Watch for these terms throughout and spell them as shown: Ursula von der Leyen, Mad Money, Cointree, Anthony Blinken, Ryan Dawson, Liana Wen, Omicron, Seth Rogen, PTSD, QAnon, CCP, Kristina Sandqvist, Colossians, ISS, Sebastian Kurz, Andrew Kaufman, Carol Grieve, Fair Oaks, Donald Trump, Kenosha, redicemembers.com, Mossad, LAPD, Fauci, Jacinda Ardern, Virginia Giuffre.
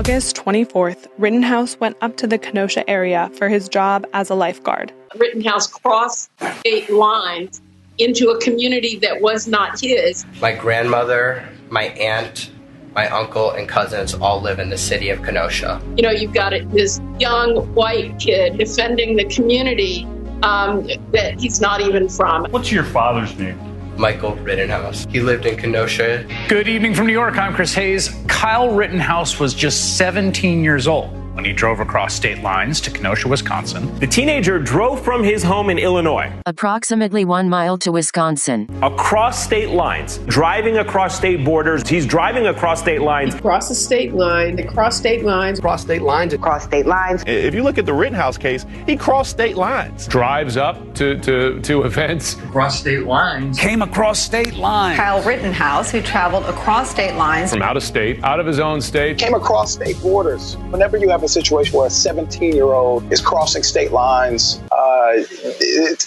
August 24th, Rittenhouse went up to the Kenosha area for his job as a lifeguard. Rittenhouse crossed state lines into a community that was not his. My grandmother, my aunt, my uncle, and cousins all live in the city of Kenosha. You know, you've got this young white kid defending the community that he's not even from. What's your father's name? Michael Rittenhouse. He lived in Kenosha. Good evening from New York. I'm Chris Hayes. Kyle Rittenhouse was just 17 years old when he drove across state lines to Kenosha, Wisconsin. The teenager drove from his home in Illinois, approximately 1 mile to Wisconsin, across state lines, driving across state borders. He's driving across state lines. Across the state line, across state lines, across state lines, across state lines. If you look at the Rittenhouse case, he crossed state lines. Drives up to events. Across state lines. Came across state lines. Kyle Rittenhouse, who traveled across state lines. From out of state, out of his own state. Came across state borders. Whenever you have a situation where a 17-year-old is crossing state lines.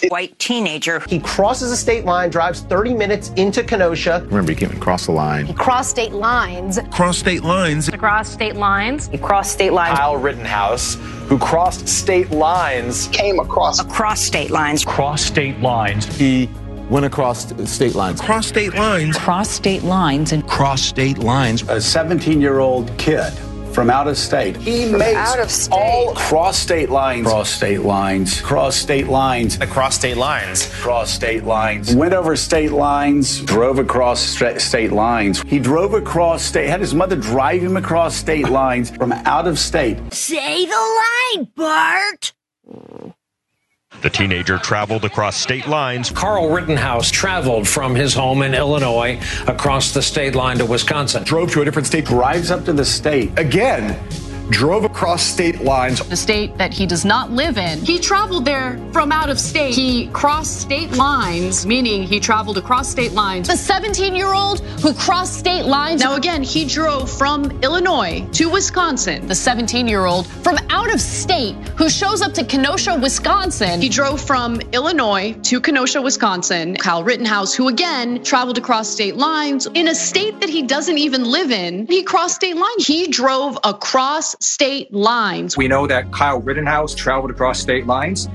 White teenager. He crosses a state line, drives 30 minutes into Kenosha. Remember, he came and crossed the line. He crossed state lines. Crossed state lines. Across state lines. He crossed state lines. Kyle Rittenhouse, who crossed state lines. Came across. Across state lines. Crossed state lines. He went across state lines. Crossed state lines. Crossed state lines. And crossed state lines. A 17-year-old kid. From out of state. He makes all cross state lines. Cross state lines. Cross state lines. Across state lines. Cross state lines. Went over state lines. Drove across state lines. He drove across state. Had his mother drive him across state lines from out of state. Say the line, Bart. The teenager traveled across state lines. Kyle Rittenhouse traveled from his home in Illinois across the state line to Wisconsin. Drove to a different state. Drives up to the state. Again, drove across state lines. The state that he does not live in. He traveled there from out of state. He crossed state lines, meaning he traveled across state lines. The 17-year-old who crossed state lines. Now again, he drove from Illinois to Wisconsin. The 17-year-old from out of state who shows up to Kenosha, Wisconsin. He drove from Illinois to Kenosha, Wisconsin. Kyle Rittenhouse, who again traveled across state lines in a state that he doesn't even live in. He crossed state lines. He drove across state lines. We know that Kyle Rittenhouse traveled across state lines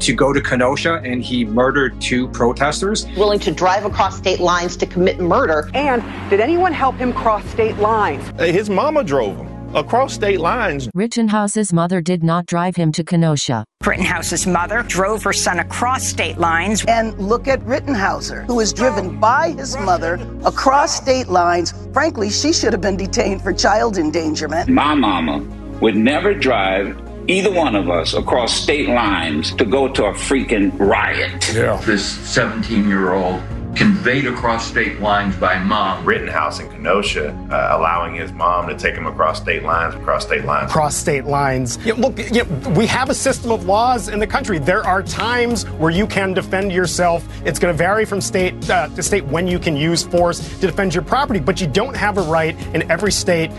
to go to Kenosha, and he murdered 2 protesters. Willing to drive across state lines to commit murder. And did anyone help him cross state lines? His mama drove him across state lines. Rittenhouse's mother did not drive him to Kenosha. Rittenhouse's mother drove her son across state lines. And look at Rittenhouser, who was driven by his mother across state lines. Frankly, she should have been detained for child endangerment. My mama would never drive either one of us across state lines to go to a freaking riot. Yeah. This 17-year-old conveyed across state lines by mom. Rittenhouse in Kenosha, allowing his mom to take him across state lines, across state lines. Across state lines. Yeah, look, yeah, we have a system of laws in the country. There are times where you can defend yourself. It's going to vary from state to state when you can use force to defend your property, but you don't have a right in every state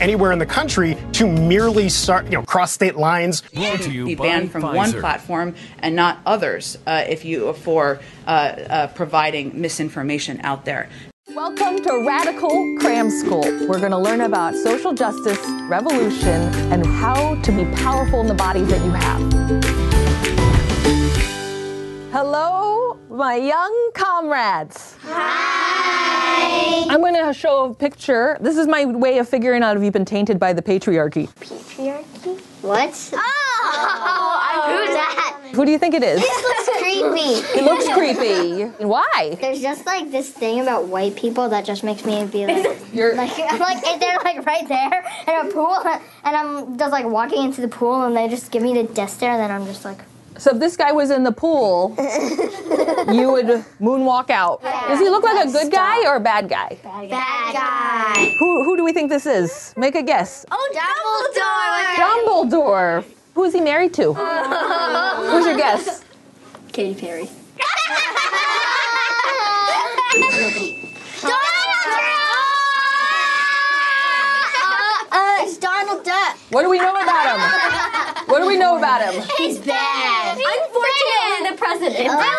anywhere in the country to merely start, cross state lines. You should be banned from Pfizer. One platform and not others for providing misinformation out there. Welcome to Radical Cram School. We're going to learn about social justice, revolution, and how to be powerful in the bodies that you have. Hello, my young comrades. Hi. I'm going to show a picture. This is my way of figuring out if you've been tainted by the patriarchy. Patriarchy? What? Oh, I knew that. Who do you think it is? This looks creepy. It looks creepy. Why? There's just like this thing about white people that just makes me be like, I'm like if they're like right there in a pool and I'm just like walking into the pool and they just give me the death stare and then I'm just like. So if this guy was in the pool, you would moonwalk out. Yeah. Does he look like a good guy or a bad guy? Bad guy. Who do we think this is? Make a guess. Oh, Dumbledore. Dumbledore. Who is he married to? Who's your guess? Katy Perry. It's Donald Duck. What do we know about him? He's bad. Unfortunately, the president. I want to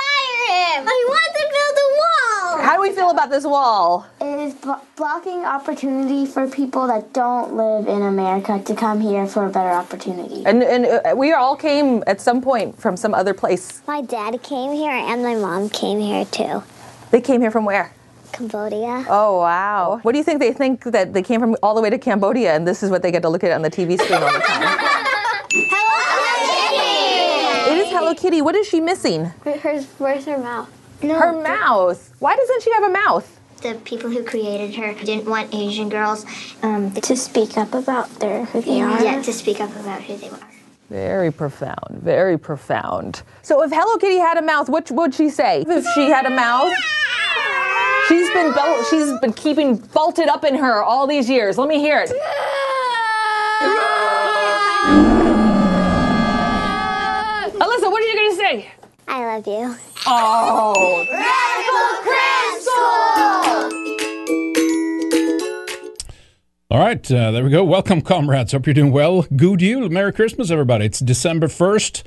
fire him. I want to build a wall. How do we feel about this wall? It is blocking opportunity for people that don't live in America to come here for a better opportunity. And we all came at some point from some other place. My dad came here and my mom came here too. They came here from where? Cambodia. Oh, wow. What do you think? They think that they came from all the way to Cambodia and this is what they get to look at on the TV screen all the time. Hello, Kitty! It is Hello Kitty. What is she missing? Where's her mouth? No, her mouth? Why doesn't she have a mouth? The people who created her didn't want Asian girls to speak up about who they are. Yeah, to speak up about who they are. Very profound, very profound. So if Hello Kitty had a mouth, what would she say? If she had a mouth? She's been keeping bolted up in her all these years. Let me hear it. Alyssa, what are you gonna say? I love you. Oh! Radical Crystal! All right, there we go. Welcome, comrades. Hope you're doing well. Good you. Merry Christmas, everybody. It's December 1st.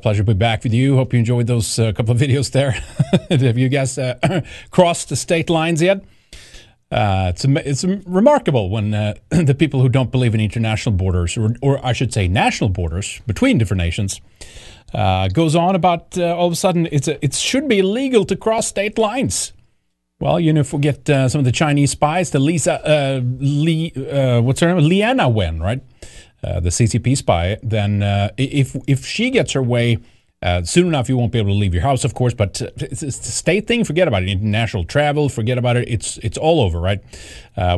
Pleasure to be back with you. Hope you enjoyed those couple of videos there. Have you guys crossed the state lines yet? It's remarkable when the people who don't believe in international borders, or I should say national borders between different nations, goes on about all of a sudden it should be illegal to cross state lines. Well, you know, if we get some of the Chinese spies, the Liana Wen, right? The CCP spy, then if she gets her way, soon enough you won't be able to leave your house, of course, but it's the state thing, forget about it. International travel, forget about it. It's all over, right?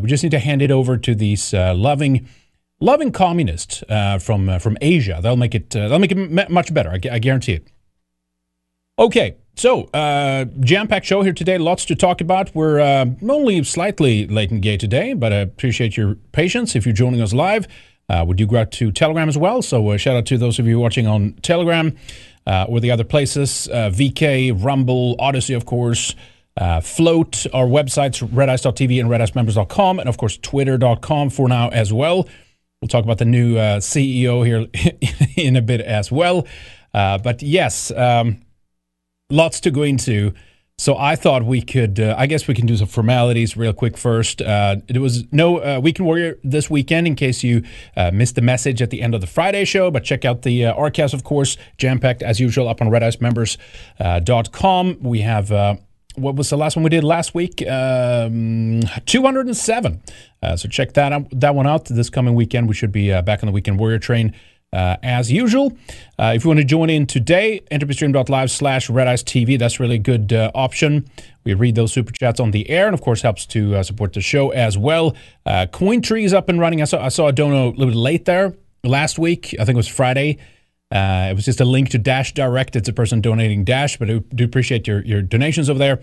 We just need to hand it over to these loving communists from Asia. They'll make it much better. I guarantee it. Okay, so jam-packed show here today. Lots to talk about. We're only slightly late and gay today, but I appreciate your patience if you're joining us live. We do go out to Telegram as well, so shout out to those of you watching on Telegram or the other places, VK, Rumble, Odyssey, of course, Float, our websites, redice.tv and redicemembers.com, and of course twitter.com for now as well. We'll talk about the new CEO here in a bit as well. But yes, lots to go into. So I thought we could, I guess we can do some formalities real quick first. There was no Weekend Warrior this weekend in case you missed the message at the end of the Friday show, but check out the archives, of course, jam-packed as usual up on redicemembers.com. We have, what was the last one we did last week? 207. So check that one out. This coming weekend, we should be back on the Weekend Warrior train. As usual, if you want to join in today, entropystream.live/redicetv. That's really a good option. We read those super chats on the air and, of course, helps to support the show as well. CoinTree is up and running. I saw a dono a little bit late there last week. I think it was Friday. It was just a link to Dash Direct. It's a person donating Dash, but I do appreciate your donations over there.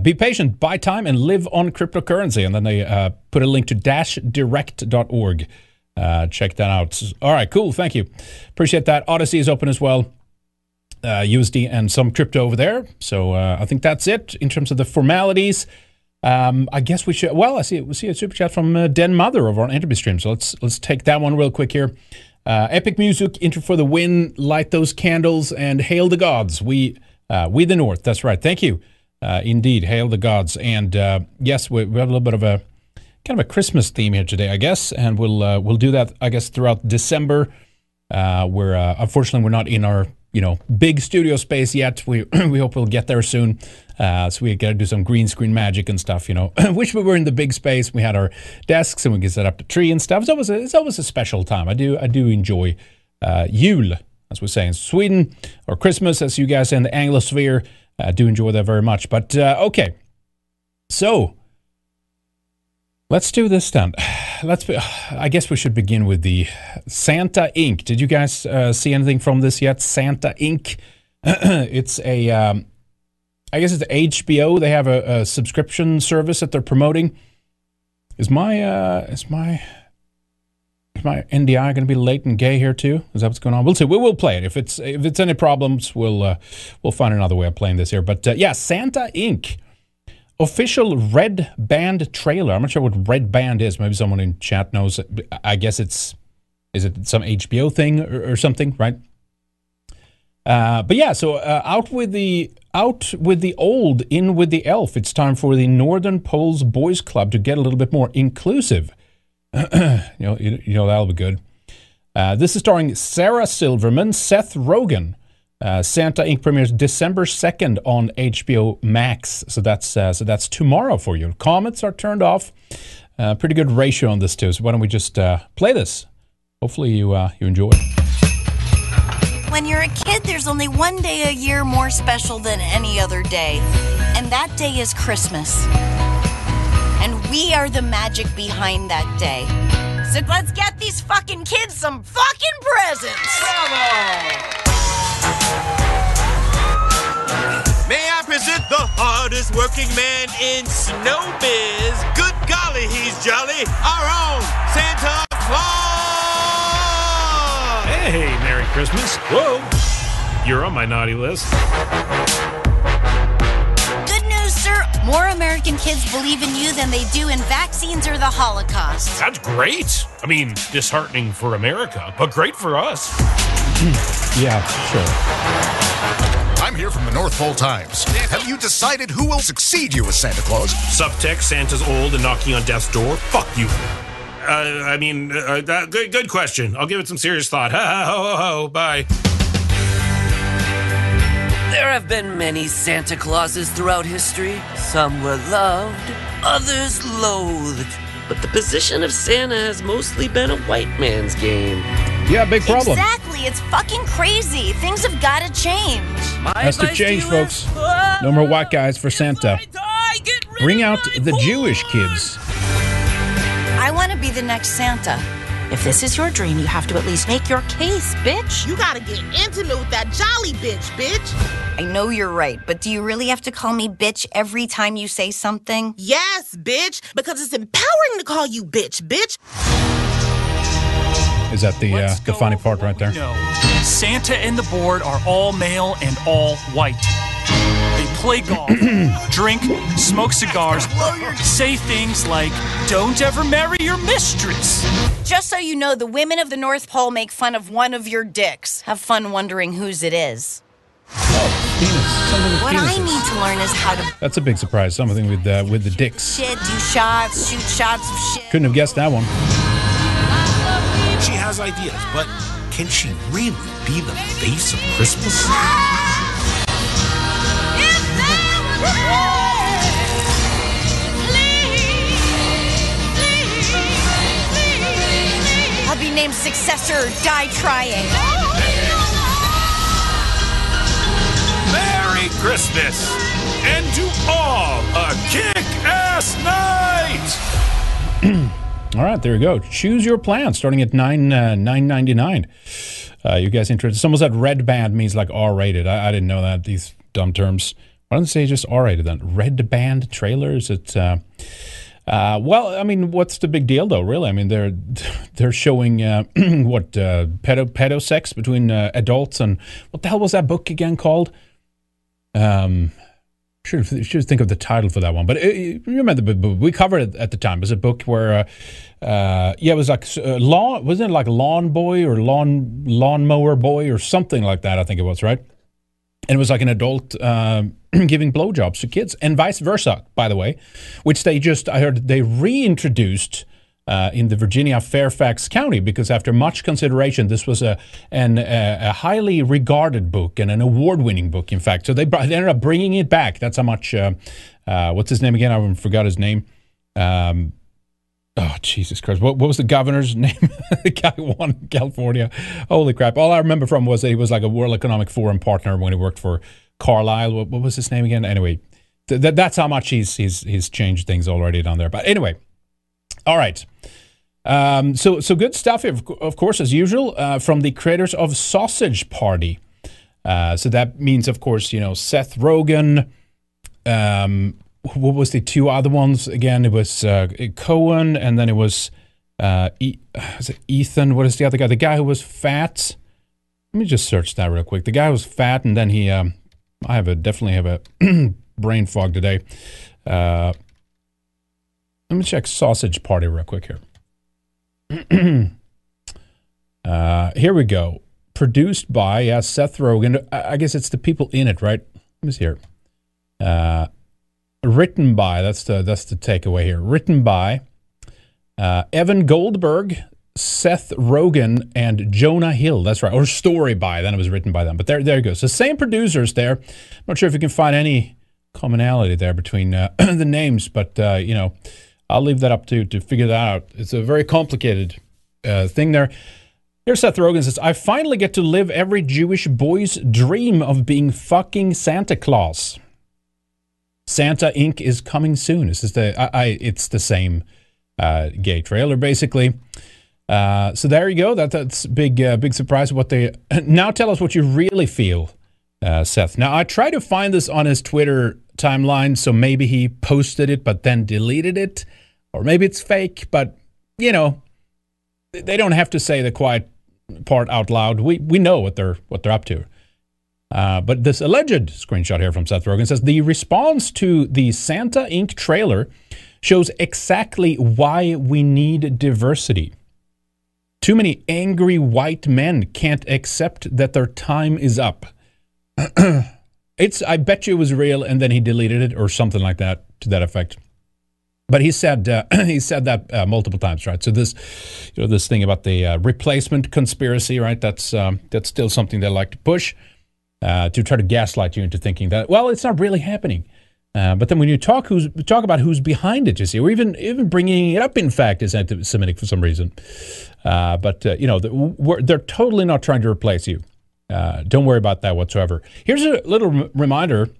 Be patient, buy time, and live on cryptocurrency. And then they put a link to dashdirect.org. Check that out. All right, cool. Thank you. Appreciate that. Odyssey is open as well. USD and some crypto over there. So I think that's it in terms of the formalities. I guess we should. Well, we see a super chat from Den Mother over on Entropy Stream. So let's take that one real quick here. Epic music, intro for the win. Light those candles and hail the gods. We the North. That's right. Thank you. Indeed, hail the gods. And yes, we have a little bit of a. Kind of a Christmas theme here today, I guess, and we'll do that, I guess, throughout December. We're unfortunately we're not in our big studio space yet. We hope we'll get there soon. So we got to do some green screen magic and stuff. Wish we were in the big space. We had our desks and we could set up the tree and stuff. It's always a special time. I do enjoy Yule, as we say in Sweden, or Christmas, as you guys in the Anglosphere do enjoy that very much. But okay, so. Let's do this then. I guess we should begin with the Santa Inc. Did you guys see anything from this yet? Santa Inc. It's a, I guess it's HBO. They have a subscription service that they're promoting. Is my NDI going to be late and gay here too? Is that what's going on? We'll see. We will play it. If it's any problems, we'll find another way of playing this here. But yeah, Santa Inc. Official red band trailer. I'm not sure what red band is. Maybe someone in chat knows. I guess is it some HBO thing or something, right? But yeah, so out with the old, in with the elf. It's time for the Northern Poles Boys Club to get a little bit more inclusive. you know that'll be good. This is starring Sarah Silverman, Seth Rogen. Santa Inc. premieres December 2nd on HBO Max. So that's tomorrow for you. Comments are turned off. Pretty good ratio on this too. So why don't we just play this? Hopefully you enjoy it. When you're a kid, there's only one day a year more special than any other day, and that day is Christmas. And we are the magic behind that day. So let's get these fucking kids some fucking presents! Bravo! May I present the hardest working man in snow biz? Good golly, he's jolly, our own Santa Claus! Hey, Merry Christmas. Whoa. You're on my naughty list. Good news, sir. More American kids believe in you than they do in vaccines or the Holocaust. That's great. I mean, disheartening for America, but great for us. Yeah, sure. I'm here from the North Pole Times. Have you decided who will succeed you as Santa Claus? Subtext, Santa's old and knocking on death's door. Fuck you. Good question. I'll give it some serious thought. Ha, ha, ho, ho, ho, bye. There have been many Santa Clauses throughout history. Some were loved, others loathed. But the position of Santa has mostly been a white man's game. Yeah, big problem. Exactly. It's fucking crazy. Things have got to change. Has to change, folks. No more white guys for Santa. Bring out the Jewish kids. I want to be the next Santa. If this is your dream, you have to at least make your case, bitch. You gotta get intimate with that jolly bitch. I know you're right, but do you really have to call me bitch every time you say something? Yes, bitch, because it's empowering to call you bitch, bitch. Is that the funny part right there? No. Santa and the board are all male and all white. Play golf, drink, smoke cigars, say things like, don't ever marry your mistress. Just so you know, the women of the North Pole make fun of one of your dicks. Have fun wondering whose it is. Oh, penis. What I need to learn is how to... That's a big surprise, something with the dicks. Shit, do shots, shoot shots of shit. Couldn't have guessed that one. She has ideas, but can she really be the face of Christmas? I'll be named successor or die trying. Merry Christmas, and to all a kick-ass night. All right, there you go. Choose your plan starting at $9.99. You guys interested? Someone said red band means like R-rated. I didn't know that. These dumb terms. Why don't they say just R-rated then? Red band trailers. It's well, I mean, what's the big deal though? Really, I mean, they're showing pedo sex between adults and what the hell was that book again called? Should think of the title for that one. But remember, we covered it at the time. It was a book where it was like lawn, wasn't it like Lawn Boy or Lawnmower Boy or something like that? I think it was, right. And it was like an adult giving blowjobs to kids, and vice versa, by the way, which they I heard they reintroduced in the Virginia Fairfax County, because after much consideration, this was a highly regarded book and an award-winning book, in fact. So they ended up bringing it back. That's how much, what's his name again? I forgot his name. Oh, Jesus Christ. What was the governor's name? The guy who won in California. Holy crap. All I remember from was that he was like a World Economic Forum partner when he worked for Carlisle. What was his name again? Anyway, that's how much he's changed things already down there. But anyway, all right. So good stuff, of course, as usual, from the creators of Sausage Party. So that means, of course, you know, Seth Rogen, what was the two other ones again? It was Cohen, and then it was Ethan. What is the other guy? The guy who was fat. Let me just search that real quick. The guy who was fat, and then he. I definitely have a brain fog today. Let me check Sausage Party real quick here. Here we go. produced by Seth Rogen. I guess it's the people in it, right? Let me see here. Written by, that's the takeaway here. Written by Evan Goldberg, Seth Rogen, and Jonah Hill. That's right. Or story by, then it was written by them. But there it goes. So same producers there. I'm not sure if you can find any commonality there between the names, but, you know, I'll leave that up to figure that out. It's a very complicated thing there. Here Seth Rogen says, I finally get to live every Jewish boy's dream of being fucking Santa Claus. Santa Inc. is coming soon. This is the it's the same gay trailer basically. So there you go. That's big big surprise. What they now tell us what you really feel, Seth. Now I tried to find this on his Twitter timeline, so maybe he posted it but then deleted it, or maybe it's fake. But you know, they don't have to say the quiet part out loud. We know what they're up to. But this alleged screenshot here from Seth Rogen says, the response to the Santa Inc. trailer shows exactly why we need diversity. Too many angry white men can't accept that their time is up. I bet you it was real, and then he deleted it or something like that, to that effect. But he said that multiple times, right? So this, you know, this thing about the replacement conspiracy, right? That's still something they like to push. To try to gaslight you into thinking that, well, it's not really happening. But then when you talk about who's behind it, you see, or even bringing it up, in fact, is anti-Semitic for some reason. You know, they're totally not trying to replace you. Don't worry about that whatsoever. Here's a little reminder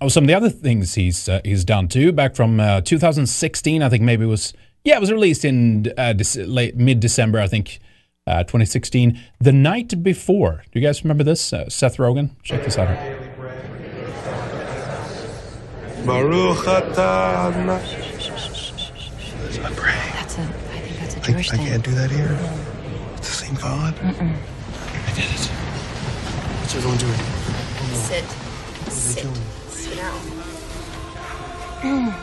of some of the other things he's done too. Back from 2016, I think maybe it was. Yeah, it was released in mid-December, I think. 2016, the night before. Do you guys remember this? Seth Rogen, check this out. Baruch atah. That's my prayer. I think that's a Jewish thing. I can't do that here. It's the same God. Mm-mm. I did it. What's everyone doing? Sit. Sit down. Mm.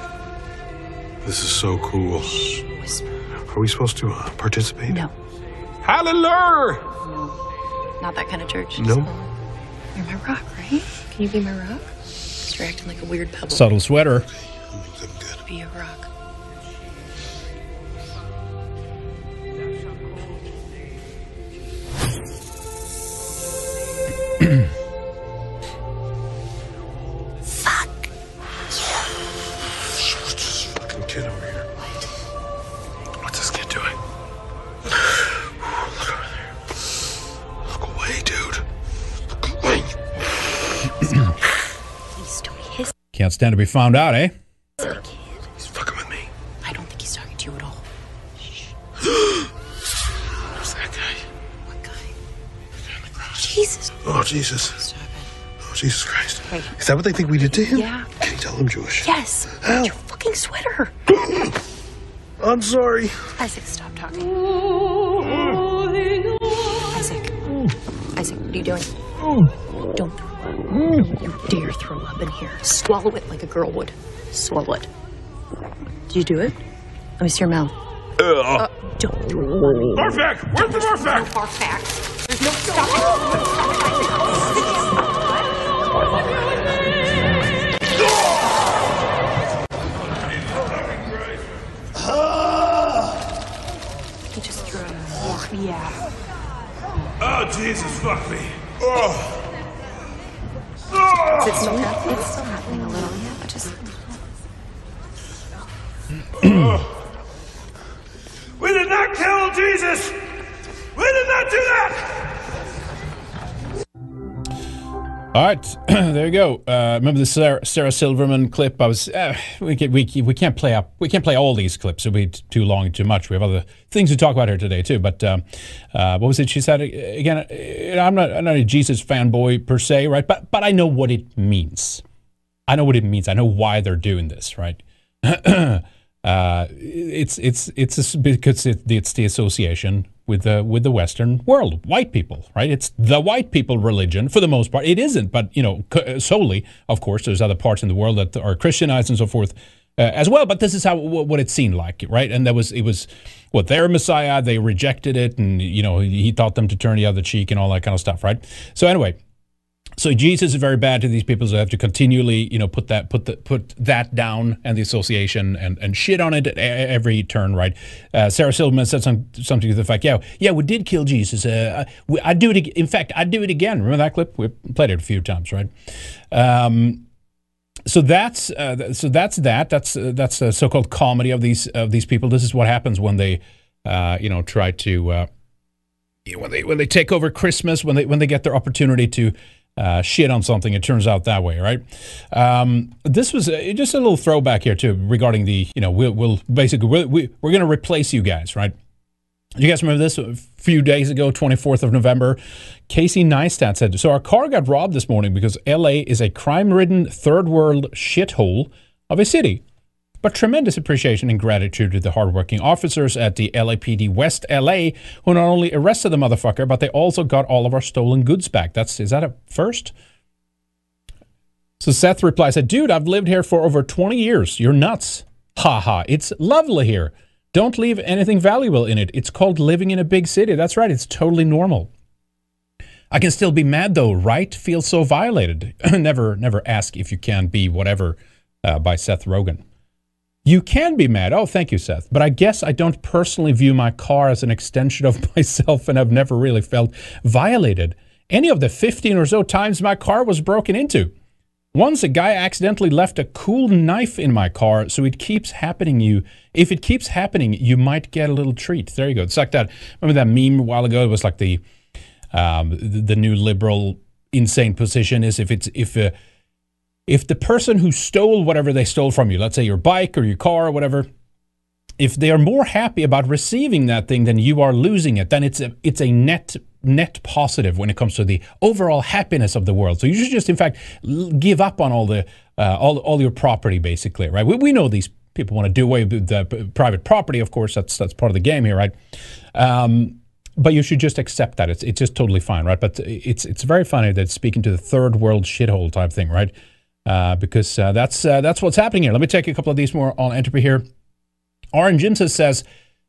This is so cool. Shh, whisper. Are we supposed to participate? No. Hallelujah! No, not that kind of church. No. You're my rock, right? Can you be my rock? You're acting like a weird pebble. Subtle sweater. Okay, I'll make them good. Be your rock. Fuck you. What's this fucking kid over here? What? What's this kid doing? Can't stand to be found out, eh? He's fucking with me. I don't think he's talking to you at all. Shh. Who's that guy? What guy? The guy on the cross. Jesus. Oh, Jesus. Stop it. Oh, Jesus Christ. Wait. Is that what they think we did to him? Yeah. Can you tell him Jewish? Yes. How? Your fucking sweater. I'm sorry. Isaac, stop talking. Isaac. Isaac, what are you doing? Don't throw up. Don't you dare throw up in here. Swallow it like a girl would. Swallow it. Did you do it? Let me see your mouth. Don't throw up. Barfak! Where's the barfak? No barfak. There's no stopping. He just threw up. Yeah. Oh, Jesus, fuck me. Oh. Is it still happening? It's still happening a little, yeah. We did not kill Jesus! We did not do that! All right, there you go. Remember the Sarah Silverman clip? I was we can't play all these clips. It'll be too long and too much. We have other things to talk about here today too. But what was it she said again? I'm not a Jesus fanboy per se, right? But I know what it means. I know what it means. I know why they're doing this, right? It's because it's the association with the Western world, white people, right? It's the white people religion for the most part. It isn't, but you know, solely, of course, there's other parts in the world that are Christianized and so forth. as well. But this is how what it seemed like, right? And it was what their Messiah, they rejected it, and he taught them to turn the other cheek and all that kind of stuff, right? So anyway. So Jesus is very bad to these people, so they have to continually, put that down and the association and shit on it at every turn, right? Sarah Silverman said something to the fact, yeah, we did kill Jesus. I'd do it. In fact, I'd do it again. Remember that clip? We played it a few times, right? So that's the so-called comedy of these people. This is what happens when they, try to when they take over Christmas, when they get their opportunity to. Shit on something, it turns out that way, right? This was just a little throwback here too, regarding the, we're going to replace you guys, right? You guys remember this? A few days ago, 24th of November, Casey Neistat said, so our car got robbed this morning because LA is a crime-ridden third world shithole of a city. But tremendous appreciation and gratitude to the hardworking officers at the LAPD West LA, who not only arrested the motherfucker, but they also got all of our stolen goods back. Is that a first? So Seth replies, dude, I've lived here for over 20 years. You're nuts. Ha. It's lovely here. Don't leave anything valuable in it. It's called living in a big city. That's right. It's totally normal. I can still be mad though, right? Feel so violated. Never ask if you can be whatever, by Seth Rogen. You can be mad. Oh, thank you, Seth. But I guess I don't personally view my car as an extension of myself, and I've never really felt violated any of the 15 or so times my car was broken into. Once a guy accidentally left a cool knife in my car, so it keeps happening. If it keeps happening, you might get a little treat. There you go. It's like that. Remember that meme a while ago? It was like the new liberal insane position is if the person who stole whatever they stole from you, let's say your bike or your car or whatever, if they are more happy about receiving that thing than you are losing it, then it's a net positive when it comes to the overall happiness of the world. So you should just, in fact, give up on all the all your property, basically, right? We know these people want to do away with the private property, of course. That's part of the game here, right? But you should just accept that it's just totally fine, right? But it's very funny that it's speaking to the third world shithole type thing, right? Because that's what's happening here. Let me take a couple of these more on Entropy here. Aaron Jimson says,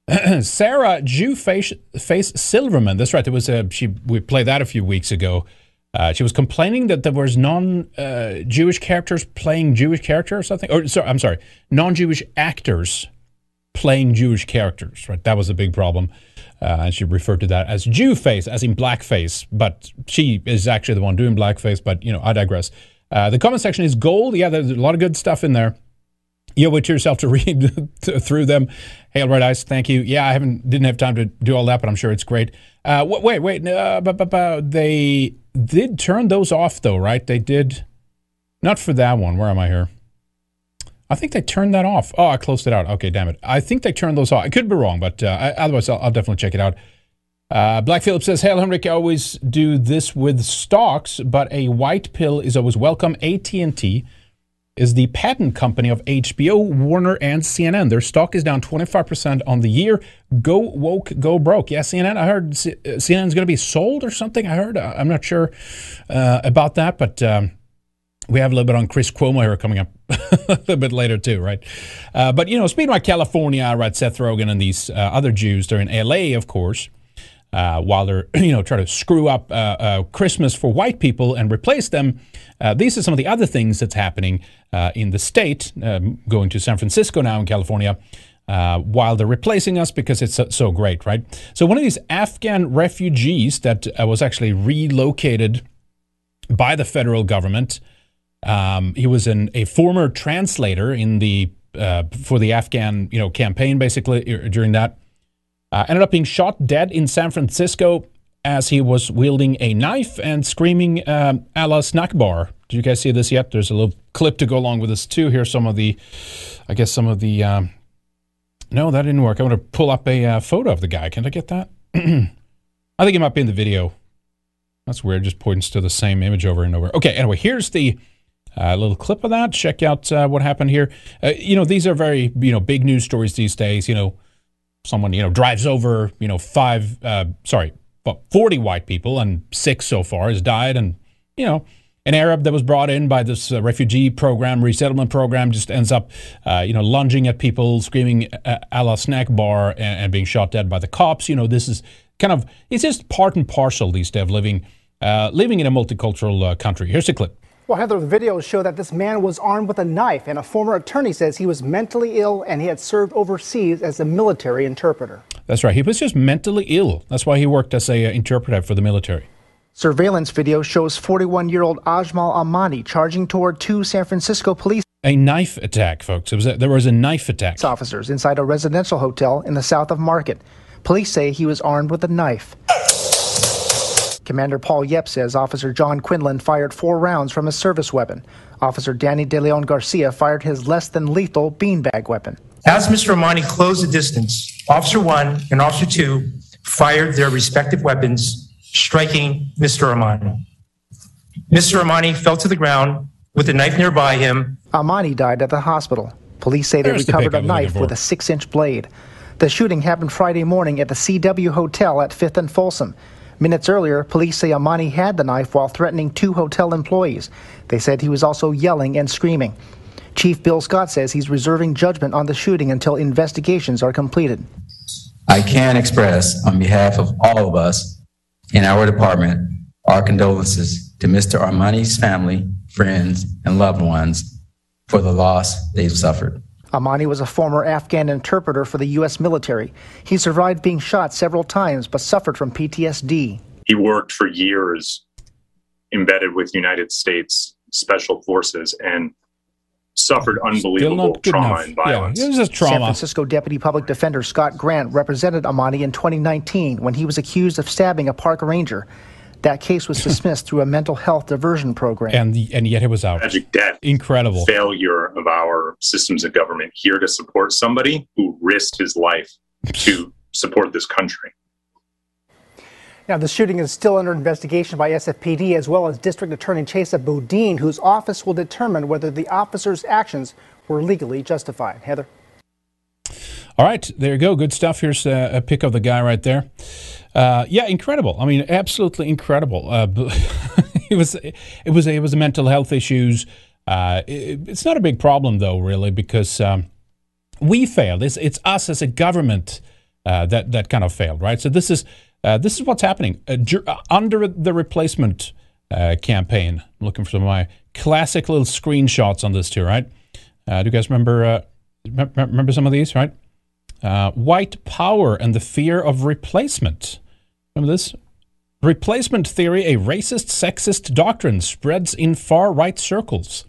Sarah Jewface Silverman. That's right. There was we played that a few weeks ago. She was complaining that there was non-Jewish characters playing Jewish characters or something. Non-Jewish actors playing Jewish characters. Right. That was a big problem. And she referred to that as Jewface, as in blackface. But she is actually the one doing blackface. But, I digress. The comment section is gold. Yeah, there's a lot of good stuff in there. You owe it to yourself to read through them. Hail Red Ice, thank you. Yeah, I didn't have time to do all that, but I'm sure it's great. Wait. They did turn those off, though, right? They did. Not for that one. Where am I here? I think they turned that off. Oh, I closed it out. Okay, damn it. I think they turned those off. I could be wrong, but otherwise I'll definitely check it out. Black Phillip says, Hail Henrik, I always do this with stocks, but a white pill is always welcome. AT&T is the parent company of HBO, Warner, and CNN. Their stock is down 25% on the year. Go woke, go broke. Yeah, CNN, I heard CNN is going to be sold or something. I heard, I'm not sure about that, but we have a little bit on Chris Cuomo here coming up a little bit later too, right? But, speaking about California, right, Seth Rogen and these other Jews, they're in L.A., of course. While they're, trying to screw up Christmas for white people and replace them. These are some of the other things that's happening in the state, going to San Francisco now in California, while they're replacing us because it's so great, right? So one of these Afghan refugees that was actually relocated by the federal government, he was a former translator in the for the Afghan, campaign, basically, during that. Ended up being shot dead in San Francisco as he was wielding a knife and screaming Allah Akbar. Do you guys see this yet? There's a little clip to go along with this too. Here's some of the. No, that didn't work. I want to pull up a photo of the guy. Can I get that? I think he might be in the video. That's weird. Just points to the same image over and over. Okay. Anyway, here's the. A little clip of that. Check out what happened here. These are very big news stories these days. Someone, drives over, 40 white people and 6 so far has died. And, an Arab that was brought in by this refugee program, resettlement program, just ends up, lunging at people, screaming "Allah snack bar" and being shot dead by the cops. You know, this is kind of, it's just part and parcel these days of living in a multicultural country. Here's a clip. Well, Heather, the videos show that this man was armed with a knife, and a former attorney says he was mentally ill and he had served overseas as a military interpreter. That's right. He was just mentally ill. That's why he worked as an interpreter for the military. Surveillance video shows 41-year-old Ajmal Amani charging toward two San Francisco police. A knife attack, folks. There was a knife attack. Officers inside a residential hotel in the south of Market. Police say he was armed with a knife. Commander Paul Yep says Officer John Quinlan fired 4 rounds from his service weapon. Officer Danny De Leon Garcia fired his less-than-lethal beanbag weapon. As Mr. Amani closed the distance, Officer 1 and Officer 2 fired their respective weapons, striking Mr. Amani. Mr. Amani fell to the ground with a knife nearby him. Amani died at the hospital. Police say they recovered a knife with a 6-inch blade. The shooting happened Friday morning at the CW Hotel at 5th and Folsom. Minutes earlier, police say Amani had the knife while threatening 2 hotel employees. They said he was also yelling and screaming. Chief Bill Scott says he's reserving judgment on the shooting until investigations are completed. I can express on behalf of all of us in our department our condolences to Mr. Amani's family, friends, and loved ones for the loss they've suffered. Amani was a former Afghan interpreter for the U.S. military. He survived being shot several times but suffered from PTSD. He worked for years embedded with United States Special Forces and suffered unbelievable trauma and violence. Yeah, it was just trauma. San Francisco Deputy Public Defender Scott Grant represented Amani in 2019 when he was accused of stabbing a park ranger. That case was dismissed through a mental health diversion program. And yet it was out. Tragic death. Incredible. Failure of our systems of government here to support somebody who risked his life to support this country. Now, the shooting is still under investigation by SFPD as well as District Attorney Chesa Boudin, whose office will determine whether the officer's actions were legally justified. Heather. All right, there you go. Good stuff. Here's a pic of the guy right there. Yeah, incredible. I mean, absolutely incredible. It was mental health issues. It's not a big problem though, really, because we failed. It's us as a government that kind of failed, right? So this is what's happening under the replacement campaign. I'm looking for some of my classic little screenshots on this too, right? Do you guys remember some of these, right? White power and the fear of replacement. Remember this? Replacement theory, a racist, sexist doctrine, spreads in far-right circles.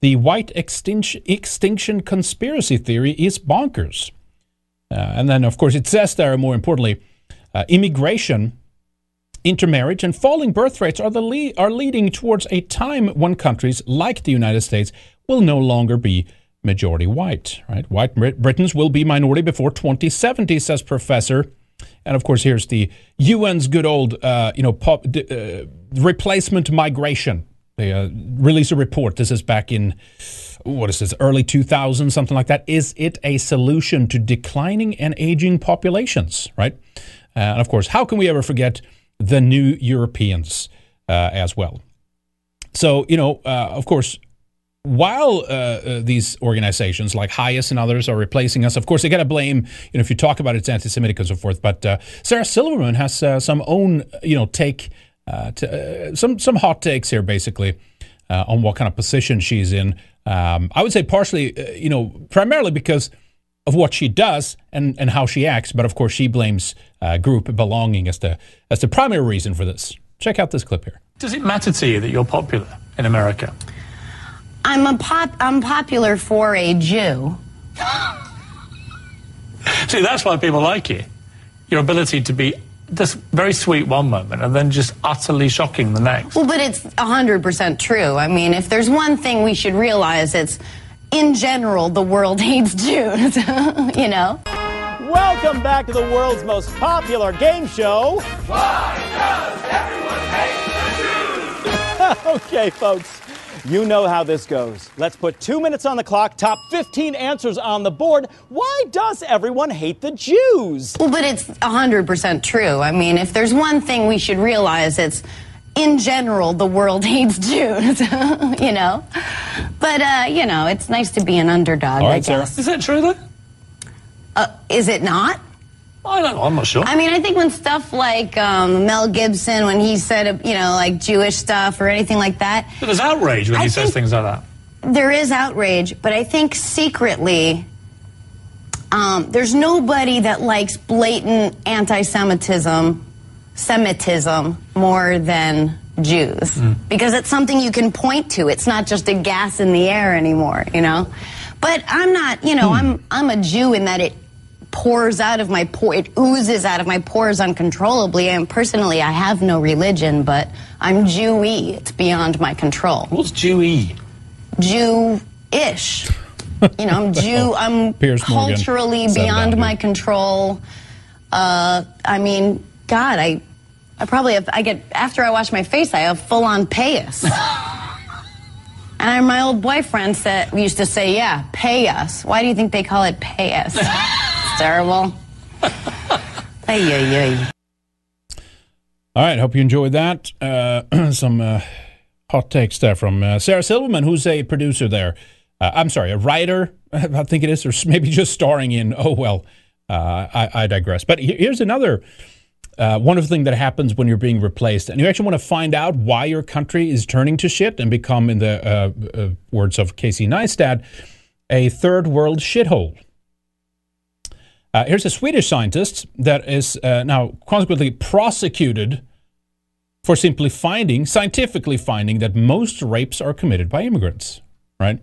The white extinction conspiracy theory is bonkers. And then, of course, it says there, more importantly, immigration, intermarriage, and falling birth rates are leading towards a time when countries like the United States will no longer be majority white, right? White Britons will be minority before 2070, says Professor. And of course, here's the UN's good old, replacement migration. They released a report. This is back in, early 2000s, something like that. Is it a solution to declining and aging populations, right? And of course, how can we ever forget the new Europeans as well? So, of course, while these organizations like Hayes and others are replacing us, of course, they got to blame, if you talk about it's anti-Semitic and so forth. But Sarah Silverman has some own, take, some hot takes here, basically, on what kind of position she's in. I would say partially, primarily because of what she does and how she acts. But of course, she blames group belonging as the primary reason for this. Check out this clip here. Does it matter to you that you're popular in America? I'm popular for a Jew. See, that's why people like you. Your ability to be just very sweet one moment and then just utterly shocking the next. Well, but it's 100% true. I mean, if there's one thing we should realize, it's, in general, the world hates Jews, Welcome back to the world's most popular game show. Why does everyone hate the Jews? Okay, folks. You know how this goes. Let's put 2 minutes on the clock, top 15 answers on the board. Why does everyone hate the Jews? Well, but it's 100% true. I mean, if there's one thing we should realize, it's in general, the world hates Jews, you know? But, you know, it's nice to be an underdog, all right, I guess. Sarah. Is that true, though? Is it not? I don't know. I'm not sure. I mean, I think when stuff like Mel Gibson, when he said, you know, like Jewish stuff or anything like that. But there's outrage when he says things like that. There is outrage, but I think secretly there's nobody that likes blatant anti-Semitism more than Jews. Mm. Because it's something you can point to. It's not just a gas in the air anymore, you know. But I'm not, you know, I'm a Jew in that it oozes out of my pores uncontrollably, and personally I have no religion, but I'm Jewy. It's beyond my control. What's Jewy? Jew-ish. You know, I'm Jew, I'm culturally beyond my control. I mean, God, I probably have, after I wash my face, I have full-on payas. And my old boyfriend used to say, yeah, pay us. Why do you think they call it pay us? It's terrible. Ay-ay-ay. All right, hope you enjoyed that. Some hot takes there from Sarah Silverman, who's a producer there. I'm sorry, a writer, I think it is, or maybe just starring in, oh, well, I digress. But here's another wonderful thing that happens when you're being replaced, and you actually want to find out why your country is turning to shit and become, in the words of Casey Neistat, a third world shithole. Here's a Swedish scientist that is now consequently prosecuted for simply scientifically finding that most rapes are committed by immigrants, right?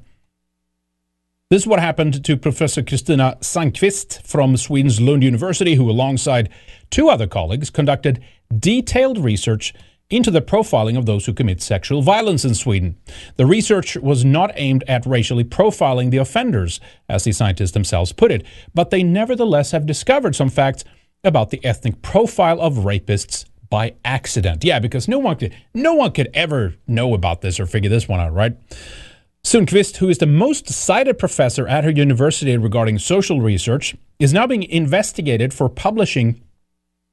This is what happened to Professor Kristina Sandqvist from Sweden's Lund University, who alongside two other colleagues conducted detailed research into the profiling of those who commit sexual violence in Sweden. The research was not aimed at racially profiling the offenders, as the scientists themselves put it, but they nevertheless have discovered some facts about the ethnic profile of rapists by accident. Yeah, because no one could ever know about this or figure this one out, right? Sundqvist, who is the most cited professor at her university regarding social research, is now being investigated for publishing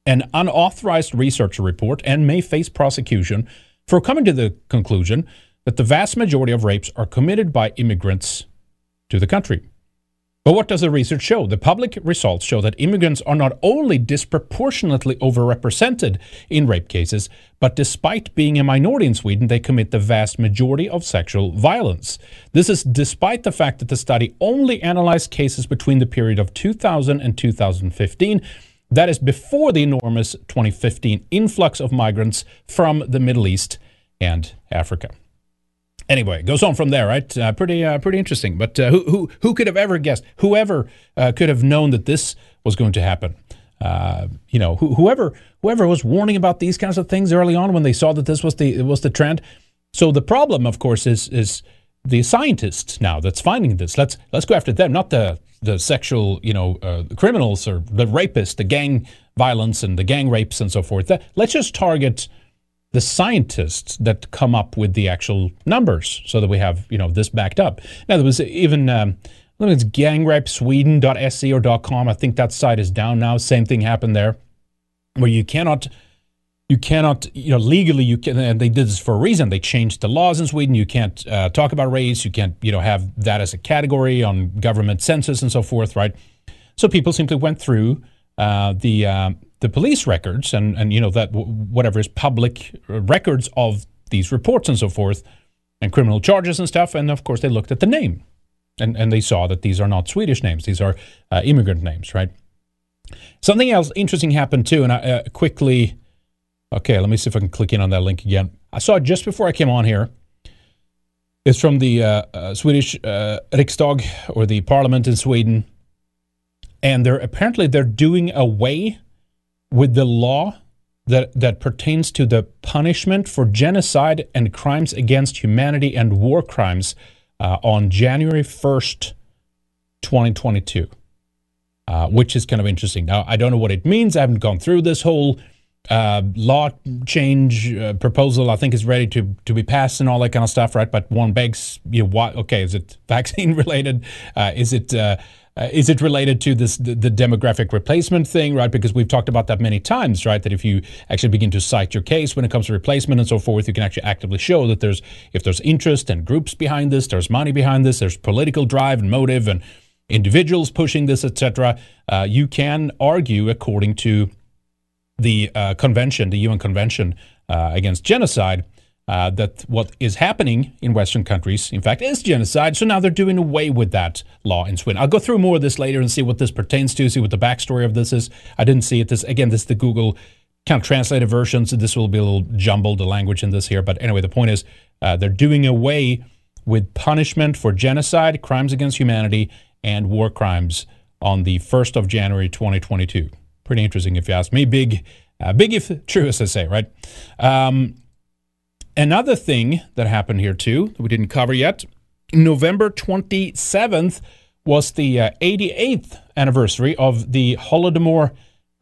an unauthorized research report and may face prosecution for coming to the conclusion that the vast majority of rapes are committed by immigrants to the country. But what does the research show? The public results show that immigrants are not only disproportionately overrepresented in rape cases, but despite being a minority in Sweden, they commit the vast majority of sexual violence. This is despite the fact that the study only analyzed cases between the period of 2000 and 2015. That is before the enormous 2015 influx of migrants from the Middle East and Africa. Anyway, it goes on from there, right? Pretty interesting. But who could have ever guessed? Whoever could have known that this was going to happen? You know, whoever was warning about these kinds of things early on when they saw that this was the trend. So the problem, of course, is the scientists now that's finding this. Let's go after them, not the sexual, you know, criminals or the rapists, the gang violence and the gang rapes and so forth. Let's just target the scientists that come up with the actual numbers so that we have, you know, this backed up. Now, there was even, I think it's gangrapesweden.se or .com. I think that site is down now. Same thing happened there where you cannot, you know, legally, you can, and they did this for a reason. They changed the laws in Sweden. You can't talk about race. You can't, you know, have that as a category on government census and so forth, right? So people simply went through the police records and you know, that whatever is public records of these reports and so forth and criminal charges and stuff. And of course, they looked at the name and they saw that these are not Swedish names. These are immigrant names, right? Something else interesting happened too. And I quickly, okay, let me see if I can click in on that link again. I saw it just before I came on here. It's from the Swedish Riksdag, or the parliament in Sweden. And they're apparently doing away with the law that pertains to the punishment for genocide and crimes against humanity and war crimes on January 1st, 2022, which is kind of interesting. Now, I don't know what it means. I haven't gone through this whole law change proposal. I think it's ready to be passed and all that kind of stuff, right? But one begs, you know, why? Okay, is it vaccine related? Is it Is it related to this the demographic replacement thing, right? Because we've talked about that many times, right? That if you actually begin to cite your case when it comes to replacement and so forth, you can actually actively show that there's, if there's interest and groups behind this, there's money behind this, there's political drive and motive and individuals pushing this, etc. You can argue according to the convention, the UN Convention against Genocide, that what is happening in Western countries, in fact, is genocide. So now they're doing away with that law in Sweden. I'll go through more of this later and see what this pertains to, see what the backstory of this is. I didn't see it. This is the Google kind of translated version, so this will be a little jumbled, the language in this here. But anyway, the point is they're doing away with punishment for genocide, crimes against humanity, and war crimes on the 1st of January 2022. Pretty interesting if you ask me. Big if true, as I say, right? Another thing that happened here, too, that we didn't cover yet, November 27th was the 88th anniversary of the Holodomor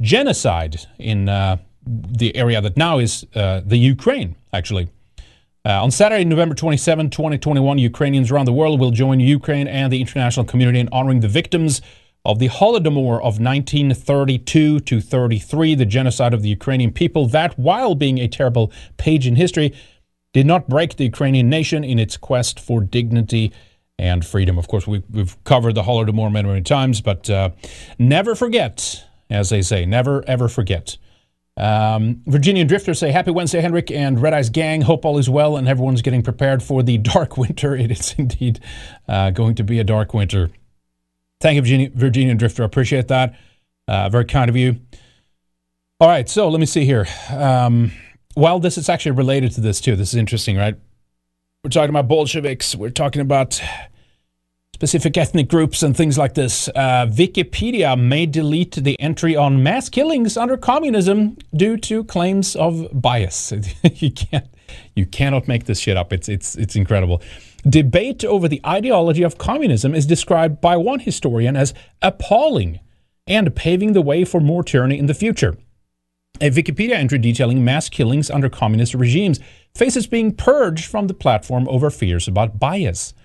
genocide in the area that now is the Ukraine, actually. On Saturday, November 27, 2021, Ukrainians around the world will join Ukraine and the international community in honoring the victims of the Holodomor of 1932 to 33, the genocide of the Ukrainian people. That, while being a terrible page in history, did not break the Ukrainian nation in its quest for dignity and freedom. Of course, we've covered the Holodomor many, many times, but never forget, as they say, never, ever forget. Virginia Drifters say, happy Wednesday, Henrik and Red Eyes Gang. Hope all is well and everyone's getting prepared for the dark winter. It is indeed going to be a dark winter. Thank you, Virginia Drifter. I appreciate that. Very kind of you. All right, so let me see here. Well, this is actually related to this, too. This is interesting, right? We're talking about Bolsheviks. We're talking about specific ethnic groups and things like this. Wikipedia may delete the entry on mass killings under communism due to claims of bias. You cannot make this shit up. It's incredible. Debate over the ideology of communism is described by one historian as appalling and paving the way for more tyranny in the future. A Wikipedia entry detailing mass killings under communist regimes faces being purged from the platform over fears about bias.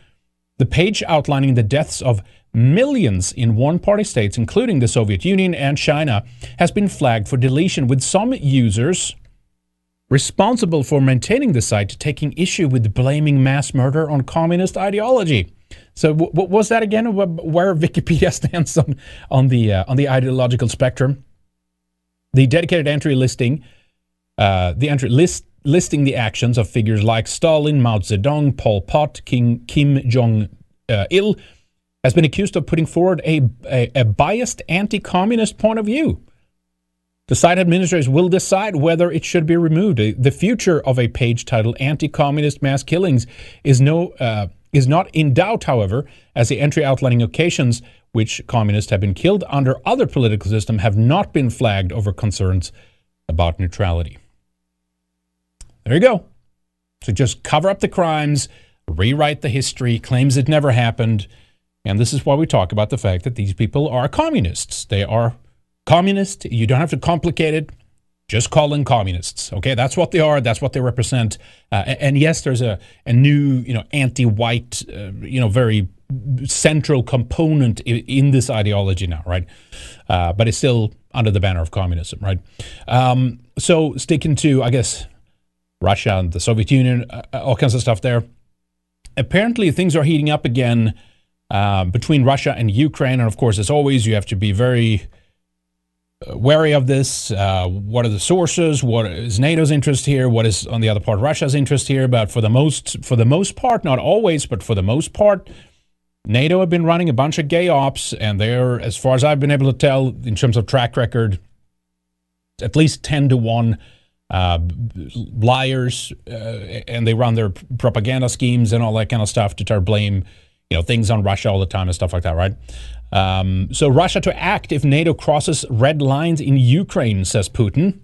The page outlining the deaths of millions in one-party states, including the Soviet Union and China, has been flagged for deletion, with some users responsible for maintaining the site taking issue with blaming mass murder on communist ideology. So what was that again? Where Wikipedia stands on the ideological spectrum? The dedicated entry listing listing the actions of figures like Stalin, Mao Zedong, Pol Pot, Kim Jong-il, has been accused of putting forward a biased anti-communist point of view. The site administrators will decide whether it should be removed. The future of a page titled Anti-Communist Mass Killings is not in doubt, however, as the entry outlining occasions which communists have been killed under other political systems have not been flagged over concerns about neutrality. There you go. So just cover up the crimes, rewrite the history, claims it never happened. And this is why we talk about the fact that these people are communists. They are communist. You don't have to complicate it. Just call them communists. Okay, that's what they are. That's what they represent. And yes, there's a new, anti-white, very central component in this ideology now, right? But it's still under the banner of communism, right? So sticking to, I guess, Russia and the Soviet Union, all kinds of stuff there. Apparently, things are heating up again between Russia and Ukraine. And of course, as always, you have to be very wary of this. What are the sources? What is NATO's interest here? What is, on the other part, Russia's interest here? But for the most part, not always, but for the most part, NATO have been running a bunch of gay ops, and they're, as far as I've been able to tell, in terms of track record, at least 10-1 liars, and they run their propaganda schemes and all that kind of stuff to try to blame things on Russia all the time and stuff like that, right? So Russia to act if NATO crosses red lines in Ukraine, says Putin.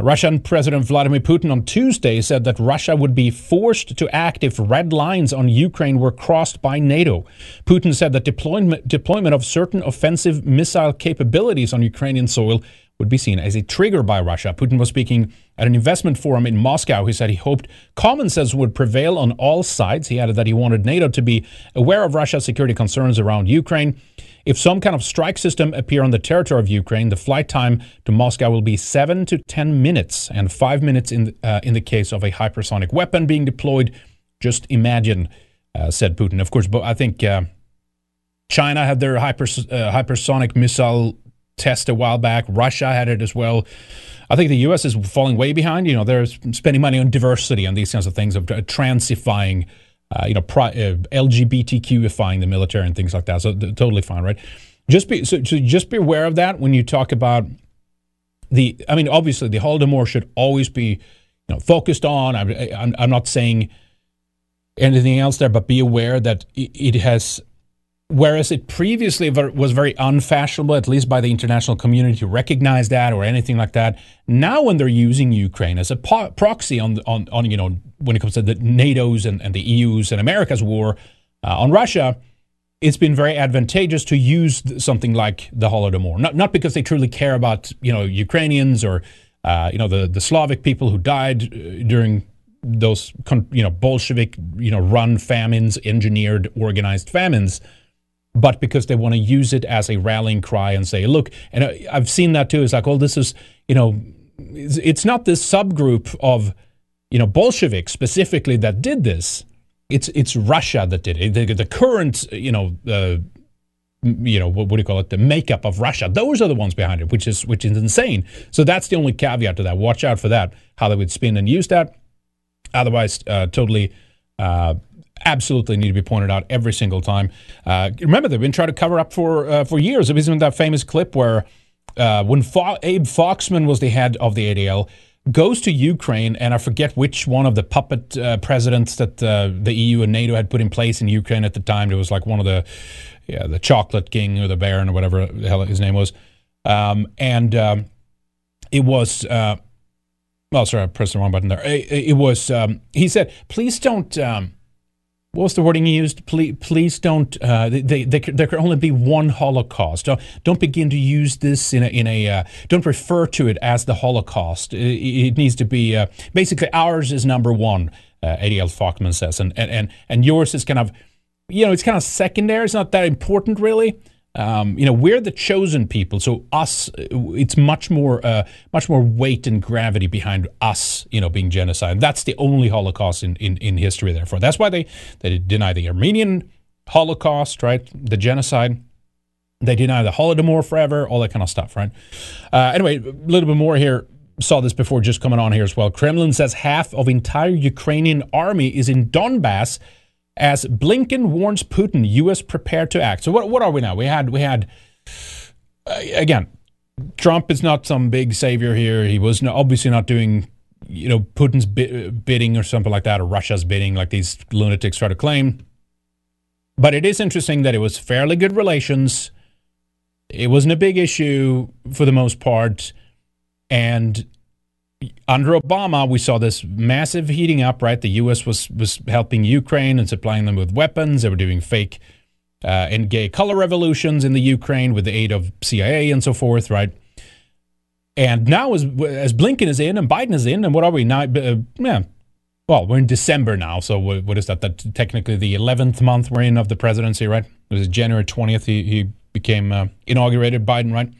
Russian President Vladimir Putin on Tuesday said that Russia would be forced to act if red lines on Ukraine were crossed by NATO. Putin said that deployment of certain offensive missile capabilities on Ukrainian soil would be seen as a trigger by Russia. Putin was speaking at an investment forum in Moscow. He said he hoped common sense would prevail on all sides. He added that he wanted NATO to be aware of Russia's security concerns around Ukraine. If some kind of strike system appear on the territory of Ukraine, the flight time to Moscow will be 7 to 10 minutes, and 5 minutes in the case of a hypersonic weapon being deployed. Just imagine, said Putin. Of course, but I think China had their hypersonic missile test a while back. Russia had it as well. I think the U.S. is falling way behind. You know, they're spending money on diversity and these kinds of things, of transifying, LGBTQ-ifying the military and things like that. So totally fine, right? Just be aware of that when you talk about the. I mean, obviously, the Holodomor should always be, focused on. I'm not saying anything else there, but be aware that it has. Whereas it previously was very unfashionable, at least by the international community, to recognize that or anything like that. Now, when they're using Ukraine as a proxy on when it comes to the NATO's and the EU's and America's war on Russia, it's been very advantageous to use something like the Holodomor. Not because they truly care about Ukrainians or the Slavic people who died during those Bolshevik run famines, engineered, organized famines. But because they want to use it as a rallying cry and say, look, and I've seen that too. It's like, this is, it's not this subgroup of, Bolsheviks specifically that did this. It's Russia that did it. The current, the makeup of Russia. Those are the ones behind it, which is insane. So that's the only caveat to that. Watch out for that, how they would spin and use that. Otherwise, totally. Absolutely need to be pointed out every single time. Remember, they've been trying to cover up for years. It wasn't that famous clip where when Abe Foxman was the head of the ADL, goes to Ukraine, and I forget which one of the puppet presidents that the EU and NATO had put in place in Ukraine at the time. It was like one of the chocolate king or the baron or whatever the hell his name was. It was... oh, sorry, I pressed the wrong button there. It was... he said, please don't... what was the wording he used? Please don't. There could only be one Holocaust. Don't begin to use this don't refer to it as the Holocaust. It needs to be basically ours is number one. ADL Falkman says, and yours is kind of, it's kind of secondary. It's not that important really. We're the chosen people, so us. It's much more weight and gravity behind us, being genocide. That's the only Holocaust in history. Therefore, that's why they deny the Armenian Holocaust, right? The genocide. They deny the Holodomor forever, all that kind of stuff, right? Anyway, a little bit more here. Saw this before, just coming on here as well. Kremlin says half of entire Ukrainian army is in Donbass. As Blinken warns Putin, U.S. prepared to act. So what are we now? We had again, Trump is not some big savior here. He was obviously not doing, Putin's bidding or something like that, or Russia's bidding, like these lunatics try to claim. But it is interesting that it was fairly good relations. It wasn't a big issue for the most part, and. Under Obama, we saw this massive heating up, right? The U.S. was helping Ukraine and supplying them with weapons. They were doing fake and gay color revolutions in the Ukraine with the aid of CIA and so forth, right? And now as Blinken is in and Biden is in, and what are we now? We're in December now, so what is that? That technically the 11th month we're in of the presidency, right? It was January 20th he became inaugurated, Biden, right?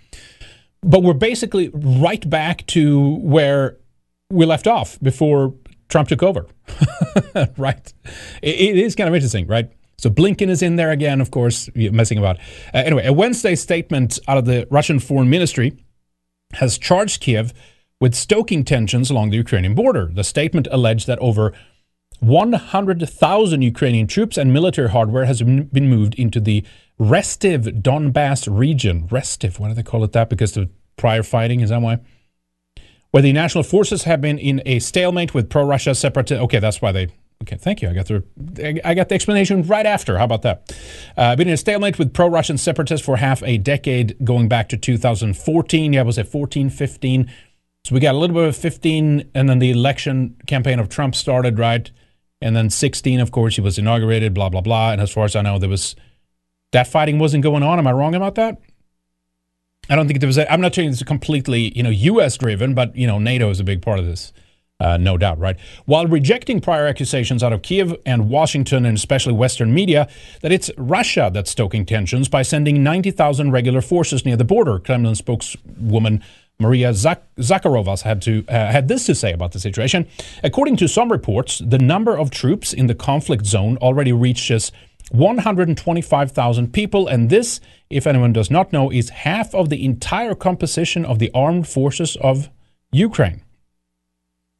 But we're basically right back to where we left off before Trump took over, right? It is kind of interesting, right? So Blinken is in there again, of course, messing about. Anyway, a Wednesday statement out of the Russian Foreign Ministry has charged Kiev with stoking tensions along the Ukrainian border. The statement alleged that over 100,000 Ukrainian troops and military hardware has been moved into the restive Donbass region. Restive, why do they call it that? Because the prior fighting, is that why? Where the national forces have been in a stalemate with pro-Russia separatists. Okay, that's why they... Okay, thank you. I got the explanation right after. How about that? Been in a stalemate with pro-Russian separatists for half a decade, going back to 2014. Yeah, it was 14, 15. So we got a little bit of 15, and then the election campaign of Trump started, right? And then 16, of course, he was inaugurated, blah, blah, blah. And as far as I know, that fighting wasn't going on. Am I wrong about that? I don't think there was. I'm not saying it's completely, U.S. driven, but NATO is a big part of this, no doubt, right? While rejecting prior accusations out of Kiev and Washington, and especially Western media, that it's Russia that's stoking tensions by sending 90,000 regular forces near the border, Kremlin spokeswoman Maria Zakharova had this to say about the situation. According to some reports, the number of troops in the conflict zone already reaches 125,000 people, and this, if anyone does not know, is half of the entire composition of the armed forces of Ukraine.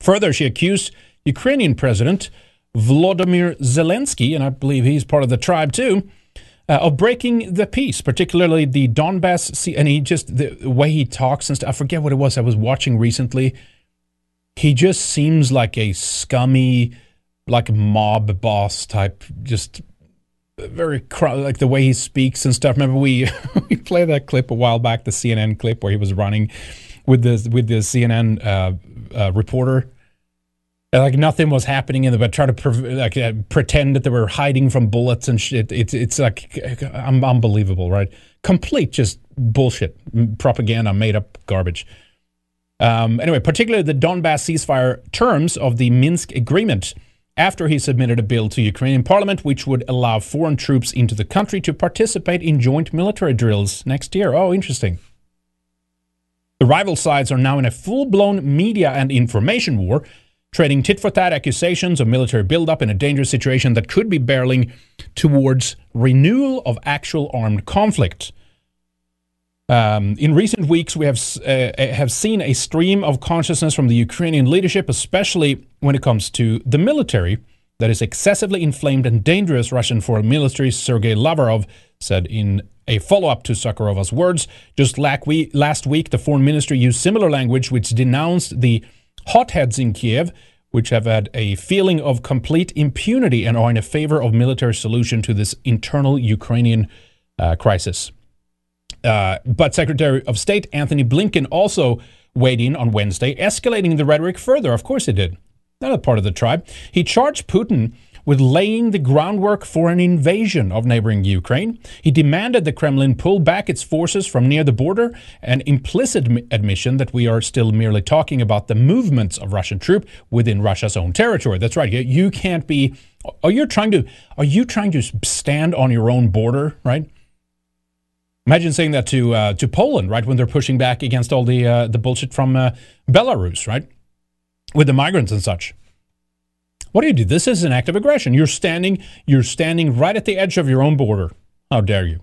Further, she accused Ukrainian President Volodymyr Zelensky, and I believe he's part of the tribe too, of breaking the peace, particularly the Donbass. And he just, the way he talks and stuff, I forget what it was I was watching recently. He just seems like a scummy, like mob boss type, just very like the way he speaks and stuff. Remember we played that clip a while back, the CNN clip where he was running with the CNN reporter, and like nothing was happening in the, but try to pretend that they were hiding from bullets and shit. It's like unbelievable, right? Complete just bullshit, propaganda, made up garbage. Anyway, particularly the Donbass ceasefire terms of the Minsk agreement, after he submitted a bill to Ukrainian parliament which would allow foreign troops into the country to participate in joint military drills next year. Oh, interesting. The rival sides are now in a full-blown media and information war, trading tit-for-tat accusations of military buildup in a dangerous situation that could be barreling towards renewal of actual armed conflict. In recent weeks, we have seen a stream of consciousness from the Ukrainian leadership, especially when it comes to the military, that is excessively inflamed and dangerous, Russian Foreign Minister Sergei Lavrov said in a follow-up to Zakharova's words. Just last week, the foreign ministry used similar language, which denounced the hotheads in Kiev, which have had a feeling of complete impunity and are in favor of military solution to this internal Ukrainian crisis. But Secretary of State Anthony Blinken also weighed in on Wednesday, escalating the rhetoric further. Of course he did. Not a part of the tribe. He charged Putin with laying the groundwork for an invasion of neighboring Ukraine. He demanded the Kremlin pull back its forces from near the border, an implicit admission that we are still merely talking about the movements of Russian troops within Russia's own territory. That's right. You can't be... Are you trying to stand on your own border, right? Imagine saying that to Poland, right, when they're pushing back against all the bullshit from Belarus, right, with the migrants and such. What do you do? This is an act of aggression. You're standing right at the edge of your own border. How dare you?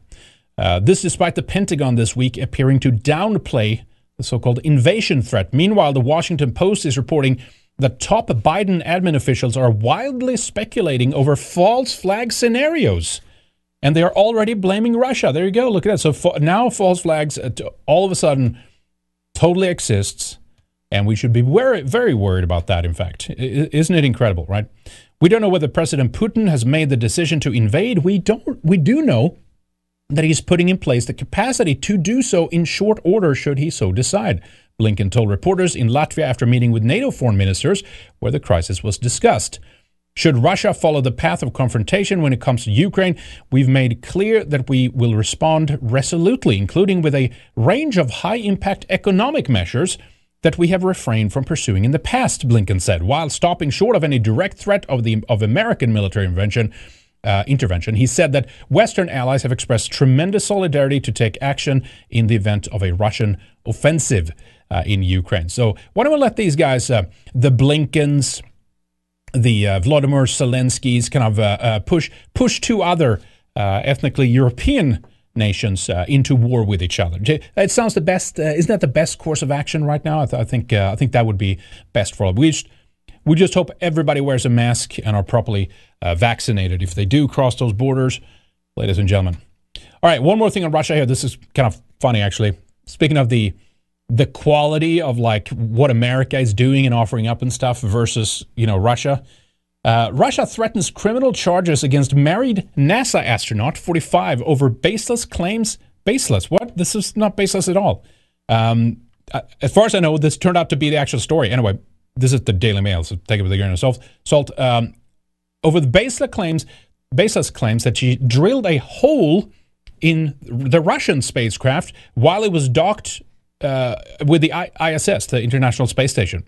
This despite the Pentagon this week appearing to downplay the so-called invasion threat. Meanwhile, the Washington Post is reporting that top Biden admin officials are wildly speculating over false flag scenarios. And they are already blaming Russia. There you go. Look at that. So now false flags all of a sudden totally exists. And we should be very, very worried about that, in fact. Isn't it incredible, right? We don't know whether President Putin has made the decision to invade. We do know that he's putting in place the capacity to do so in short order should he so decide, Blinken told reporters in Latvia after meeting with NATO foreign ministers where the crisis was discussed. Should Russia follow the path of confrontation when it comes to Ukraine, we've made clear that we will respond resolutely, including with a range of high-impact economic measures that we have refrained from pursuing in the past, Blinken said, while stopping short of any direct threat of American military intervention. He said that Western allies have expressed tremendous solidarity to take action in the event of a Russian offensive in Ukraine. So why don't we let these guys, the Blinkens, the Volodymyr Zelensky's kind of push two other ethnically European nations into war with each other. It sounds the best. Isn't that the best course of action right now? I think that would be best for all. We just hope everybody wears a mask and are properly vaccinated if they do cross those borders, ladies and gentlemen. All right, one more thing on Russia here. This is kind of funny, actually. Speaking of the quality of like what America is doing and offering up and stuff versus, Russia. Russia threatens criminal charges against married NASA astronaut 45 over baseless claims. Baseless? What? This is not baseless at all. As far as I know, this turned out to be the actual story. Anyway, this is the Daily Mail, so take it with a grain of salt. Over the baseless claims that she drilled a hole in the Russian spacecraft while it was docked with the ISS, the International Space Station.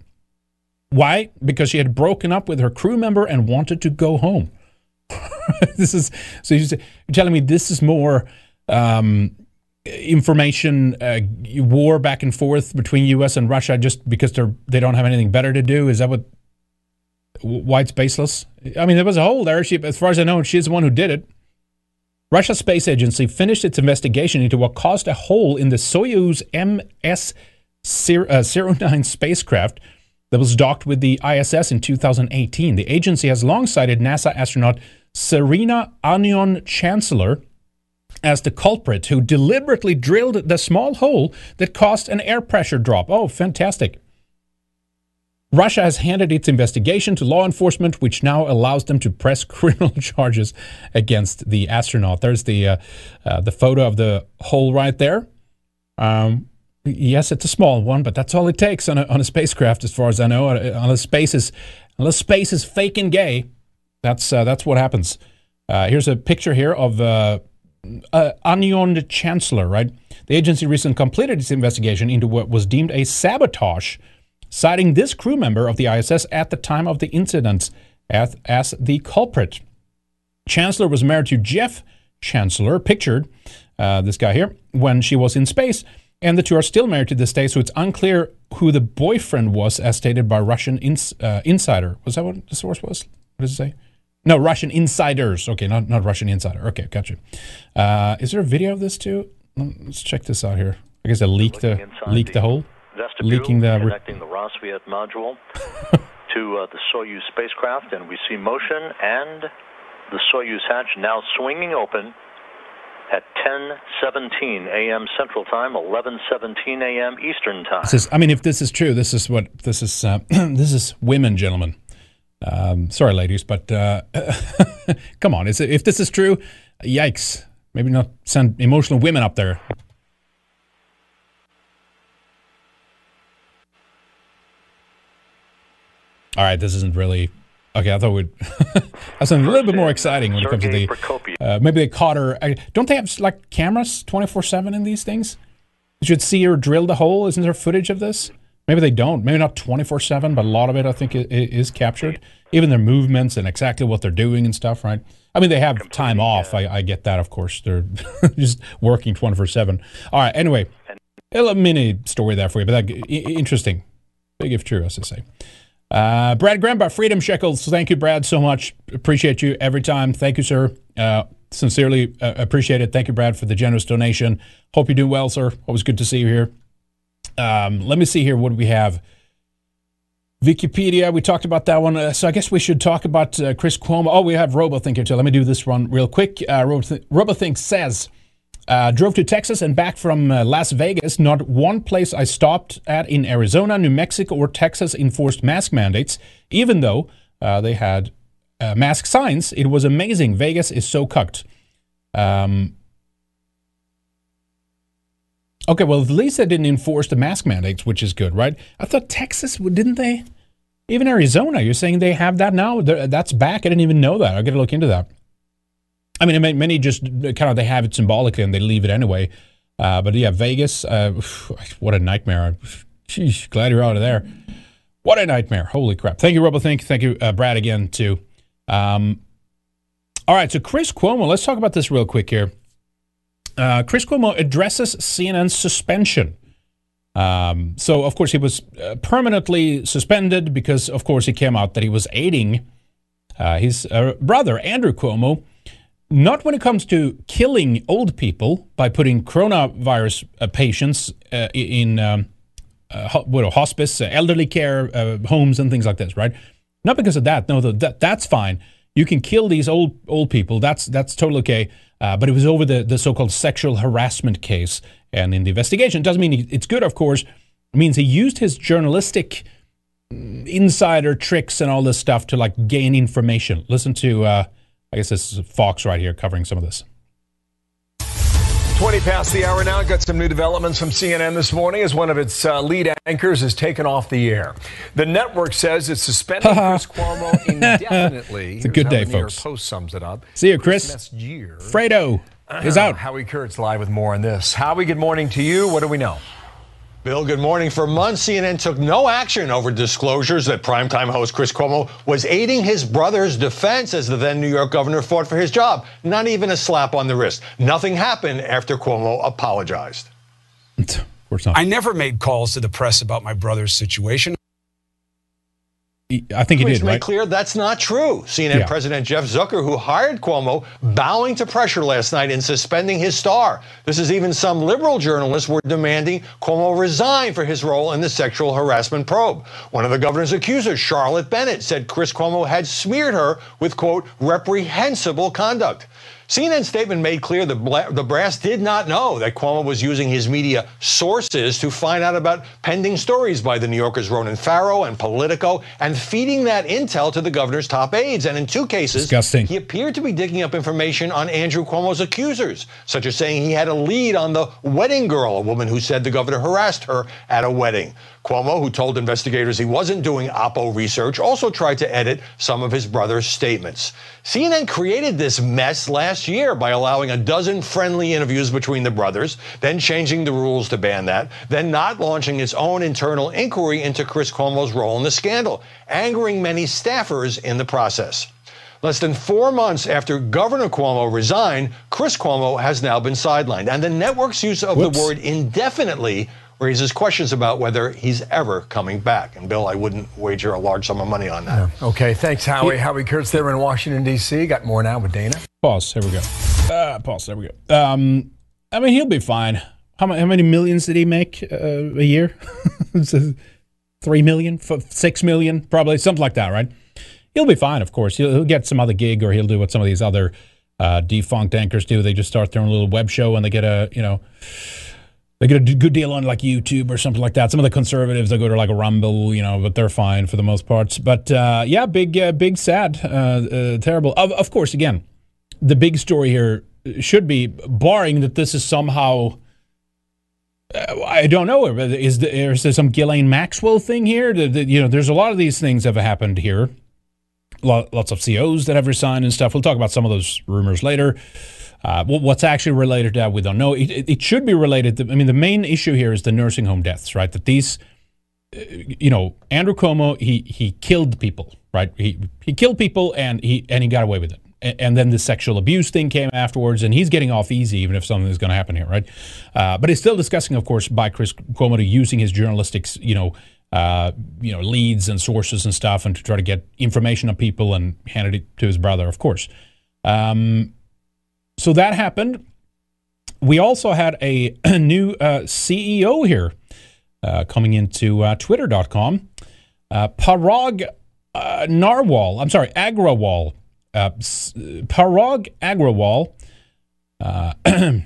Why? Because she had broken up with her crew member and wanted to go home. This is, so you're telling me this is more information war back and forth between U.S. and Russia just because they don't have anything better to do? Is that why it's baseless? I mean, there was a whole airship. As far as I know, she's the one who did it. Russia's space agency finished its investigation into what caused a hole in the Soyuz MS-09 spacecraft that was docked with the ISS in 2018. The agency has long cited NASA astronaut Serena Anion-Chancellor as the culprit, who deliberately drilled the small hole that caused an air pressure drop. Oh, fantastic. Russia has handed its investigation to law enforcement, which now allows them to press criminal charges against the astronaut. There's the photo of the hole right there. Yes, it's a small one, but that's all it takes on a spacecraft, as far as I know. Unless space is fake and gay, that's what happens. Here's a picture here of Anion Chancellor. Right, the agency recently completed its investigation into what was deemed a sabotage, citing this crew member of the ISS at the time of the incident as the culprit. Chancellor was married to Jeff Chancellor, pictured this guy here, when she was in space. And the two are still married to this day, so it's unclear who the boyfriend was, as stated by Russian insider. Was that what the source was? What does it say? No, Russian insiders. Okay, not Russian insider. Okay, gotcha. Is there a video of this too? Let's check this out here. I guess I leaked the hole. Vestibule, leaking the connecting the Rosviet module to the Soyuz spacecraft, and we see motion and the Soyuz hatch now swinging open at 10:17 a.m. Central Time, 11:17 a.m. Eastern Time. If this is true, this is women, gentlemen. Sorry, ladies, but come on. If this is true, yikes. Maybe not send emotional women up there. All right, this isn't really... Okay, I thought we'd... That's a little bit more exciting when it comes to the... maybe they caught her... Don't they have, like, cameras 24/7 in these things? You should see her drill the hole. Isn't there footage of this? Maybe they don't. Maybe not 24/7, but a lot of it, I think, is captured. Even their movements and exactly what they're doing and stuff, right? I mean, they have time off. I get that, of course. They're just working 24/7. All right, anyway. A little mini story there for you, but interesting. Big if true, as I say. Brad Graham by Freedom Shekels. Thank you, Brad, so much. Appreciate you every time. Thank you, sir. Sincerely appreciate it. Thank you, Brad, for the generous donation. Hope you do well, sir. Always good to see you here. Let me see here. What do we have? Wikipedia. We talked about that one. So I guess we should talk about Chris Cuomo. Oh, we have RoboThink here, too. Let me do this one real quick. RoboThink says... drove to Texas and back from Las Vegas. Not one place I stopped at in Arizona, New Mexico, or Texas enforced mask mandates, even though they had mask signs. It was amazing. Vegas is so cucked. Okay, well, at least they didn't enforce the mask mandates, which is good, right? I thought Texas, didn't they? Even Arizona, you're saying they have that now? That's back. I didn't even know that. I've got to look into that. I mean, many just kind of, they have it symbolically and they leave it anyway. But yeah, Vegas, what a nightmare. Jeez, glad you're out of there. What a nightmare. Holy crap. Thank you, RoboThink. Thank you, Brad, again, too. All right, so Chris Cuomo, let's talk about this real quick here. Chris Cuomo addresses CNN's suspension. So, of course, he was permanently suspended because, of course, he came out that he was aiding his brother, Andrew Cuomo. Not when it comes to killing old people by putting coronavirus patients in hospice, elderly care homes, and things like this, right? Not because of that. No, that's fine. You can kill these old people. That's totally okay. But it was over the so-called sexual harassment case, and in the investigation, it doesn't mean it's good. Of course, it means he used his journalistic insider tricks and all this stuff to like gain information. Listen to. I guess this is Fox right here covering some of this. 20 past the hour now. Got some new developments from CNN this morning as one of its lead anchors is taken off the air. The network says it's suspending Chris Cuomo indefinitely. It's a good day, folks. Post sums it up. See you, Chris. Fredo. is out. Howie Kurtz live with more on this. Howie, good morning to you. What do we know? Bill, good morning. For months, CNN took no action over disclosures that primetime host Chris Cuomo was aiding his brother's defense as the then New York governor fought for his job. Not even a slap on the wrist. Nothing happened after Cuomo apologized. Of course not. I never made calls to the press about my brother's situation. I think he did, right? Made clear that's not true. CNN President Jeff Zucker, who hired Cuomo, bowing to pressure last night and suspending his star. This is even some liberal journalists were demanding Cuomo resign for his role in the sexual harassment probe. One of the governor's accusers, Charlotte Bennett, said Chris Cuomo had smeared her with, quote, reprehensible conduct. CNN's statement made clear the brass did not know that Cuomo was using his media sources to find out about pending stories by the New Yorker's Ronan Farrow and Politico, and feeding that intel to the governor's top aides. And in two cases, he appeared to be digging up information on Andrew Cuomo's accusers, such as saying he had a lead on the wedding girl, a woman who said the governor harassed her at a wedding. Cuomo, who told investigators he wasn't doing Oppo research, also tried to edit some of his brother's statements. CNN created this mess last year by allowing a dozen friendly interviews between the brothers, then changing the rules to ban that, then not launching its own internal inquiry into Chris Cuomo's role in the scandal, angering many staffers in the process. Less than 4 months after Governor Cuomo resigned, Chris Cuomo has now been sidelined, and the network's use of the word indefinitely raises questions about whether he's ever coming back. And Bill, I wouldn't wager a large sum of money on that. Yeah. Okay, thanks, Howie. Howie Kurtz there in Washington, D.C. Got more now with Dana. Pause, here we go. I mean, he'll be fine. How many millions did he make a year? 3 million, 6 million, probably, something like that, right? He'll be fine, of course. He'll get some other gig, or he'll do what some of these other defunct anchors do. They just start their own little web show and they get a, you know, they get a good deal on like YouTube or something like that. Some of the conservatives, they go to like a Rumble, you know, but they're fine for the most part. But yeah, big, sad, terrible. Of course, again, the big story here should be, barring that this is somehow, I don't know, is there some Ghislaine Maxwell thing here? You know, there's a lot of these things that have happened here. Lots of COs that have resigned and stuff. We'll talk about some of those rumors later. What's actually related to that, we don't know. It should be related. I mean, the main issue here is the nursing home deaths, right? That these, you know, Andrew Cuomo, he killed people, right? He killed people and he got away with it. And then the sexual abuse thing came afterwards, and he's getting off easy, even if something is going to happen here, right? But it's still disgusting, of course, by Chris Cuomo to using his journalistic, you know, leads and sources and stuff, and to try to get information on people, and handed it to his brother, of course. So that happened. We also had a new CEO here coming into Twitter.com. Parag Narwal. I'm sorry, Agrawal. Parag Agrawal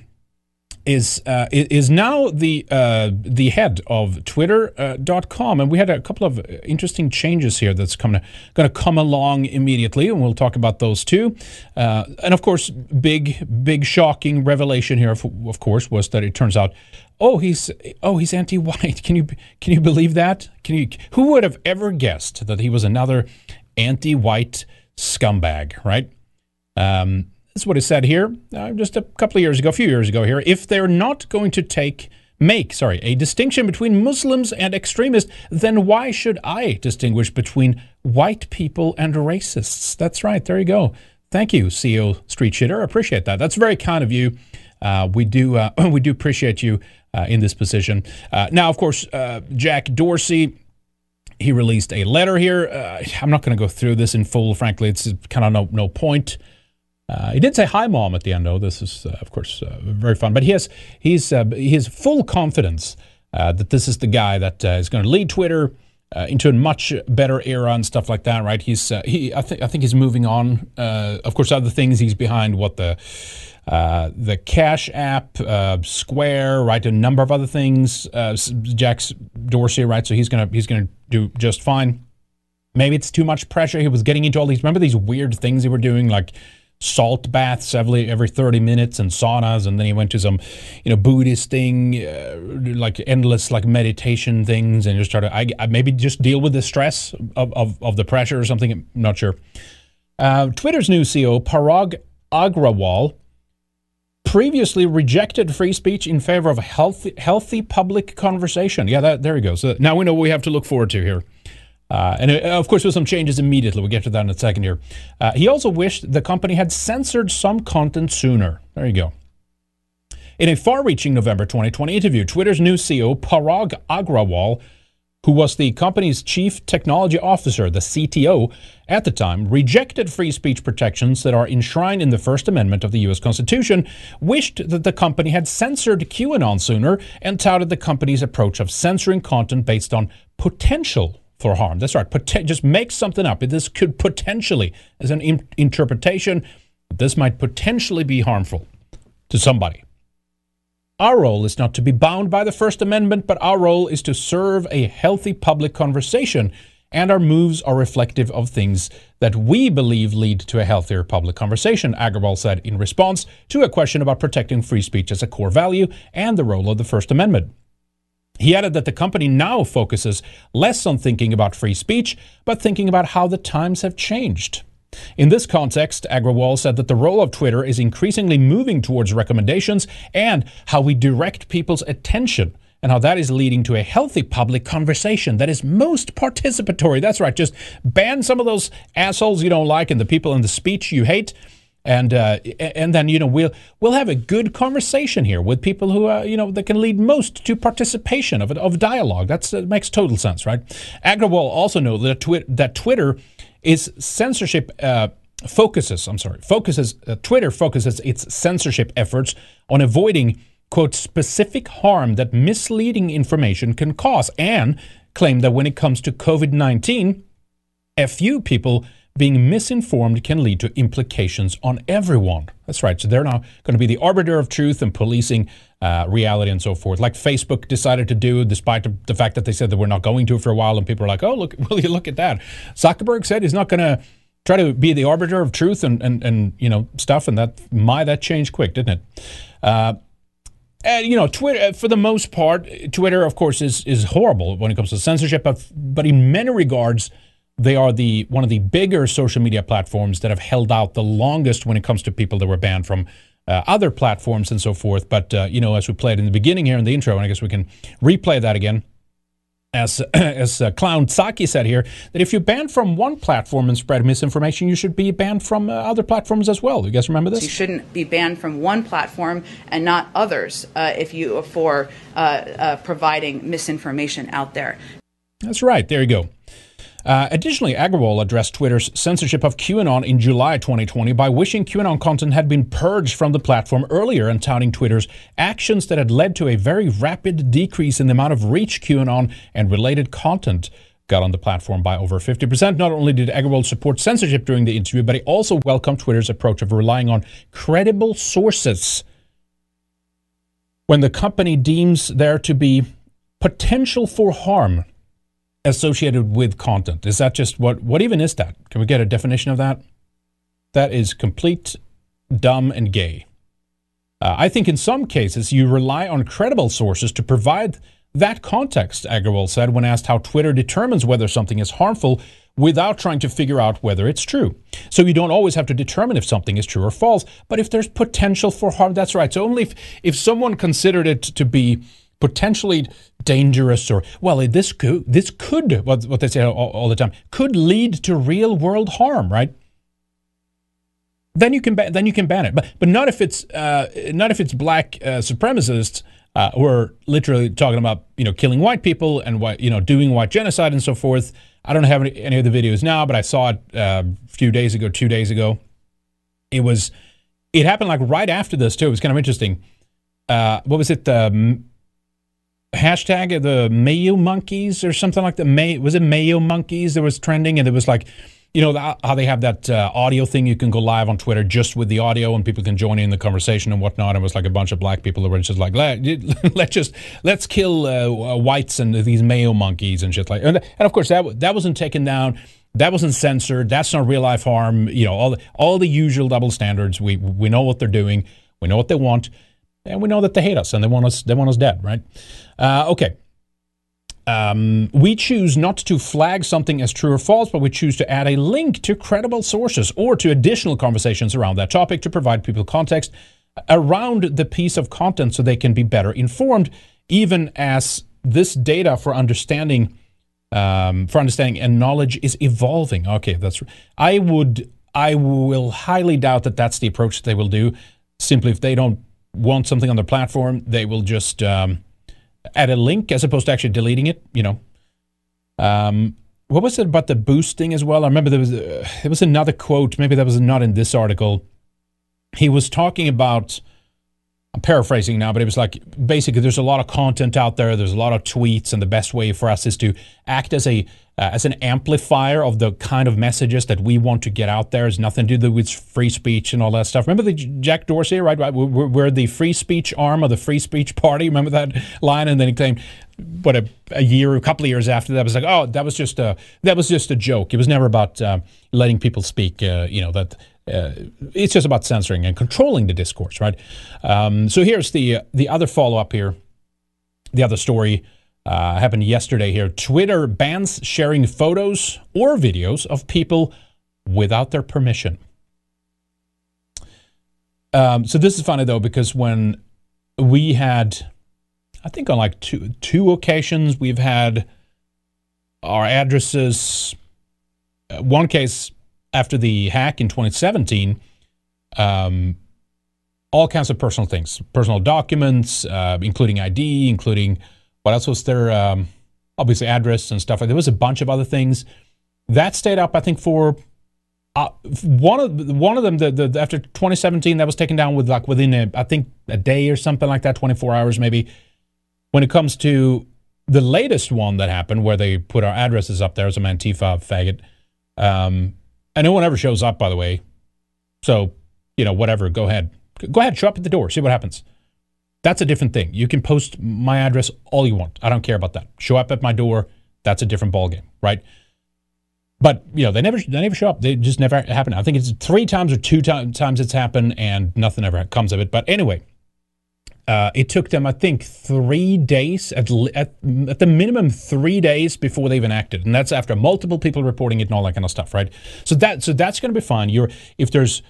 is now the head of Twitter.com. And we had a couple of interesting changes here that's going to come along immediately, and we'll talk about those too. And of course, big shocking revelation here, of course, was that it turns out, he's anti-white. Can you believe that? Who would have ever guessed that he was another anti-white scumbag, right? That's what it said here, just a few years ago here. If they're not going to make a distinction between Muslims and extremists, then why should I distinguish between white people and racists? That's right. There you go. Thank you, CEO Street Shitter. I appreciate that. That's very kind of you. We do appreciate you in this position. Now, of course, Jack Dorsey, he released a letter here. I'm not going to go through this in full, frankly. It's kind of no point. He did say "Hi, Mom" at the end, though. This is, of course, very fun. But he has full confidence that this is the guy that is going to lead Twitter into a much better era and stuff like that, right? I think he's moving on. Of course, other things he's behind, what the Cash App, Square, right? A number of other things. Jack Dorsey, right? So he's gonna do just fine. Maybe it's too much pressure. He was getting into all these. Remember these weird things they were doing, like salt baths every 30 minutes and saunas, and then he went to some, you know, Buddhist thing, like endless like meditation things, and just started. I maybe just deal with the stress of the pressure or something. I'm not sure. Twitter's new CEO Parag Agrawal previously rejected free speech in favor of healthy public conversation. Yeah, there he goes. So now we know what we have to look forward to here. And of course, there's some changes immediately. We'll get to that in a second here. He also wished the company had censored some content sooner. There you go. In a far-reaching November 2020 interview, Twitter's new CEO, Parag Agrawal, who was the company's chief technology officer, the CTO, at the time, rejected free speech protections that are enshrined in the First Amendment of the U.S. Constitution, wished that the company had censored QAnon sooner, and touted the company's approach of censoring content based on potential for harm. That's right, just make something up. This could potentially, as an interpretation, this might potentially be harmful to somebody. Our role is not to be bound by the First Amendment, but our role is to serve a healthy public conversation, and our moves are reflective of things that we believe lead to a healthier public conversation, Agrawal said in response to a question about protecting free speech as a core value and the role of the First Amendment. He added that the company now focuses less on thinking about free speech, but thinking about how the times have changed. In this context, Agrawal said that the role of Twitter is increasingly moving towards recommendations and how we direct people's attention, and how that is leading to a healthy public conversation that is most participatory. That's right. Just ban some of those assholes you don't like and the people in the speech you hate, and then we'll have a good conversation here with people who that can lead most to participation of dialogue. That makes total sense, right? Agrawal also noted that Twitter. Twitter focuses its censorship efforts on avoiding, quote, specific harm that misleading information can cause, and claimed that when it comes to COVID-19, a few people being misinformed can lead to implications on everyone. That's right. So they're now going to be the arbiter of truth and policing reality and so forth, like Facebook decided to do, despite the fact that they said that we're not going to for a while. And people are like, oh, look, will you look at that? Zuckerberg said he's not going to try to be the arbiter of truth and stuff. And that changed quick, didn't it? And Twitter, for the most part, Twitter, of course, is horrible when it comes to censorship. But in many regards, they are one of the bigger social media platforms that have held out the longest when it comes to people that were banned from other platforms and so forth. But, as we played in the beginning here in the intro, and I guess we can replay that again, as Clown Saki said here, that if you're banned from one platform and spread misinformation, you should be banned from other platforms as well. You guys remember this? You shouldn't be banned from one platform and not others for providing misinformation out there. That's right. There you go. Additionally, Agrawal addressed Twitter's censorship of QAnon in July 2020 by wishing QAnon content had been purged from the platform earlier and touting Twitter's actions that had led to a very rapid decrease in the amount of reach QAnon and related content got on the platform by over 50%. Not only did Agrawal support censorship during the interview, but he also welcomed Twitter's approach of relying on credible sources when the company deems there to be potential for harm associated with content. Is that just what even is that? Can we get a definition of that? That is complete dumb and gay. I think in some cases you rely on credible sources to provide that context, Agrawal said when asked how Twitter determines whether something is harmful without trying to figure out whether it's true. So you don't always have to determine if something is true or false, but if there's potential for harm, that's right. So only if someone considered it to be potentially dangerous, or, well, this could what they say all the time, could lead to real world harm, right? Then you can ban it, but not if it's black supremacists who are literally talking about killing white people and doing white genocide and so forth. I don't have any of the videos now, but I saw it two days ago. It happened like right after this too. It was kind of interesting. What was it? Hashtag the Mayo Monkeys or something like that. Was it Mayo Monkeys that was trending? And it was like, how they have that audio thing. You can go live on Twitter just with the audio and people can join in the conversation and whatnot. It was like a bunch of black people that were just like, let's kill whites and these Mayo Monkeys and shit like that. And of course, that wasn't taken down. That wasn't censored. That's not real life harm. All the usual double standards. We know what they're doing. We know what they want. And we know that they hate us and they want us dead, right? Okay. We choose not to flag something as true or false, but we choose to add a link to credible sources or to additional conversations around that topic to provide people context around the piece of content so they can be better informed, even as this data for understanding and knowledge is evolving. Okay, that's I will highly doubt that that's the approach that they will do. Simply, if they don't want something on their platform, they will just add a link as opposed to actually deleting it, you know. What was it about the boosting as well? I remember there was another quote, maybe that was not in this article. He was talking about, I'm paraphrasing now, but it was like, basically there's a lot of content out there, there's a lot of tweets, and the best way for us is to act as an amplifier of the kind of messages that we want to get out there. It's nothing to do with free speech and all that stuff. Remember the Jack Dorsey, right? We're the free speech arm of the free speech party. Remember that line? And then he claimed, what, a couple of years after that, it was like, oh, that was just a joke. It was never about letting people speak. It's just about censoring and controlling the discourse, right? So here's the other follow-up here. The other story happened yesterday here. Twitter bans sharing photos or videos of people without their permission. So this is funny, though, because when we had, I think on like two occasions, we've had our addresses, one case after the hack in 2017, all kinds of personal things, personal documents, including ID, including, what else was there? Obviously address and stuff. There was a bunch of other things that stayed up, I think, for one of them, after 2017, that was taken down with like within a day or something like that, 24 hours maybe. When it comes to the latest one that happened, where they put our addresses up there as a Antifa faggot, and no one ever shows up, by the way. So, you know, whatever, go ahead, show up at the door, see what happens. That's a different thing. You can post my address all you want. I don't care about that. Show up at my door. That's a different ballgame, right? But, you know, they never show up. They just never happen. I think it's 3 times or 2 times it's happened, and nothing ever comes of it. But anyway, it took them, I think, 3 days, at the minimum 3 days before they even acted. And that's after multiple people reporting it and all that kind of stuff, right? So that's going to be fine. If there's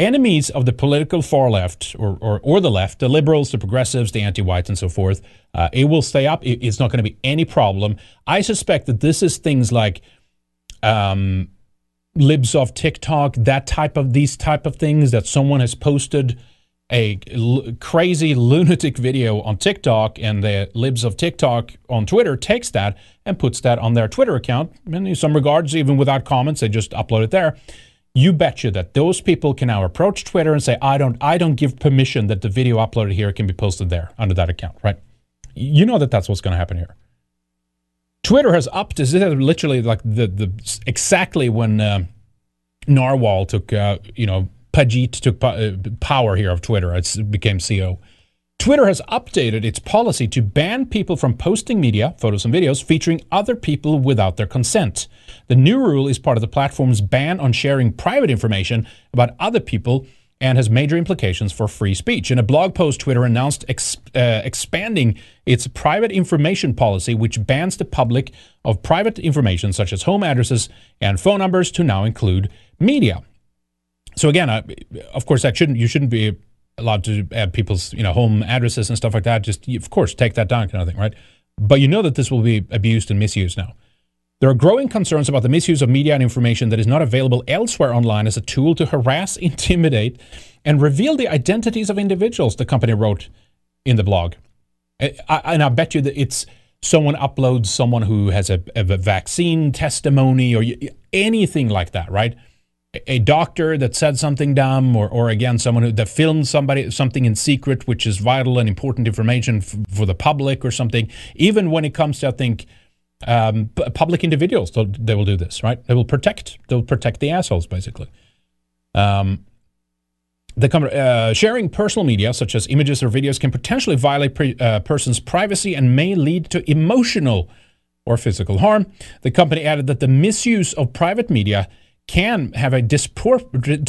enemies of the political far left or the left, the liberals, the progressives, the anti-whites, and so forth, it will stay up. It's not going to be any problem. I suspect that this is things like libs of TikTok, these type of things, that someone has posted a crazy lunatic video on TikTok, and the libs of TikTok on Twitter takes that and puts that on their Twitter account. And in some regards, even without comments, they just upload it there. You betcha that those people can now approach Twitter and say, I don't give permission that the video uploaded here can be posted there under that account, right? You know that's what's going to happen here. Twitter has upped this. This is literally like exactly when Narwhal took, Pajit took power here of Twitter. It became CEO. Twitter has updated its policy to ban people from posting media, photos and videos, featuring other people without their consent. The new rule is part of the platform's ban on sharing private information about other people and has major implications for free speech. In a blog post, Twitter announced expanding its private information policy, which bans the public of private information such as home addresses and phone numbers to now include media. So again, of course, you shouldn't be allowed to add people's home addresses and stuff like that. Just, of course, take that down, kind of thing, right? But you know that this will be abused and misused now. There are growing concerns about the misuse of media and information that is not available elsewhere online as a tool to harass, intimidate, and reveal the identities of individuals, the company wrote in the blog. And I bet you that it's someone uploads someone who has a vaccine testimony or anything like that, right? A doctor that said something dumb, or again, someone that filmed something in secret, which is vital and important information for the public or something. Even when it comes to, I think, public individuals, they will do this, right? They'll protect the assholes, basically. The company, sharing personal media, such as images or videos, can potentially violate a person's privacy and may lead to emotional or physical harm. The company added that the misuse of private media can have a disproportionate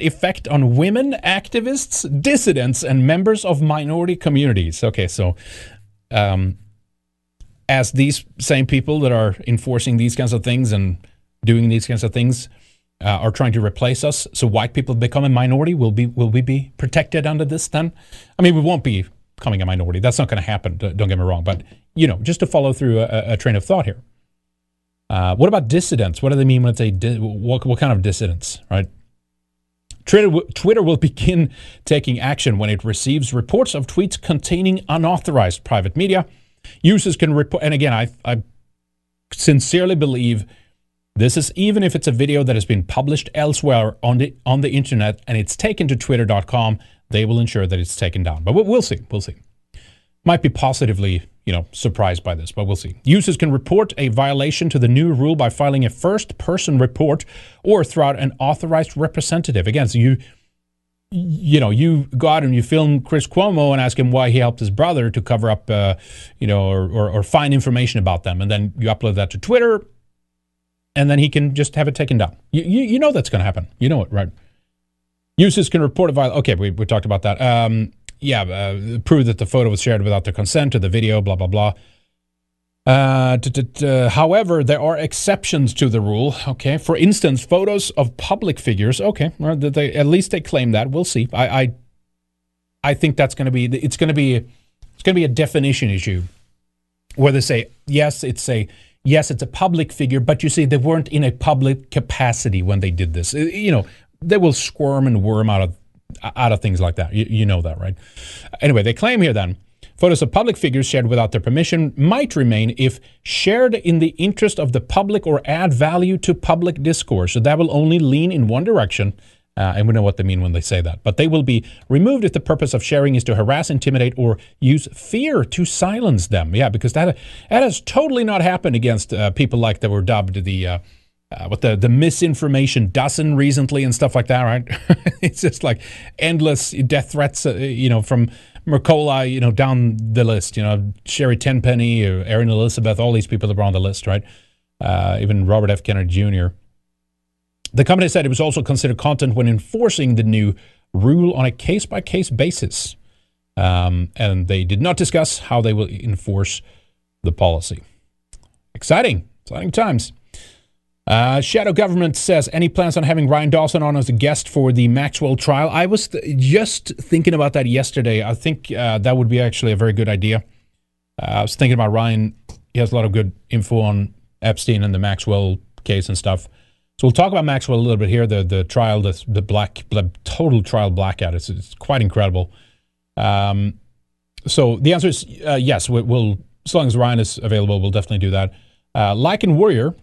effect on women, activists, dissidents, and members of minority communities. Okay, so as these same people that are enforcing these kinds of things and doing these kinds of things are trying to replace us, so white people become a minority? Will we be protected under this then? I mean, we won't be becoming a minority. That's not going to happen, don't get me wrong. But, you know, just to follow through a train of thought here. What about dissidents? What do they mean when they say, what kind of dissidents, right? Twitter will begin taking action when it receives reports of tweets containing unauthorized private media. Users can report, and again, I sincerely believe this is even if it's a video that has been published elsewhere on the internet and it's taken to twitter.com, they will ensure that it's taken down. But we'll see, we'll see. Might be positively, you know, surprised by this, but we'll see. Users can report a violation to the new rule by filing a first-person report or throughout an authorized representative. Again, so you know, you go out and you film Chris Cuomo and ask him why he helped his brother to cover up, you know, or find information about them, and then you upload that to Twitter, and then he can just have it taken down. You know that's going to happen. You know it, right? Users can report a violation. Okay, we talked about that. Prove that the photo was shared without their consent or the video, blah, blah, blah. However, there are exceptions to the rule, okay? For instance, photos of public figures, okay, well, at least they claim that. We'll see. I think that's going to be, it's going to be a definition issue where they say, yes, it's a public figure, but you see, they weren't in a public capacity when they did this. You know, they will squirm and worm out of things like that. You know that, right? Anyway, they claim here then, photos of public figures shared without their permission might remain if shared in the interest of the public or add value to public discourse. So that will only lean in one direction, and we know what they mean when they say that. But they will be removed if the purpose of sharing is to harass, intimidate, or use fear to silence them. Yeah, because that has totally not happened against people like that were dubbed the misinformation dozen recently and stuff like that, right? It's just like endless death threats, you know, from Mercola, you know, down the list, you know, Sherry Tenpenny, Erin Elizabeth, all these people that were on the list, right? Even Robert F. Kennedy Jr. The company said it was also considered content when enforcing the new rule on a case-by-case basis. And they did not discuss how they will enforce the policy. Exciting times. Shadow Government says, any plans on having Ryan Dawson on as a guest for the Maxwell trial? I was just thinking about that yesterday. I think that would be actually a very good idea. I was thinking about Ryan. He has a lot of good info on Epstein and the Maxwell case and stuff. So we'll talk about Maxwell a little bit here, the trial, the total trial blackout. It's quite incredible. So the answer is yes, we'll, as long as Ryan is available, we'll definitely do that. Lycan Warrior,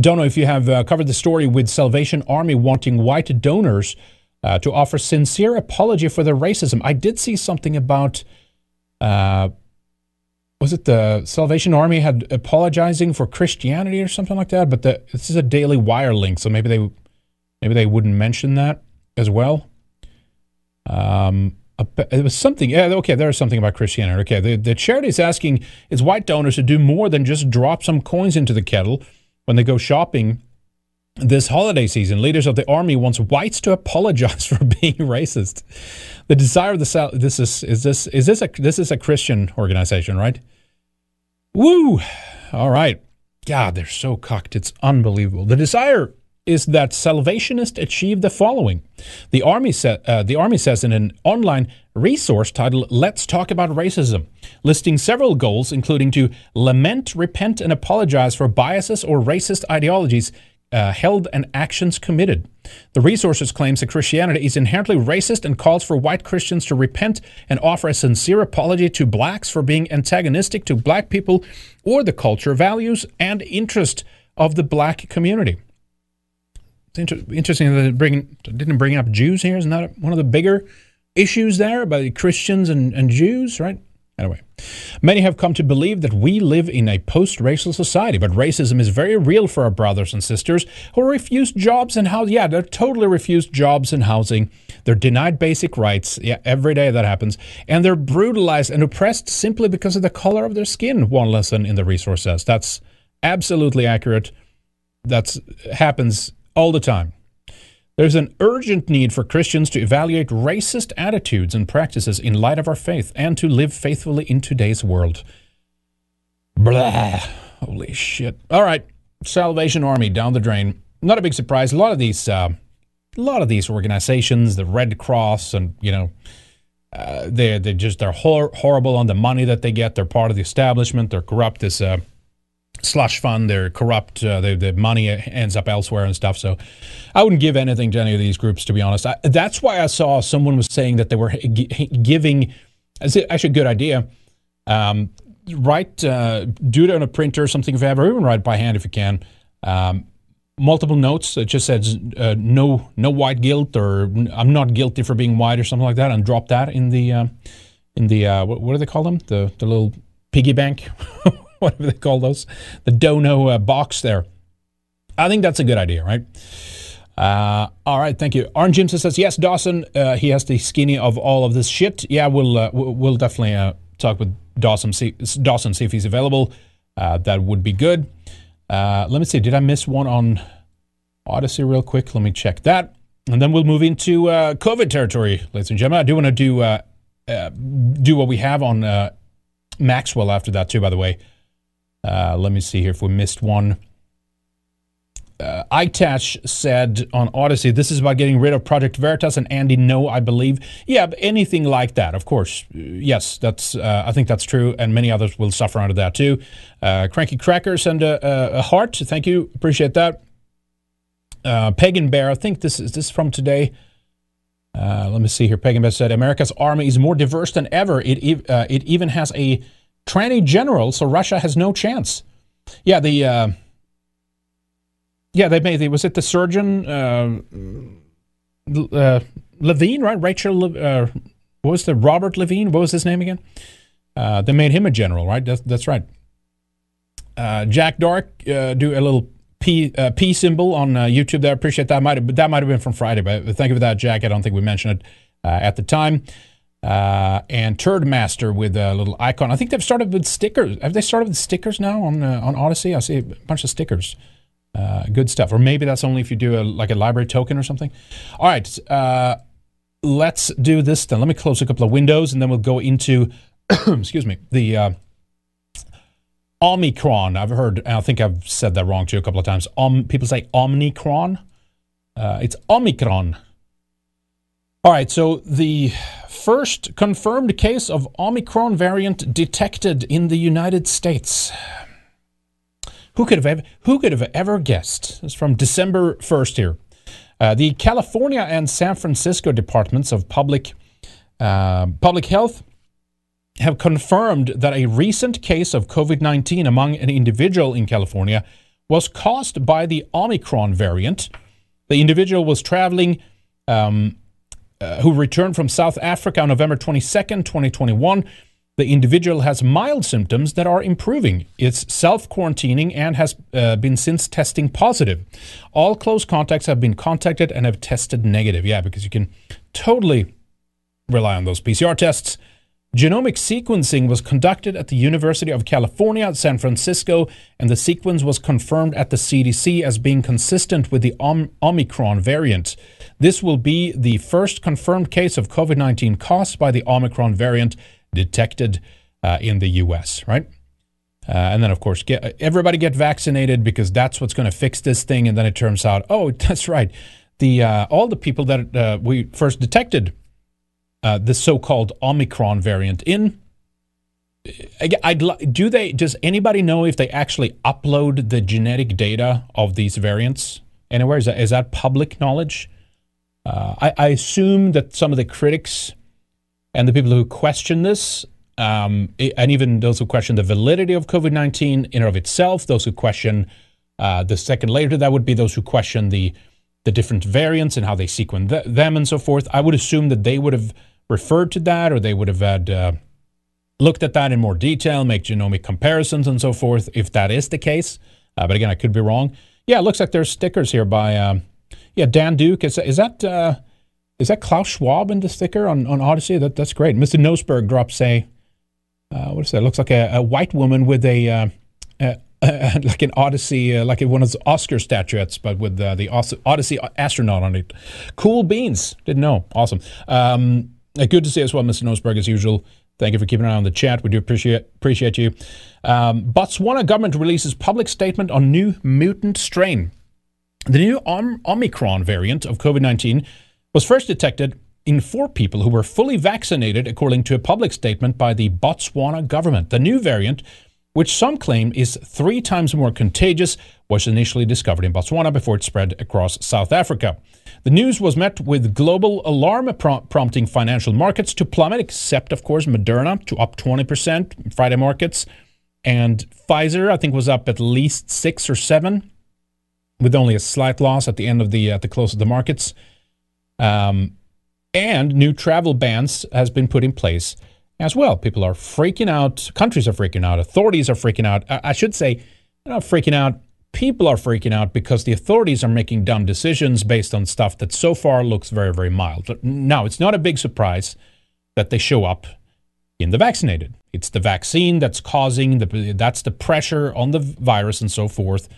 don't know if you have covered the story with Salvation Army wanting white donors to offer sincere apology for their racism. I did see something about, was it the Salvation Army had apologizing for Christianity or something like that? But this is a Daily Wire link, so maybe they wouldn't mention that as well. It was something, yeah, okay, there's something about Christianity. Okay, the charity is asking its white donors to do more than just drop some coins into the kettle when they go shopping this holiday season. Leaders of the army wants whites to apologize for being racist. The desire of the South. This is a Christian organization, right? Woo! All right. God, they're so cocked. It's unbelievable. The desire is that Salvationists achieve the following. The army says in an online resource titled Let's Talk About Racism, listing several goals, including to lament, repent, and apologize for biases or racist ideologies held and actions committed. The resources claims that Christianity is inherently racist and calls for white Christians to repent and offer a sincere apology to blacks for being antagonistic to black people or the culture, values, and interest of the black community. It's interesting that they didn't bring up Jews here. Isn't that one of the bigger issues there about Christians and Jews, right? Anyway, many have come to believe that we live in a post-racial society, but racism is very real for our brothers and sisters who are refused jobs and housing. Yeah, they're totally refused jobs and housing. They're denied basic rights. Yeah, every day that happens. And they're brutalized and oppressed simply because of the color of their skin, one lesson in the resource says. That's absolutely accurate. That happens all the time. There's an urgent need for Christians to evaluate racist attitudes and practices in light of our faith and to live faithfully in today's world. Blah. Holy shit. All right. Salvation Army down the drain. not a big surprise. A lot of these organizations, the Red Cross, and they're horrible on the money that they get. They're part of the establishment. They're corrupt as slush fund. They're corrupt. The money ends up elsewhere and stuff. So I wouldn't give anything to any of these groups, to be honest. That's why I saw someone was saying that they were giving. It's actually a good idea. Do it on a printer or something. If you have, or even write by hand if you can. Multiple notes. It just says no white guilt, or I'm not guilty for being white, or something like that, and drop that in the what do they call them? The little piggy bank. Whatever they call those, the dono box there. I think that's a good idea, right? All right, thank you. Orange Jim says, yes, Dawson, he has the skinny of all of this shit. Yeah, we'll definitely talk with Dawson, see if he's available. That would be good. Let me see, did I miss one on Odyssey real quick? Let me check that. And then we'll move into COVID territory, ladies and gentlemen. I do want to do what we have on Maxwell after that too, by the way. Let me see here if we missed one. Itash said on Odyssey, this is about getting rid of Project Veritas and Andy No, I believe. Yeah, but anything like that, of course. Yes, that's. I think that's true, and many others will suffer under that too. Cranky Crackers and a heart. Thank you. Appreciate that. Pagan Bear, I think this is from today. Let me see here. Pagan Bear said, America's army is more diverse than ever. It even has a tranny general, so Russia has no chance. Yeah, they made the surgeon Levine, right? Robert Levine? What was his name again? They made him a general, right? That's right. Jack Dark do a little P symbol on YouTube there. Appreciate that. That might have been from Friday, but thank you for that, Jack. I don't think we mentioned it at the time. And Turd Master with a little icon. I think they've started with stickers. Have they started with stickers now on Odyssey? I see a bunch of stickers. Good stuff. Or maybe that's only if you do a library token or something. All right, let's do this then. Let me close a couple of windows and then we'll go into excuse me, the Omicron. I've heard. I think I've said that wrong too a couple of times. People say Omnicron. It's Omicron. All right, so the first confirmed case of Omicron variant detected in the United States. Who could have ever guessed? It's from December 1st here. The California and San Francisco Departments of Public Health have confirmed that a recent case of COVID-19 among an individual in California was caused by the Omicron variant. The individual was traveling... who returned from South Africa on November 22nd, 2021. The individual has mild symptoms that are improving. It's self-quarantining and has been since testing positive. All close contacts have been contacted and have tested negative. Yeah, because you can totally rely on those PCR tests. Genomic sequencing was conducted at the University of California, San Francisco, and the sequence was confirmed at the CDC as being consistent with the Omicron variant. This will be the first confirmed case of COVID-19 caused by the Omicron variant detected in the U.S., right? And then, of course, everybody get vaccinated, because that's what's going to fix this thing. And then it turns out, oh, that's right. All the people that we first detected the so-called Omicron variant in, does anybody know if they actually upload the genetic data of these variants anywhere? Is that public knowledge? I assume that some of the critics and the people who question this, and even those who question the validity of COVID-19 in and of itself, those who question the second layer to that would be those who question the different variants and how they sequence them and so forth. I would assume that they would have referred to that, or they would have had looked at that in more detail, make genomic comparisons and so forth, if that is the case. But again, I could be wrong. Yeah, it looks like there's stickers here by... Dan Duke. Is that Klaus Schwab in the sticker on Odyssey? That's great. Mr. Nosberg drops what is that? It looks like a white woman with like an Odyssey, like one of those Oscar statuettes, but with the Odyssey astronaut on it. Cool beans. Didn't know. Awesome. Good to see you as well, Mr. Nosberg, as usual. Thank you for keeping an eye on the chat. We do appreciate you. Botswana government releases public statement on new mutant strain. The new Omicron variant of COVID-19 was first detected in 4 people who were fully vaccinated, according to a public statement by the Botswana government. The new variant, which some claim is 3 times more contagious, was initially discovered in Botswana before it spread across South Africa. The news was met with global alarm, prompting financial markets to plummet, except, of course, Moderna to up 20% Friday markets. And Pfizer, I think, was up at least 6 or 7, with only a slight loss at the end of the at the close of the markets. And new travel bans has been put in place as well. People are freaking out. Countries are freaking out. Authorities are freaking out. I should say, they're not freaking out. People are freaking out because the authorities are making dumb decisions based on stuff that so far looks very, very mild. Now, it's not a big surprise that they show up in the vaccinated. It's the vaccine that's causing that's the pressure on the virus and so forth.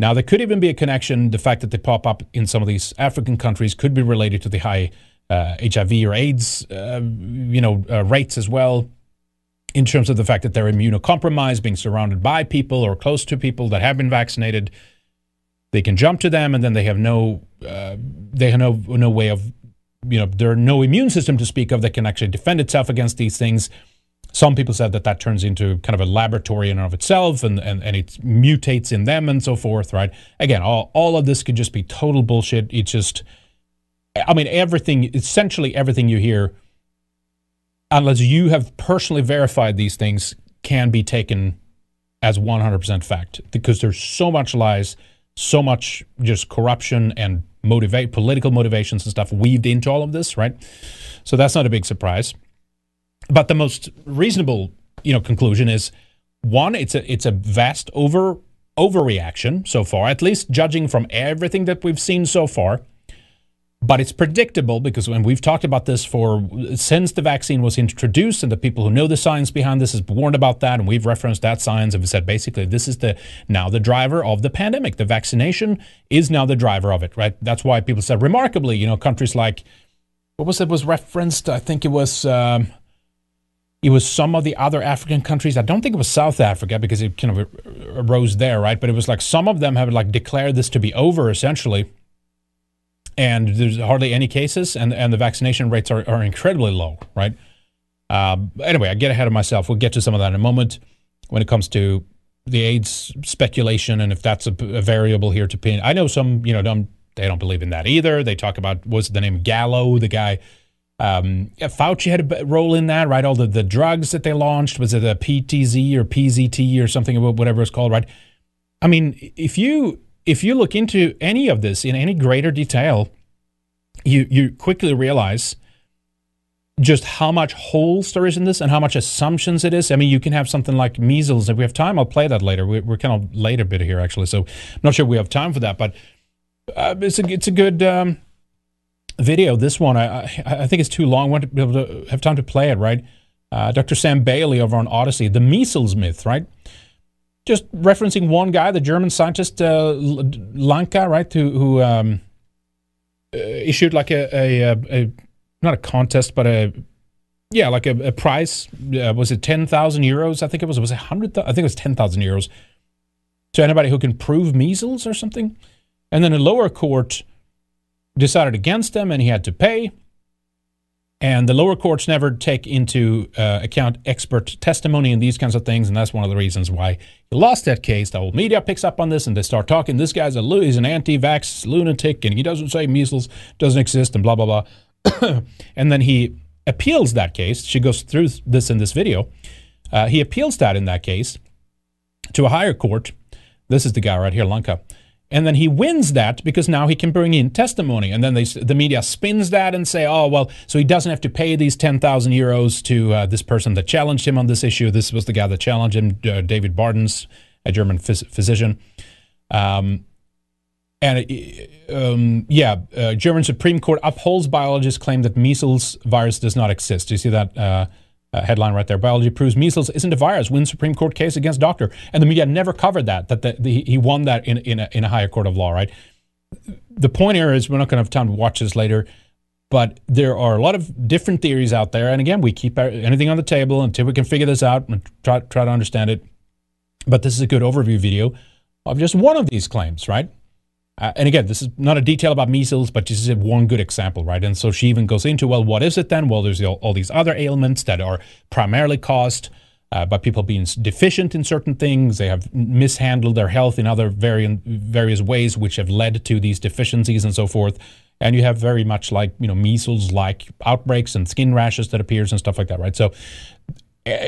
Now, there could even be a connection. The fact that they pop up in some of these African countries could be related to the high HIV or AIDS, rates as well, in terms of the fact that they're immunocompromised, being surrounded by people or close to people that have been vaccinated. They can jump to them, and then they have no way of, there are no immune system to speak of that can actually defend itself against these things. Some people said that that turns into kind of a laboratory in and of itself, and it mutates in them and so forth, right? Again, all of this could just be total bullshit. It's just, I mean, essentially everything you hear, unless you have personally verified these things, can be taken as 100% fact, because there's so much lies, so much just corruption and political motivations and stuff weaved into all of this, right? So that's not a big surprise. But the most reasonable, conclusion is, one, it's a vast overreaction so far, at least judging from everything that we've seen so far. But it's predictable, because when we've talked about this since the vaccine was introduced, and the people who know the science behind this has warned about that, and we've referenced that science, and we said basically this is now the driver of the pandemic. The vaccination is now the driver of it, right? That's why people said remarkably, countries like, what was it was referenced? I think it was some of the other African countries. I don't think it was South Africa, because it kind of arose there, right? But it was like some of them have like declared this to be over essentially. And there's hardly any cases, and the vaccination rates are incredibly low, right? Anyway, I get ahead of myself. We'll get to some of that in a moment when it comes to the AIDS speculation and if that's a variable here to pin. I know some, they don't believe in that either. They talk about, what's the name, Gallo, the guy. Fauci had a role in that, right? All the drugs that they launched, was it a PTZ or PZT or something, whatever it's called, right? I mean, if you look into any of this in any greater detail, you quickly realize just how much holes there is in this and how much assumptions it is. I mean, you can have something like measles. If we have time, I'll play that later. We're kind of late a bit here, actually, so I'm not sure we have time for that. But it's a good video, this one. I think it's too long. I want to be able to have time to play it, right? Dr. Sam Bailey over on Odyssey, the measles myth, right? Just referencing one guy, the German scientist Lanka, right, who issued like a not a contest, but a prize. Was it 10,000 euros? I think it was. Was it 100? I think it was 10,000 euros to anybody who can prove measles or something. And then a lower court decided against him, and he had to pay. And the lower courts never take into account expert testimony and these kinds of things, and that's one of the reasons why he lost that case. The whole media picks up on this, and they start talking. This guy's he's an anti-vax lunatic, and he doesn't say measles doesn't exist, and blah, blah, blah. And then he appeals that case. She goes through this in this video. He appeals that in that case to a higher court. This is the guy right here, Lanka. And then he wins that, because now he can bring in testimony. And then the media spins that and say, oh, well, so he doesn't have to pay these 10,000 euros to this person that challenged him on this issue. This was the guy that challenged him, David Bardens, a German physician. German Supreme Court upholds biologists' claim that measles virus does not exist. Do you see that? Headline right there. Biology proves measles isn't a virus. Wins Supreme Court case against doctor. And the media never covered that he won that in a higher court of law, right? The point here is, we're not going to have time to watch this later, but there are a lot of different theories out there. And again, we keep anything on the table until we can figure this out and try to understand it. But this is a good overview video of just one of these claims, right? And again, this is not a detail about measles, but this is one good example, right? And so she even goes into, well, what is it then? Well, there's all these other ailments that are primarily caused by people being deficient in certain things. They have mishandled their health in other various ways, which have led to these deficiencies and so forth. And you have very much like, you know, measles-like outbreaks and skin rashes that appears and stuff like that, right? So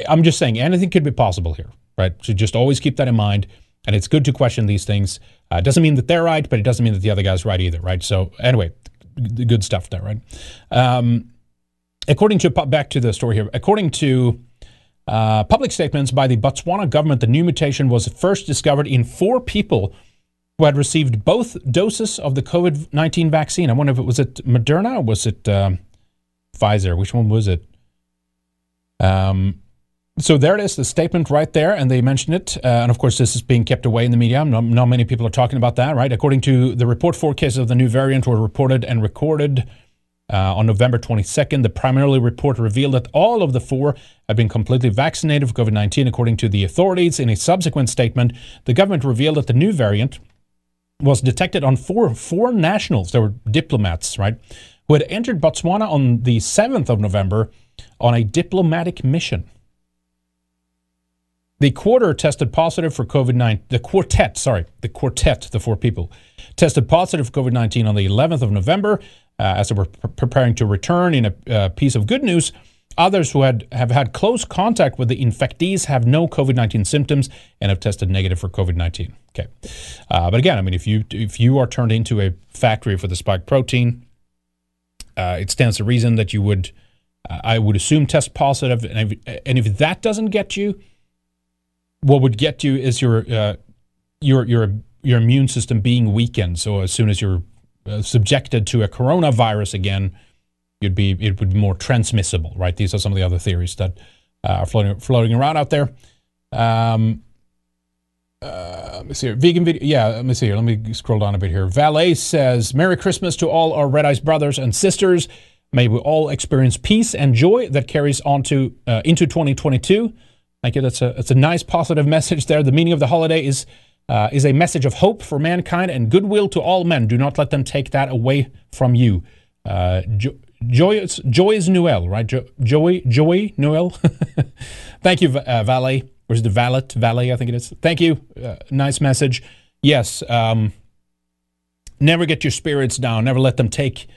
I'm just saying anything could be possible here, right? So just always keep that in mind. And it's good to question these things. It doesn't mean that they're right, but it doesn't mean that the other guy's right either, right? So anyway, the good stuff there, right? Back to the story here, according to public statements by the Botswana government, the new mutation was first discovered in 4 people who had received both doses of the COVID-19 vaccine. I wonder if it was at Moderna or was it Pfizer? Which one was it? So there it is, the statement right there, and they mentioned it. And of course, this is being kept away in the media. Not many people are talking about that, right? According to the report, 4 cases of the new variant were reported and recorded on November 22nd. The primary report revealed that all of the 4 had been completely vaccinated for COVID-19, according to the authorities. In a subsequent statement, the government revealed that the new variant was detected on 4 foreign nationals. They were diplomats, right, who had entered Botswana on the 7th of November on a diplomatic mission. The quartet tested positive for COVID-19. The 4 people tested positive for COVID-19 on the 11th of November as they were preparing to return. In a piece of good news, others who have had close contact with the infectees have no COVID-19 symptoms and have tested negative for COVID-19. Okay, but again, I mean, if you are turned into a factory for the spike protein, it stands to reason that you would, I would assume, test positive. And if that doesn't get you, what would get you is your immune system being weakened. So as soon as you're subjected to a coronavirus again, it would be more transmissible, right? These are some of the other theories that are floating around out there. Let me see here. Vegan video. Yeah, let me see here. Let me scroll down a bit here. Valet says, "Merry Christmas to all our Red Eyes brothers and sisters. May we all experience peace and joy that carries on to into 2022." Thank you. That's a nice positive message there. The meaning of the holiday is a message of hope for mankind and goodwill to all men. Do not let them take that away from you. Joyous Noel, right? Joy Noel. Thank you, Valet. Where's the Valet, I think it is. Thank you. Nice message. Yes. Never get your spirits down. Never let them take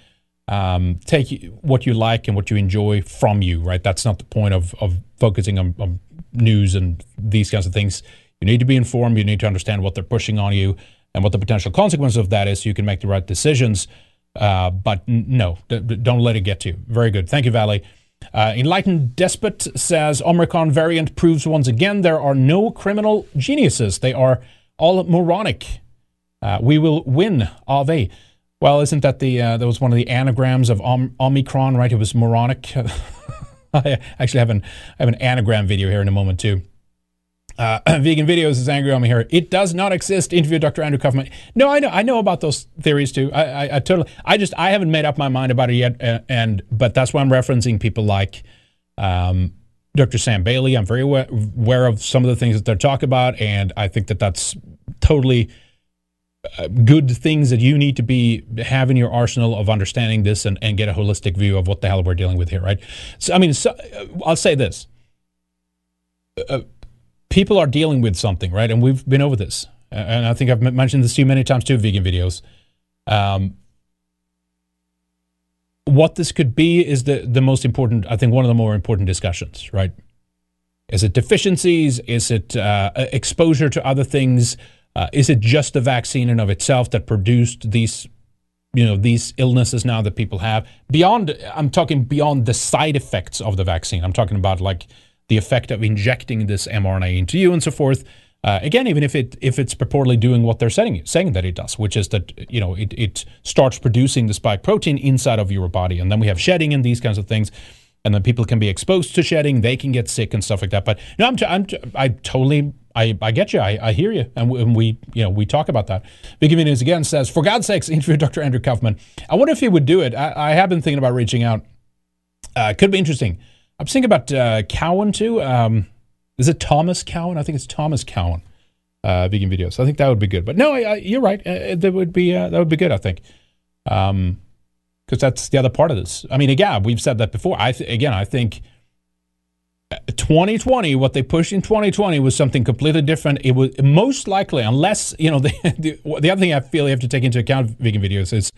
what you like and what you enjoy from you, right? That's not the point of focusing on news and these kinds of things. You need to be informed. You need to understand what they're pushing on you and what the potential consequence of that is so you can make the right decisions. But don't let it get to you. Very good. Thank you, Valley. Enlightened Despot says, Omicron variant proves once again there are no criminal geniuses. They are all moronic. We will win, Ave. Well, isn't that that was one of the anagrams of Omicron, right? It was moronic. I actually have an anagram video here in a moment, too. Vegan Videos is angry on me here. It does not exist. Interview Dr. Andrew Kaufman. No, I know about those theories, too. I haven't made up my mind about it yet. But that's why I'm referencing people like Dr. Sam Bailey. I'm very aware of some of the things that they're talking about. And I think that that's totally good things that you need to have in your arsenal of understanding this and get a holistic view of what the hell we're dealing with here, right? So, I mean, I'll say this. People are dealing with something, right? And we've been over this. And I think I've mentioned this too many times too, Vegan Videos. What this could be is the most important, I think one of the more important discussions, right? Is it deficiencies? Is it exposure to other things? Is it just the vaccine in of itself that produced these illnesses now that people have? I'm talking beyond the side effects of the vaccine. I'm talking about like the effect of injecting this mRNA into you and so forth. Again, even if it's purportedly doing what they're saying that it does, which is that it starts producing the spike protein inside of your body, and then we have shedding and these kinds of things, and then people can be exposed to shedding, they can get sick and stuff like that. But no, I totally. I get you. I hear you. And we talk about that. Vicky News again says, for God's sakes, interview Dr. Andrew Kaufman. I wonder if he would do it. I have been thinking about reaching out. Could be interesting. I'm thinking about Cowan too. Is it Thomas Cowan? I think it's Thomas Cowan. vegan videos. I think that would be good. But no, you're right. That would be good, I think. Because that's the other part of this. I mean, again, we've said that before. I think 2020, what they pushed in 2020 was something completely different. It was most likely, unless, you know, the other thing I feel you have to take into account vegan videos is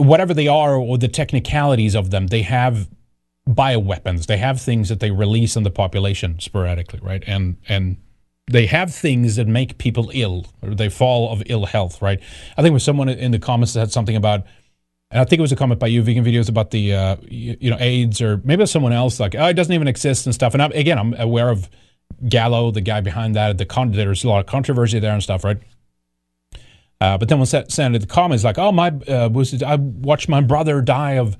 whatever they are or the technicalities of them, they have bioweapons. They have things that they release on the population sporadically, right? And they have things that make people ill, or they fall of ill health, right? I think it was someone in the comments that had something about, and I think it was a comment by you, vegan videos, about the, AIDS, or maybe someone else, like, it doesn't even exist and stuff. And I'm aware of Gallo, the guy behind that. There's a lot of controversy there and stuff, right? But then when Santa in the comments, like, I watched my brother die of,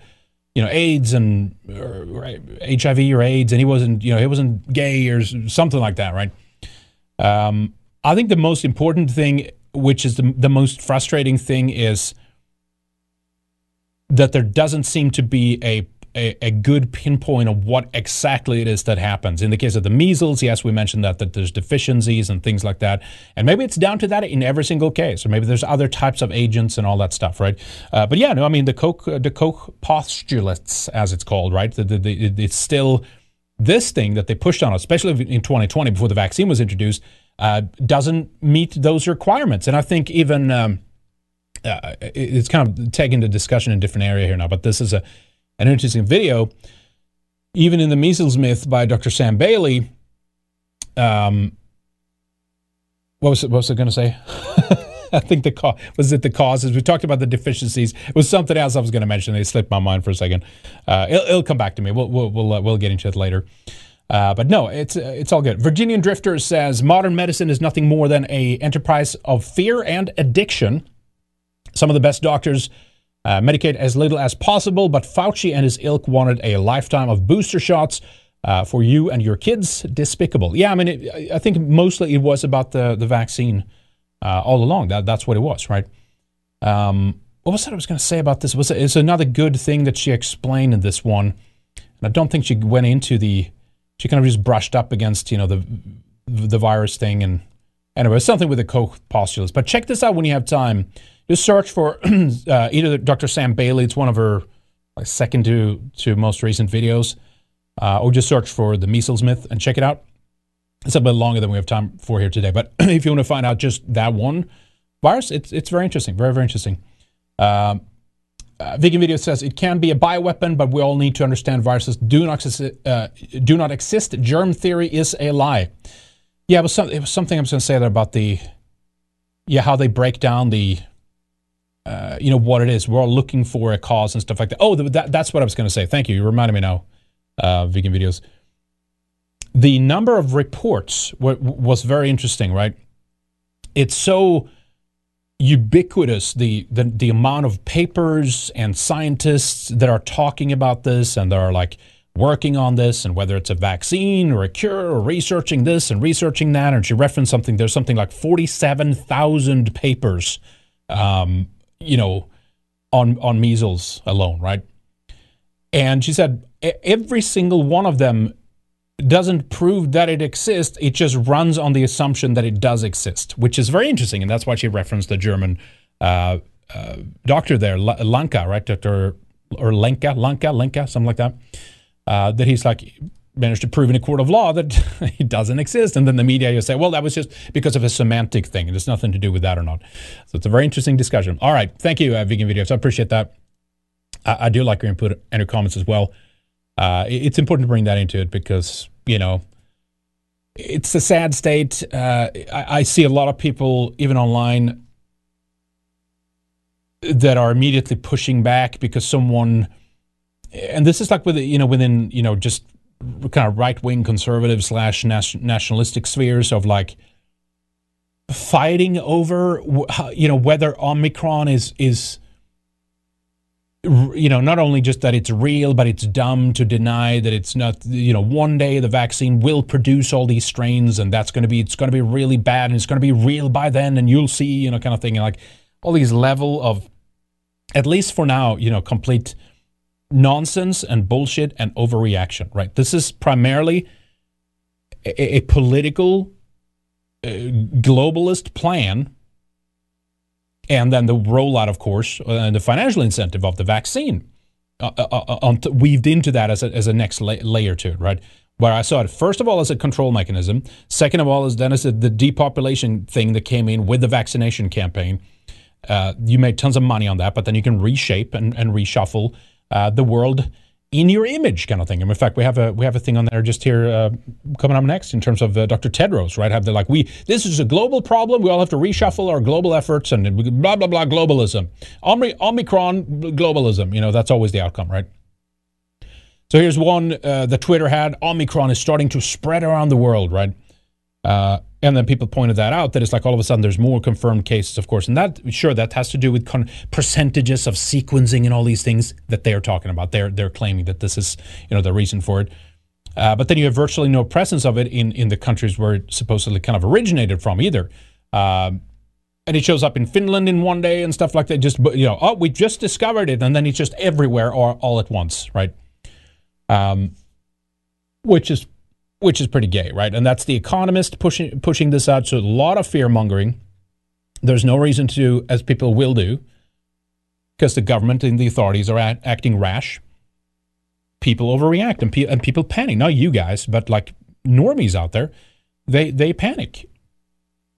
AIDS and HIV or AIDS, and he wasn't gay or something like that, right? I think the most important thing, which is the most frustrating thing, is that there doesn't seem to be a good pinpoint of what exactly it is that happens. In the case of the measles, yes, we mentioned that there's deficiencies and things like that. And maybe it's down to that in every single case, or maybe there's other types of agents and all that stuff, right? The Koch postulates, as it's called, right? It's still this thing that they pushed on us, especially in 2020 before the vaccine was introduced, doesn't meet those requirements. And I think even it's kind of taken the discussion in a different area here now, but this is an interesting video, even in the measles myth by Dr. Sam Bailey. What was I going to say? I think the cause was it the causes. We talked about the deficiencies. It was something else I was going to mention. It slipped my mind for a second. It'll come back to me. We'll get into it later. But no, it's all good. Virginian Drifter says modern medicine is nothing more than an enterprise of fear and addiction. Some of the best doctors medicate as little as possible, but Fauci and his ilk wanted a lifetime of booster shots for you and your kids. Despicable. Yeah, I mean, I think mostly it was about the vaccine. All along, that's what it was, right? What was that I was going to say about this? It's another good thing that she explained in this one, and I don't think she went into she kind of just brushed up against the virus thing, and anyway, something with the Koch postulates. But check this out when you have time. Just search for either Dr. Sam Bailey. It's one of her second to most recent videos, or just search for the measles myth and check it out. It's a bit longer than we have time for here today, but if you want to find out just that one virus, it's very interesting, very, very interesting. Vegan Video says it can be a bioweapon, but we all need to understand viruses do not exist. Germ theory is a lie. Yeah, it was something I was going to say there about how they break down the, what it is. We're all looking for a cause and stuff like that. Oh, that's what I was going to say. Thank you. You reminded me now, Vegan Videos. The number of reports was very interesting, right? It's so ubiquitous, the amount of papers and scientists that are talking about this and that are working on this, and whether it's a vaccine or a cure or researching this and researching that. And she referenced something, there's something like 47,000 papers, on measles alone, right? And she said every single one of them doesn't prove that it exists. It just runs on the assumption that it does exist, which is very interesting. And that's why she referenced the German doctor there, Lanka, right? Lenka, something like that. That he's managed to prove in a court of law that it doesn't exist. And then the media will say, well, that was just because of a semantic thing. It has nothing to do with that or not. So it's a very interesting discussion. All right. Thank you, Vegan Videos. I appreciate that. I do like your input and your comments as well. It's important to bring that into it because, it's a sad state. I see a lot of people, even online, that are immediately pushing back because someone, and this is just kind of right-wing conservative / nationalistic spheres of fighting over, whether Omicron is not only just that it's real, but it's dumb to deny that it's not, one day the vaccine will produce all these strains and it's going to be really bad and it's going to be real by then and you'll see, kind of thing. And all these level of, at least for now, complete nonsense and bullshit and overreaction, right? This is primarily a political globalist plan, and then the rollout, of course, and the financial incentive of the vaccine weaved into that as a next layer to it, right? Where I saw it, first of all, as a control mechanism. Second of all, as Dennis said, the depopulation thing that came in with the vaccination campaign. You made tons of money on that, but then you can reshape and reshuffle the world in your image, kind of thing. And in fact, we have a thing on there just here coming up next in terms of Dr. Tedros, right? Have they like this is a global problem. We all have to reshuffle our global efforts and blah blah blah globalism, Omicron globalism. You know, that's always the outcome, right? So here's one that Twitter had: Omicron is starting to spread around the world, right? And then people pointed that out, that it's like all of a sudden there's more confirmed cases, of course. And that has to do with percentages of sequencing and all these things that they're talking about. They're claiming that this is, you know, the reason for it. But then you have virtually no presence of it in the countries where it supposedly kind of originated from either. And it shows up in Finland in one day and stuff like that. Just, you know, oh, we just discovered it. And then it's just everywhere all at once, right? Which is pretty gay, right? And that's The Economist pushing this out. So a lot of fear-mongering. There's no reason to, as people will do, because the government and the authorities are acting rash. People overreact and people panic. Not you guys, but like normies out there, they panic.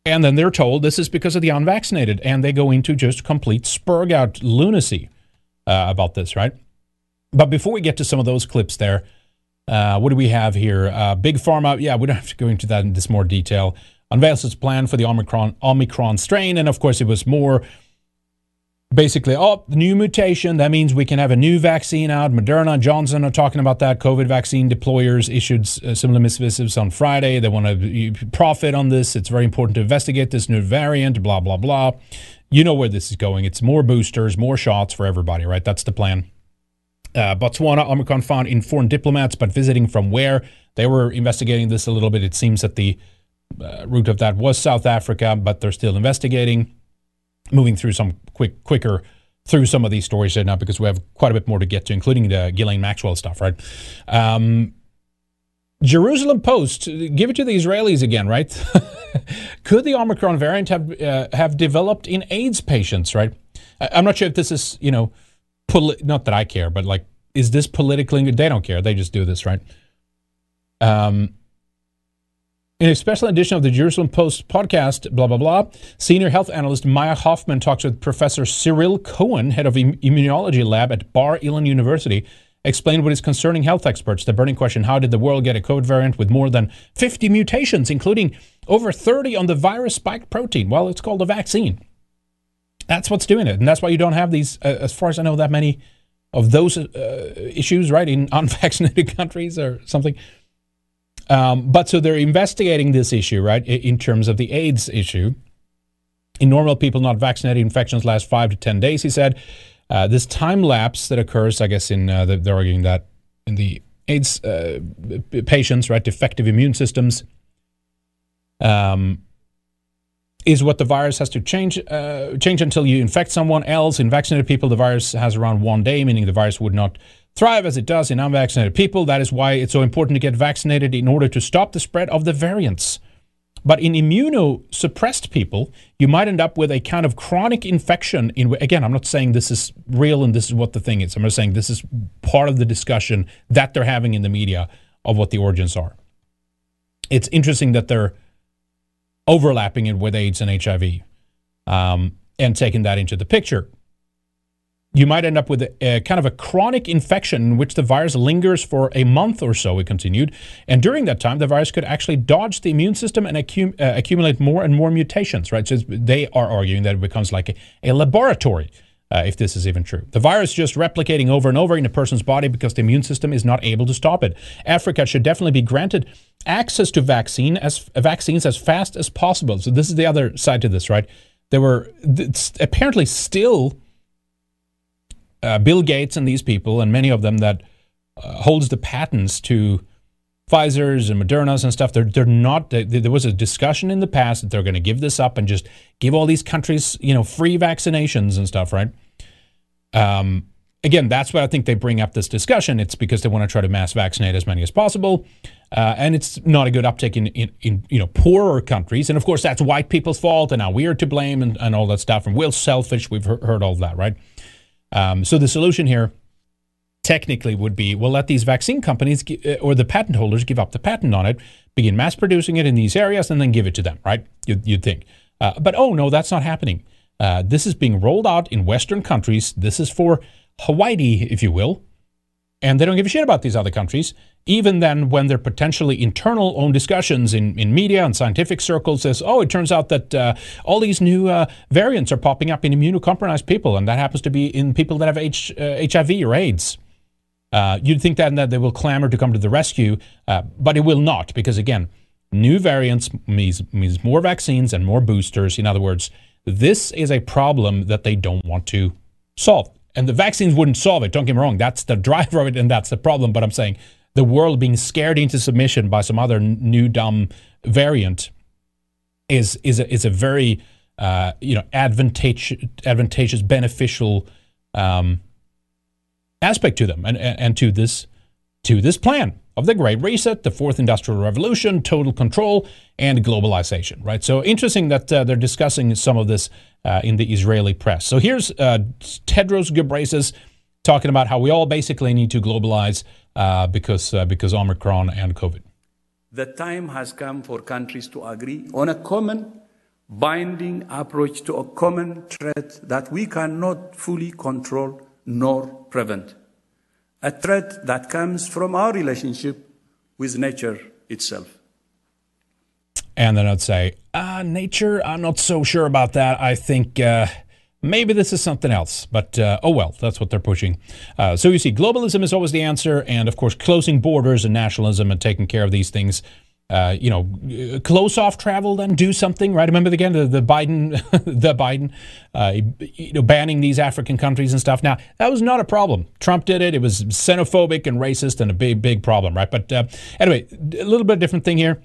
And then they're told this is because of the unvaccinated, and they go into just complete spurg-out lunacy about this, right? But before we get to some of those clips there, what do we have here? Big Pharma, yeah, we don't have to go into that in this more detail. Unveils its plan for the Omicron strain, and of course it was more basically, oh, new mutation, that means we can have a new vaccine out. Moderna and Johnson are talking about that. COVID vaccine deployers issued similar missives on Friday. They want to profit on this. It's very important to investigate this new variant, blah, blah, blah. You know where this is going. It's more boosters, more shots for everybody, right? That's the plan. Botswana, Omicron found in foreign diplomats, but visiting from where? They were investigating this a little bit. It seems that the root of that was South Africa, but they're still investigating, moving through some quicker through some of these stories right now, because we have quite a bit more to get to, including the Ghislaine Maxwell stuff, right? Jerusalem Post, give it to the Israelis again, right? Could the Omicron variant have developed in AIDS patients, right? I'm not sure if this is, you know, not that I care, but like, is this politically? They don't care. They just do this, right? In a special edition of the Jerusalem Post podcast, blah, blah, blah, senior health analyst Maya Hoffman talks with Professor Cyril Cohen, head of immunology lab at Bar-Ilan University, explained what is concerning health experts. The burning question, how did the world get a COVID variant with more than 50 mutations, including over 30 on the virus spike protein? Well, it's called a vaccine. That's what's doing it, and that's why you don't have these, as far as I know, that many of those issues, right, in unvaccinated countries or something. But so they're investigating this issue, right, in terms of the AIDS issue. In normal people not vaccinated, infections last 5 to 10 days, he said. This time lapse that occurs, I guess, in they're arguing that in the AIDS patients, right, defective immune systems, is what the virus has to change until you infect someone else. In vaccinated people, the virus has around 1 day, meaning the virus would not thrive as it does in unvaccinated people. That is why it's so important to get vaccinated in order to stop the spread of the variants. But in immunosuppressed people, you might end up with a kind of chronic infection. Again, I'm not saying this is real and this is what the thing is. I'm just saying this is part of the discussion that they're having in the media of what the origins are. It's interesting that they're overlapping it with AIDS and HIV, and taking that into the picture. You might end up with a kind of a chronic infection in which the virus lingers for a month or so, it continued. And during that time, the virus could actually dodge the immune system and accumulate more and more mutations, right? So they are arguing that it becomes like a laboratory, if this is even true. The virus just replicating over and over in a person's body because the immune system is not able to stop it. Africa should definitely be granted access to vaccines as fast as possible. So this is the other side to this, right? There were apparently still Bill Gates and these people, and many of them that holds the patents to Pfizer's and Moderna's and stuff. They're not. There was a discussion in the past that they're going to give this up and just give all these countries, you know, free vaccinations and stuff, right? again, that's why I think they bring up this discussion. It's because they want to try to mass vaccinate as many as possible. And it's not a good uptick in poorer countries. And of course, that's white people's fault, and now we are to blame and all that stuff. And we're selfish. We've heard all that, right? So the solution here technically would be, we'll let these vaccine companies or the patent holders give up the patent on it, begin mass producing it in these areas, and then give it to them, right? You'd think. But oh no, that's not happening. This is being rolled out in Western countries. This is for Hawaii, if you will. And they don't give a shit about these other countries. Even then, when they're potentially internal own discussions in media and scientific circles, says, oh, it turns out that all these new variants are popping up in immunocompromised people, and that happens to be in people that have HIV or AIDS. You'd think that they will clamor to come to the rescue, but it will not, because again, new variants means more vaccines and more boosters. In other words, this is a problem that they don't want to solve. And the vaccines wouldn't solve it, don't get me wrong. That's the driver of it, and that's the problem. But I'm saying the world being scared into submission by some other new dumb variant is a very advantageous, beneficial aspect to them and to this plan of the Great Reset, the Fourth Industrial Revolution, total control, and globalization, right? So interesting that they're discussing some of this in the Israeli press. So here's Tedros Ghebreyesus talking about how we all basically need to globalize because Omicron and COVID. The time has come for countries to agree on a common binding approach to a common threat that we cannot fully control nor prevent. A threat that comes from our relationship with nature itself. And then I'd say, nature, I'm not so sure about that. I think maybe this is something else. But oh well, that's what they're pushing. So you see, globalism is always the answer. And of course, closing borders and nationalism and taking care of these things. Close off travel, then do something, right? Remember again the Biden, banning these African countries and stuff. Now that was not a problem. Trump did it. It was xenophobic and racist and a big problem, right? But anyway, a little bit different thing here,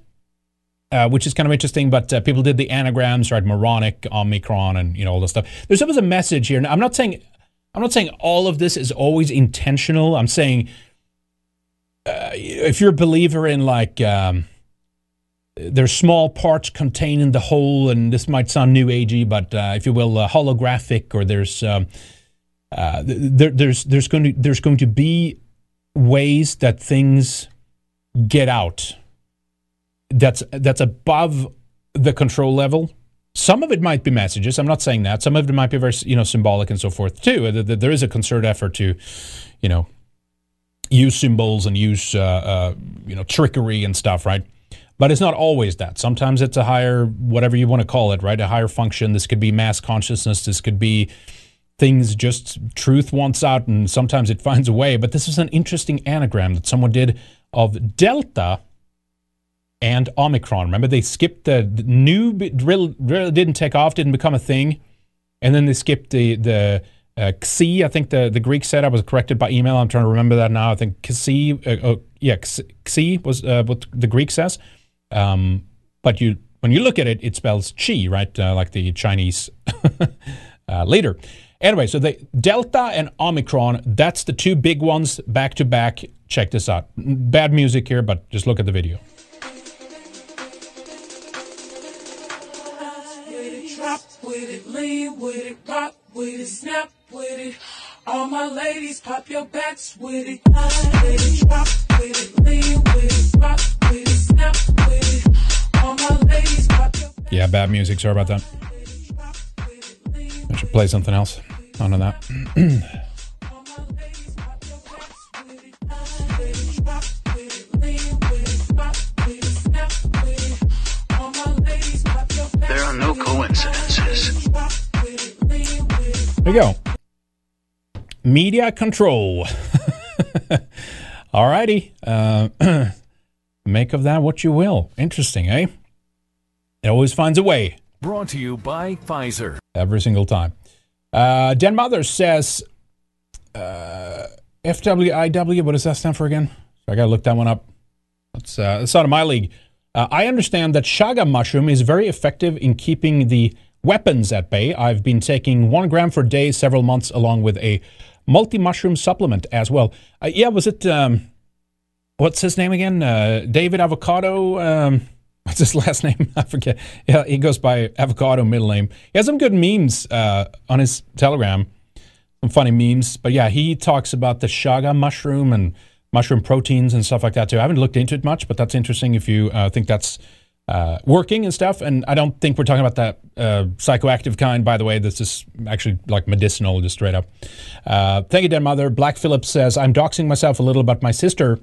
which is kind of interesting. But people did the anagrams, right? Moronic, Omicron, and all this stuff. There's always a message here. Now, I'm not saying all of this is always intentional. I'm saying if you're a believer in like. There's small parts containing the whole, and this might sound new agey, but if you will, holographic, or there's going to be ways that things get out. That's above the control level. Some of it might be messages. I'm not saying that. Some of it might be very symbolic and so forth too. There is a concerted effort to, use symbols and use trickery and stuff, right? But it's not always that. Sometimes it's a higher, whatever you want to call it, right? A higher function. This could be mass consciousness. This could be things just truth wants out, and sometimes it finds a way. But this is an interesting anagram that someone did of Delta and Omicron. Remember, they skipped the new, really didn't take off, didn't become a thing. And then they skipped the Xi. I think the Greek said, I was corrected by email. I'm trying to remember that now. I think Xi was what the Greek says. But when you look at it, it spells chi, right? Like the Chinese leader. Anyway, so the Delta and Omicron, that's the two big ones back to back. Check this out. Bad music here, but just look at the video. Drop with it, lean with it, rock with it, snap with it. All my ladies, pop your backs with it. Drop with it, lean with it, rock with it, snap with it. All my ladies, pop your backs. Yeah, bad music. Sorry about that. I should play something else. I don't know that. There are no coincidences. There you go. Media control. All righty. Make of that what you will. Interesting, eh? It always finds a way. Brought to you by Pfizer. Every single time. Den Mother says, FWIW, what does that stand for again? I got to look that one up. It's out of my league. I understand that shaga mushroom is very effective in keeping the weapons at bay. I've been taking 1 gram per day several months along with a multi-mushroom supplement as well. Yeah, was it, what's his name again? David Avocado, what's his last name? I forget. Yeah, he goes by Avocado, middle name. He has some good memes on his Telegram, some funny memes. But yeah, he talks about the shaga mushroom and mushroom proteins and stuff like that too. I haven't looked into it much, but that's interesting if you think that's working and stuff. And I don't think we're talking about that psychoactive kind, by the way. This is actually like medicinal, just straight up. Thank you, Den Mother. Black Phillips says, I'm doxing myself a little, but my sister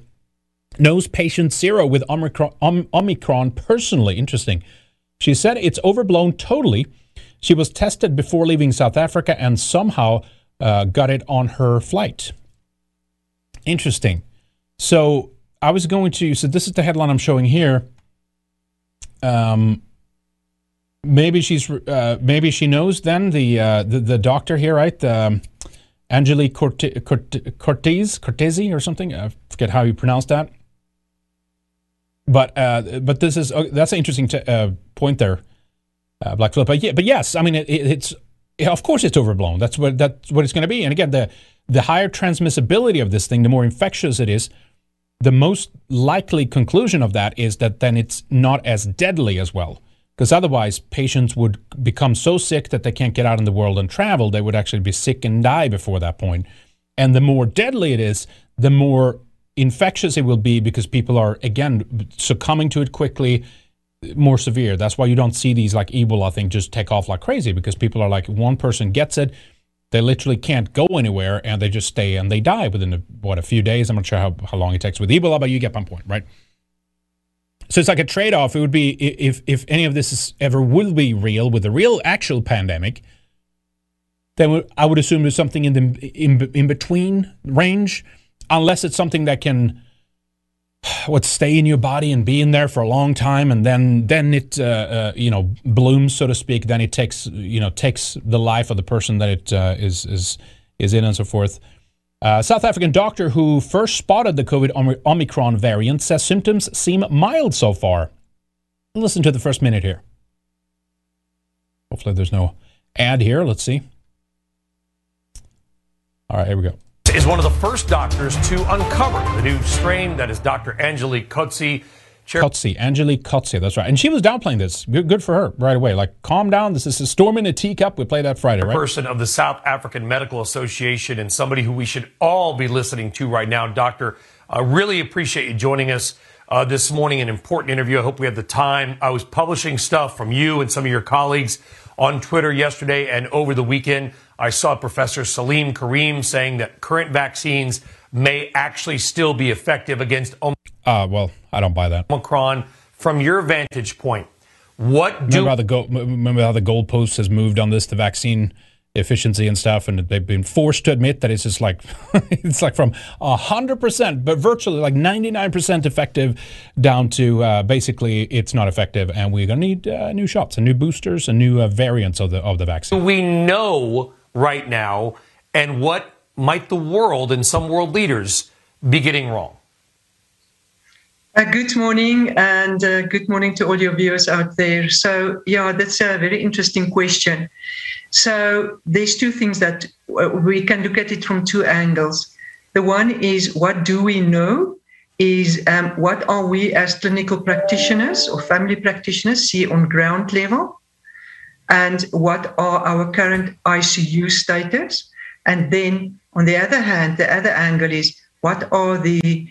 knows patient zero with Omicron personally. Interesting. She said it's overblown totally. She was tested before leaving South Africa and somehow got it on her flight. Interesting. So I was going to, so this is the headline I'm showing here. Maybe she's maybe she knows then the doctor here, right? Angelique Cortese or something. I forget how you pronounce that. But this is that's an interesting point there, Black Phillip. But yes, I mean it's of course it's overblown. That's what it's going to be. And again, the higher transmissibility of this thing, the more infectious it is. The most likely conclusion of that is that then it's not as deadly as well, because otherwise patients would become so sick that they can't get out in the world and travel. They would actually be sick and die before that point. And the more deadly it is, the more infectious it will be because people are, again, succumbing to it quickly, more severe. That's why you don't see these like Ebola thing just take off like crazy, because people are like, one person gets it, they literally can't go anywhere, and they just stay and they die within, a few days. I'm not sure how long it takes with Ebola, but you get my point, right? So it's like a trade-off. It would be, if any of this is ever will be real, with a real actual pandemic, then I would assume there's something in the in-between range, unless it's something that can stay in your body and be in there for a long time, and then it blooms, so to speak. Then it takes the life of the person that it is in, and so forth. South African doctor who first spotted the COVID Omicron variant says symptoms seem mild so far. Listen to the first minute here. Hopefully there's no ad here. Let's see. All right, here we go. Is one of the first doctors to uncover the new strain. That is Dr. Angelique Coetzee. Angelique Coetzee, that's right. And she was downplaying this. Good for her right away. Like, calm down. This is a storm in a teacup. We play that Friday, right? Person of the South African Medical Association, and somebody who we should all be listening to right now. Doctor, I really appreciate you joining us this morning. An important interview. I hope we had the time. I was publishing stuff from you and some of your colleagues on Twitter yesterday and over the weekend. I saw Professor Salim Karim saying that current vaccines may actually still be effective against I don't buy that. Omicron. From your vantage point, remember how the goalpost has moved on this, the vaccine efficiency and stuff, and they've been forced to admit that it's just like it's like from 100%, but virtually like 99% effective, down to basically it's not effective, and we're going to need new shots and new boosters and new variants of the vaccine. We know right now, and what might the world and some world leaders be getting wrong? Good morning, and good morning to all your viewers out there. So, yeah, that's a very interesting question. So there's two things that we can look at it from two angles. The one is, what do we know? Is what are we as clinical practitioners or family practitioners see on ground level? And what are our current ICU status? And then, on the other hand, the other angle is, what are the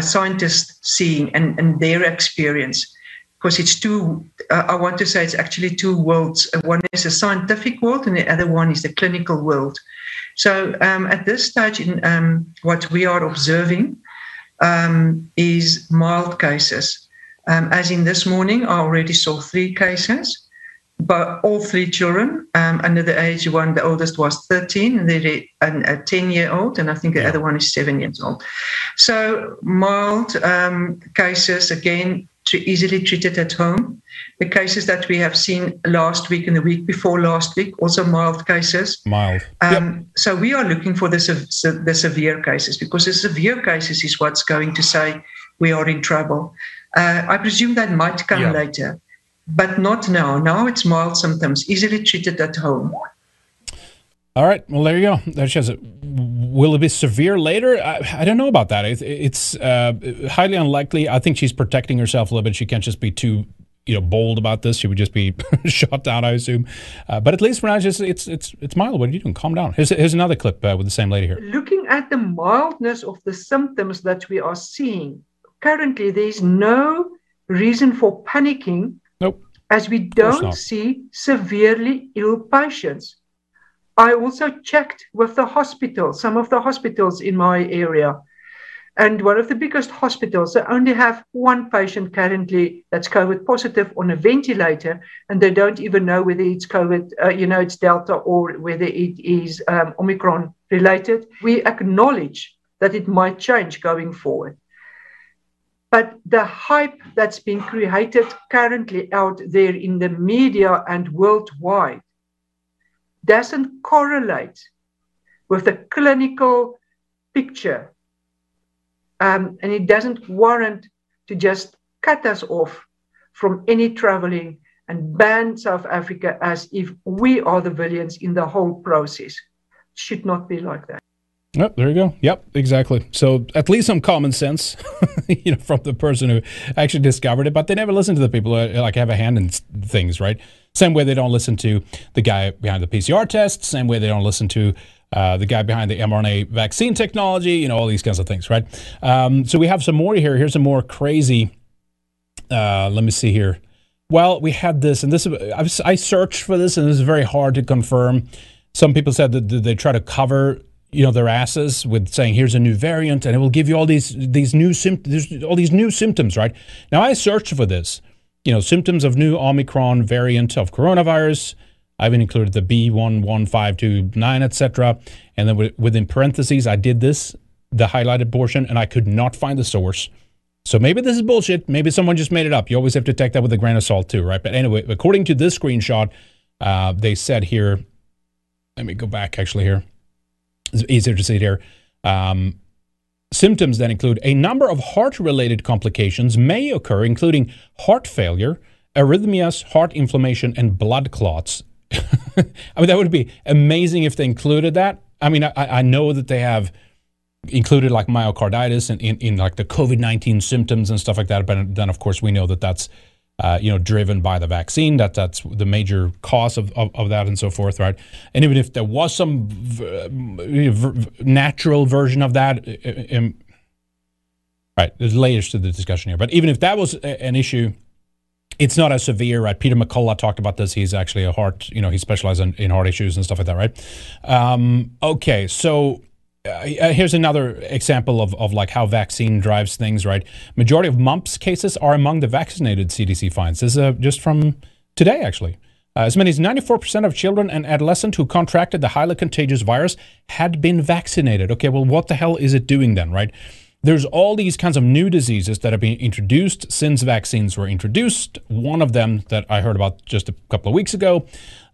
scientists seeing and their experience? Because it's I want to say it's actually two worlds. One is the scientific world, and the other one is the clinical world. So at this stage, in what we are observing is mild cases. As in this morning, I already saw 3 cases. But all 3 children under the age one, the oldest was 13, and a 10-year-old, and I think the other one is 7 years old. So mild cases, again, easily treated at home. The cases that we have seen last week and the week before last week, also mild cases. Mild. So we are looking for the severe cases, because the severe cases is what's going to say we are in trouble. I presume that might come later. But not now. Now it's mild symptoms, easily treated at home. All right. Well, there you go. That shows it. Will it be severe later? I don't know about that. It's highly unlikely. I think she's protecting herself a little bit. She can't just be too, bold about this. She would just be shot down, I assume. But at least for now, it's mild. What are you doing? Calm down. Here's another clip with the same lady here. Looking at the mildness of the symptoms that we are seeing, currently there's no reason for panicking. Nope. As we don't see severely ill patients. I also checked with the hospital, some of the hospitals in my area. And one of the biggest hospitals, they only have one patient currently that's COVID positive on a ventilator, and they don't even know whether it's COVID, it's Delta, or whether it is Omicron related. We acknowledge that it might change going forward. But the hype that's been created currently out there in the media and worldwide doesn't correlate with the clinical picture. And it doesn't warrant to just cut us off from any traveling and ban South Africa as if we are the villains in the whole process. It should not be like that. Yep, there you go. Yep, exactly. So at least some common sense, from the person who actually discovered it. But they never listen to the people who have a hand in things, right? Same way they don't listen to the guy behind the PCR test. Same way they don't listen to the guy behind the mRNA vaccine technology. All these kinds of things, right? So we have some more here. Here's some more crazy. Let me see here. Well, we had this, and this I searched for this, and this is very hard to confirm. Some people said that they try to cover their asses with saying, here's a new variant, and it will give you all these new symptoms, right? Now, I searched for this, symptoms of new Omicron variant of coronavirus. I even included the B11529, etc. And then within parentheses, I did this, the highlighted portion, and I could not find the source. So maybe this is bullshit. Maybe someone just made it up. You always have to take that with a grain of salt too, right? But anyway, according to this screenshot, they said here, let me go back actually here. It's easier to see it here. Symptoms that include a number of heart-related complications may occur, including heart failure, arrhythmias, heart inflammation, and blood clots. That would be amazing if they included that. I know that they have included myocarditis in the COVID-19 symptoms and stuff like that. But then, of course, we know that that's driven by the vaccine, that's the major cause of that and so forth, right? And even if there was some natural version of that, right, there's layers to the discussion here. But even if that was an issue, it's not as severe, right? Peter McCullough talked about this. He's actually a heart, he specializes in heart issues and stuff like that, right? Okay, so... here's another example of how vaccine drives things, right? Majority of mumps cases are among the vaccinated, CDC finds. This is just from today, actually. As many as 94% of children and adolescents who contracted the highly contagious virus had been vaccinated. Okay, well, what the hell is it doing then, right? There's all these kinds of new diseases that have been introduced since vaccines were introduced. One of them that I heard about just a couple of weeks ago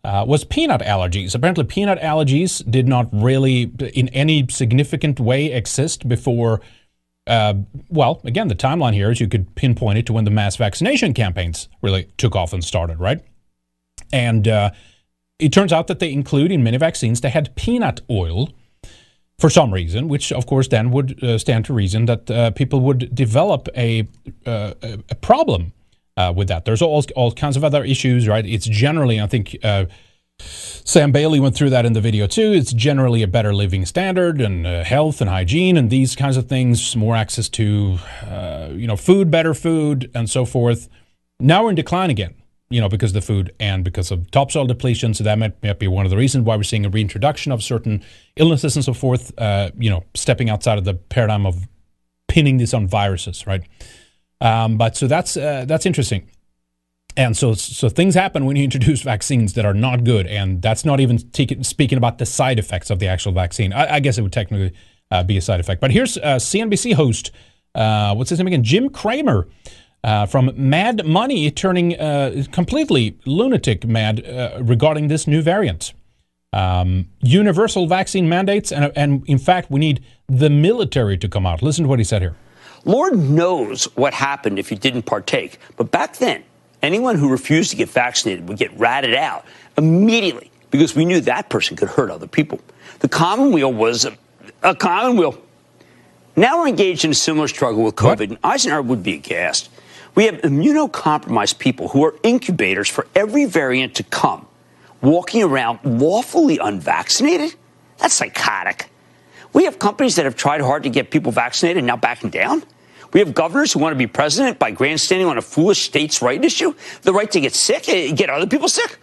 was peanut allergies. Apparently, peanut allergies did not really in any significant way exist before, again, the timeline here is you could pinpoint it to when the mass vaccination campaigns really took off and started, right? And it turns out that they include in many vaccines, they had peanut oil for some reason, which, of course, then would stand to reason that people would develop a problem with that. There's all kinds of other issues, right? It's generally, I think Sam Bailey went through that in the video too, it's generally a better living standard and health and hygiene and these kinds of things, more access to, food, better food and so forth. Now we're in decline again, because of the food and because of topsoil depletion. So that might be one of the reasons why we're seeing a reintroduction of certain illnesses and so forth, stepping outside of the paradigm of pinning this on viruses, right? But so that's interesting. And so things happen when you introduce vaccines that are not good. And that's not even speaking about the side effects of the actual vaccine. I guess it would technically be a side effect. But here's CNBC host, what's his name again? Jim Cramer from Mad Money, turning completely lunatic mad regarding this new variant. Universal vaccine mandates. And in fact, we need the military to come out. Listen to what he said here. Lord knows what happened if you didn't partake. But back then, anyone who refused to get vaccinated would get ratted out immediately because we knew that person could hurt other people. The Commonweal was a Commonweal. Now we're engaged in a similar struggle with COVID, and Eisenhower would be aghast. We have immunocompromised people who are incubators for every variant to come, walking around lawfully unvaccinated? That's psychotic. We have companies that have tried hard to get people vaccinated and now backing down. We have governors who want to be president by grandstanding on a foolish states' right issue, the right to get sick, get other people sick.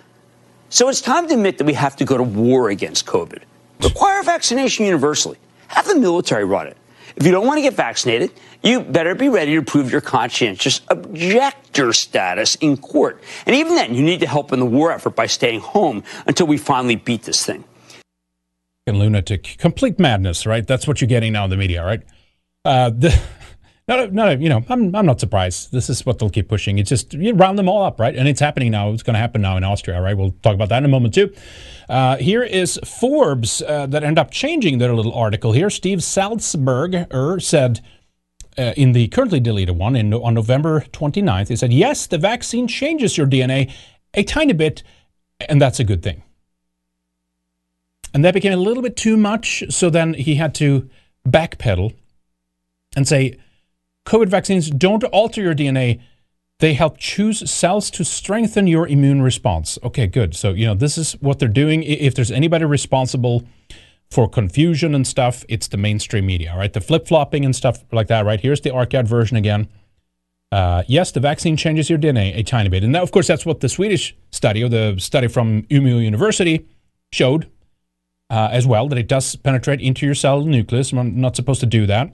So it's time to admit that we have to go to war against COVID. Require vaccination universally. Have the military run it. If you don't want to get vaccinated, you better be ready to prove your conscientious objector status in court. And even then, you need to help in the war effort by staying home until we finally beat this thing. And lunatic, complete madness, right? That's what you're getting now in the media, right? I'm not surprised. This is what they'll keep pushing. It's just, you round them all up, right? And it's happening now. It's going to happen now in Austria, right? We'll talk about that in a moment, too. Here is Forbes that ended up changing their little article here. Steve Salzberger said, in the currently deleted one on November 29th, he said, yes, the vaccine changes your DNA a tiny bit, and that's a good thing. And that became a little bit too much, so then he had to backpedal and say, COVID vaccines don't alter your DNA. They help choose cells to strengthen your immune response. Okay, good. So, you know, this is what they're doing. If there's anybody responsible for confusion and stuff, it's the mainstream media, right? The flip-flopping and stuff like that, right? Here's the archived version again. Yes, the vaccine changes your DNA a tiny bit. And that, of course, that's what the Swedish study, or the study from Umeå University, showed as well, that it does penetrate into your cell nucleus. We're not supposed to do that.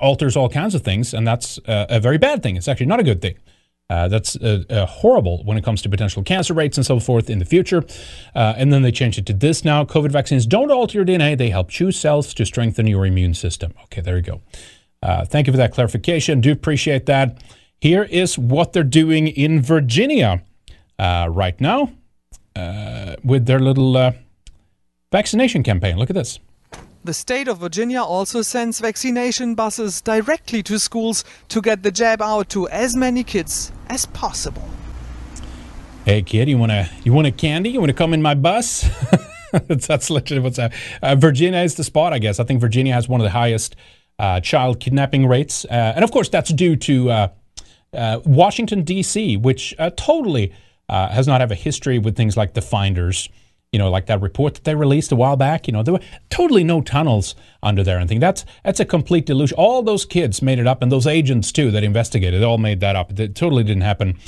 Alters all kinds of things, and that's a very bad thing. It's actually not a good thing. That's horrible when it comes to potential cancer rates and so forth in the future. And then they changed it to this now. COVID vaccines don't alter your DNA. They help choose cells to strengthen your immune system. Okay, there you go. Thank you for that clarification. Do appreciate that. Here is what they're doing in Virginia right now with their little vaccination campaign. Look at this. The state of Virginia also sends vaccination buses directly to schools to get the jab out to as many kids as possible. Hey kid, you want a candy? You want to come in my bus? That's literally what's happening. Virginia is the spot, I guess. I think Virginia has one of the highest child kidnapping rates, and of course that's due to Washington D.C., which totally has not have a history with things like the Finders. You know, like that report that they released a while back, you know, there were totally no tunnels under there and thing. That's a complete delusion. All those kids made it up, and those agents, too, that investigated, all made that up. It totally didn't happen.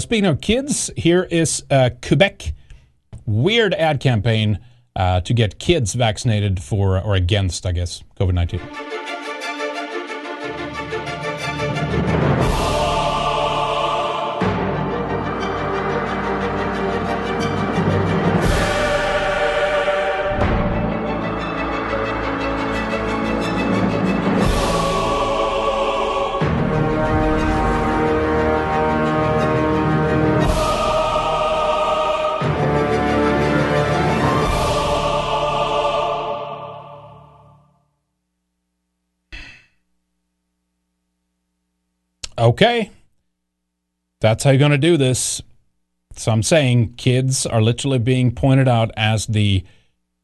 Speaking of kids, here is Quebec. Weird ad campaign to get kids vaccinated for, or against, I guess, COVID-19. Okay, that's how you're going to do this. So I'm saying kids are literally being pointed out as the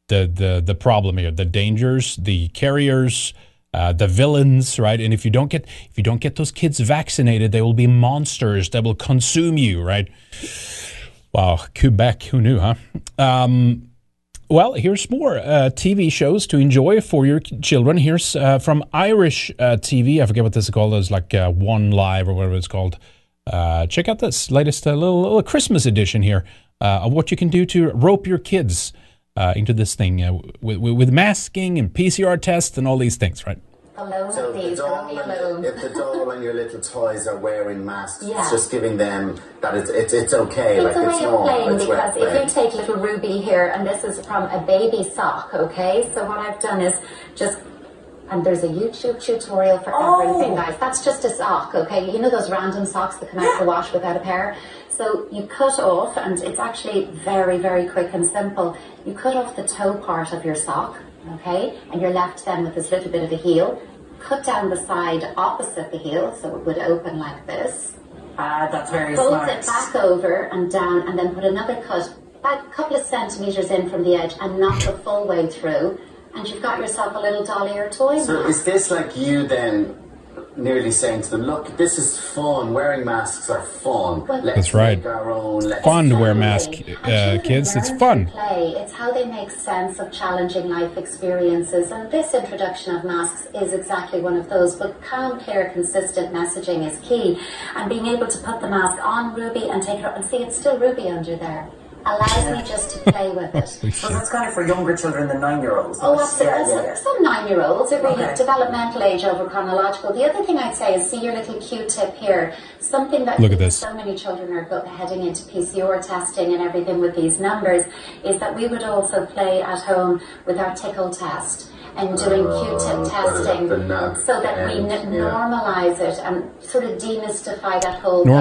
problem here, the dangers, the carriers, the villains, right? And if you don't get those kids vaccinated, they will be monsters that will consume you, right? Wow, Quebec, who knew, huh? Well, here's more TV shows to enjoy for your children. Here's from Irish TV. I forget what this is called. It's like One Live or whatever it's called. Check out this latest little Christmas edition here of what you can do to rope your kids into this thing with masking and PCR tests and all these things, right? Hello, so if the doll and your little toys are wearing masks, it's just giving them that it's okay. It's like, a way of playing, because if you take little Ruby here, and this is from a baby sock, okay? So what I've done is just, and there's a YouTube tutorial for everything, guys. That's just a sock, okay? You know those random socks that come out of the wash without a pair? So you cut off, and it's actually very, very quick and simple. You cut off the toe part of your sock. Okay, and you're left then with this little bit of a heel. Cut down the side opposite the heel, so it would open like this. That's very smart. Fold it back over and down, and then put another cut about a couple of centimetres in from the edge and not the full way through, and you've got yourself a little dolly or toy. So is this like you then nearly saying to them, look, this is fun, wearing masks are fun. Well, that's right. It's fun to wear masks, kids. It's fun. Play. It's how they make sense of challenging life experiences, and this introduction of masks is exactly one of those, but calm, clear, consistent messaging is key, and being able to put the mask on, Ruby, and take it up and see it's still Ruby under there. Allows me just to play with it. Well, that's kind of for younger children than 9-year-olds. Oh, absolutely. Yeah, yeah. Some 9-year-olds. It really is developmental age over chronological. The other thing I'd say is see your little Q-tip here. Something that so many children are heading into PCR testing and everything with these numbers is that we would also play at home with our tickle test and doing Q-tip testing so that we normalize it and sort of demystify that whole thing.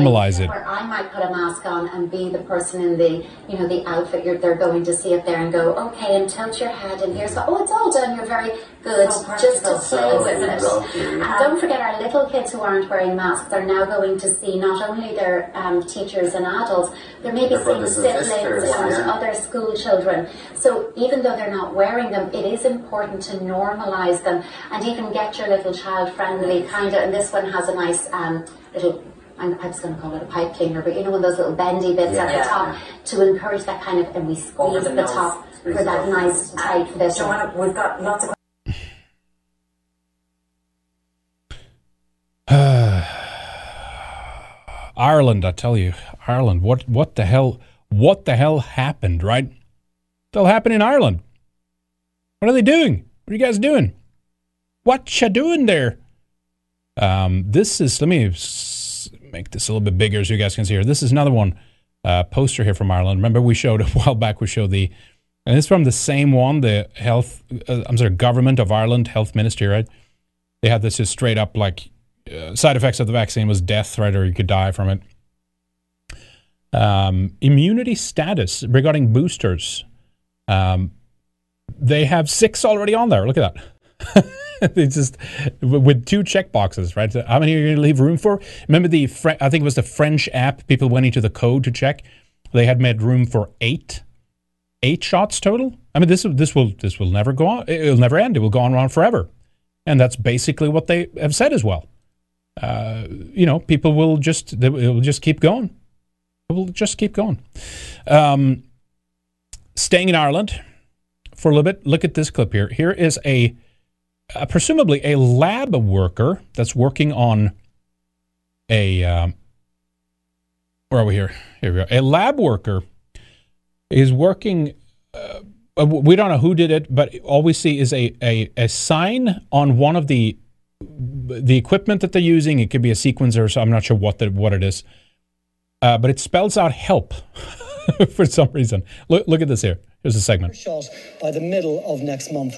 Where I might put a mask on and be the person in the, you know, the outfit they're going to see up there and go, okay, and tilt your head and here's what, oh, it's all done, you're very good, just to play with it. And don't forget our little kids who aren't wearing masks are now going to see not only their teachers and adults, they're maybe seeing siblings and other school children. So even though they're not wearing them, it is important to normalize them and even get your little child-friendly kind of, and this one has a nice little, I'm just going to call it a pipe cleaner, but you know, one of those little bendy bits at the top to encourage that kind of, and we squeeze the top for that nice tight fit. So we've got lots of Ireland, I tell you, Ireland, what the hell happened, right? That'll happen in Ireland. What are they doing? What are you guys doing? What you doing there? This is, let me make this a little bit bigger so you guys can see here. This is another one, poster here from Ireland. Remember we showed a while back, we showed the, and it's from the same one, the health, I'm sorry, government of Ireland, health ministry, right? They had this just straight up like side effects of the vaccine was death, right? Or you could die from it. Immunity status regarding boosters. They have 6 already on there. Look at that. They just with 2 checkboxes, right? So how many are you going to leave room for? Remember the I think it was the French app. People went into the code to check. They had made room for 8 shots total. I mean, this will never go on. It'll never end. It will go on forever. And that's basically what they have said as well. You know, people will just keep going. It will just keep going. Staying in Ireland for a little bit, look at this clip here. Here is a presumably a lab worker that's working on a, where are we here? Here we go. A lab worker is working, we don't know who did it, but all we see is a sign on one of the equipment that they're using. It could be a sequencer, so I'm not sure what it is. But it spells out help for some reason. Look at this here. Here's a segment. Shot by the middle of next month.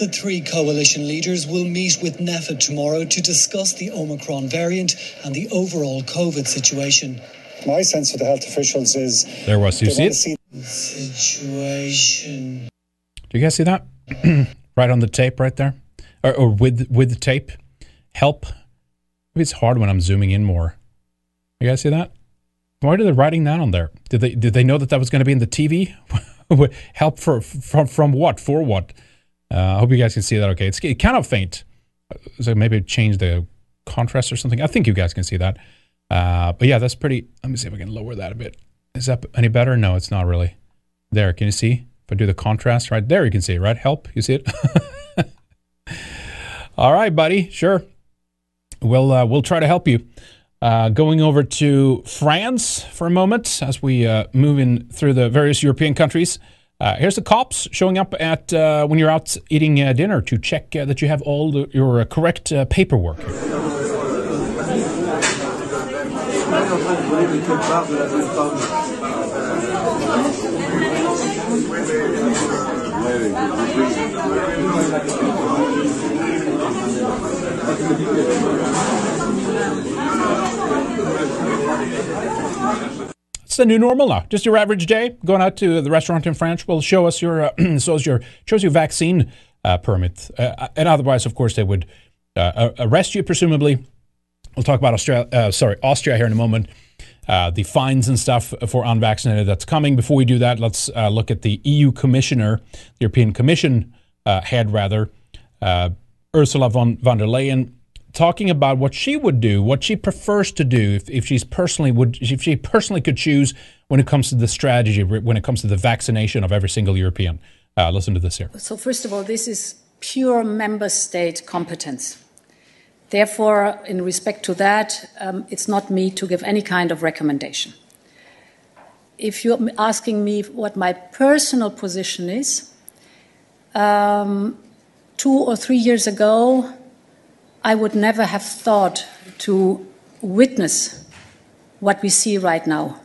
The 3 coalition leaders will meet with NAFID tomorrow to discuss the Omicron variant and the overall COVID situation. My sense for the health officials is situation. Do you guys see that? Right on the tape right there? Or with the tape. Help. Maybe it's hard when I'm zooming in more. You guys see that? Why are they writing that on there? Did they know that was going to be in the TV? Help from what? For what? I hope you guys can see that okay. It's kind of faint. So maybe change the contrast or something. I think you guys can see that. But yeah, that's pretty... Let me see if I can lower that a bit. Is that any better? No, it's not really. There, can you see? If I do the contrast right there, you can see it, right? Help, you see it? All right, buddy. Sure. We'll try to help you. Going over to France for a moment as we move in through the various European countries. Here's the cops showing up at when you're out eating dinner to check that you have all your correct paperwork. It's the new normal now. Just your average day going out to the restaurant in France will show us your shows your vaccine permit, and otherwise, of course, they would arrest you presumably. We'll talk about Austria here in a moment. the fines and stuff for unvaccinated that's coming. Before we do that, let's look at the EU commissioner, European Commission head, rather, Ursula von der Leyen, talking about what she would do, what she prefers to do if she personally could choose when it comes to the strategy, when it comes to the vaccination of every single European. Listen to this here. So first of all, this is pure member state competence. Therefore, in respect to that, it's not me to give any kind of recommendation. If you're asking me what my personal position is, 2 or 3 years ago, I would never have thought to witness what we see right now,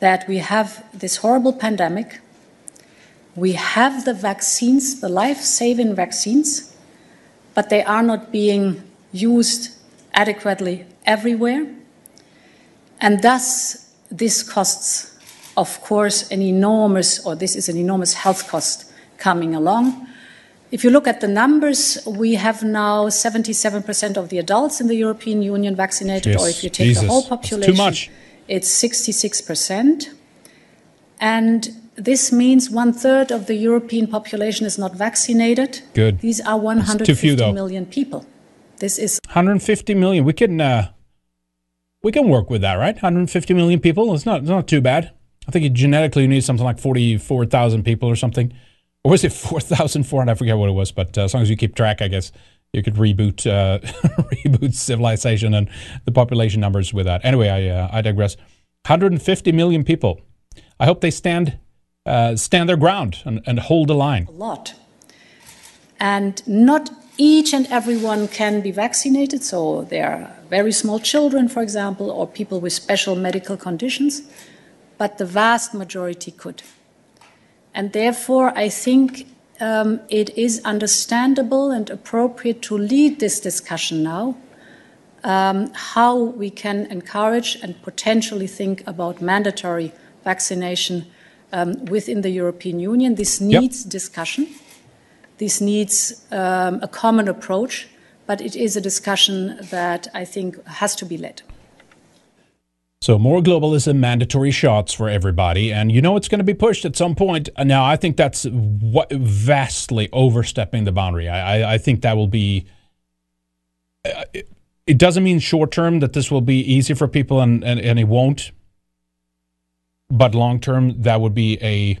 that we have this horrible pandemic, we have the vaccines, the life-saving vaccines, but they are not being used adequately everywhere. And thus, this costs, of course, this is an enormous health cost coming along. If you look at the numbers, we have now 77% of the adults in the European Union vaccinated, yes, or if you take the whole population, too much. It's 66%. And this means 1/3 of the European population is not vaccinated. Good. These are 150 million people. This is 150 million. We can work with that, right? 150 million people. It's not too bad. I think genetically you need something like 44,000 people or something. Or was it 4,400? I forget what it was, but as long as you keep track, I guess you could reboot reboot civilization and the population numbers with that. Anyway, I digress. 150 million people. I hope they stand their ground and hold the line. A lot. And not each and everyone can be vaccinated, so there are very small children, for example, or people with special medical conditions, but the vast majority could. And therefore, I think it is understandable and appropriate to lead this discussion now, how we can encourage and potentially think about mandatory vaccination within the European Union. This needs discussion. This needs a common approach, but it is a discussion that I think has to be led. So more globalism, mandatory shots for everybody, and you know it's going to be pushed at some point. Now, I think that's vastly overstepping the boundary. I think that will be... It doesn't mean short-term that this will be easy for people, and it won't. But long-term, that would be a...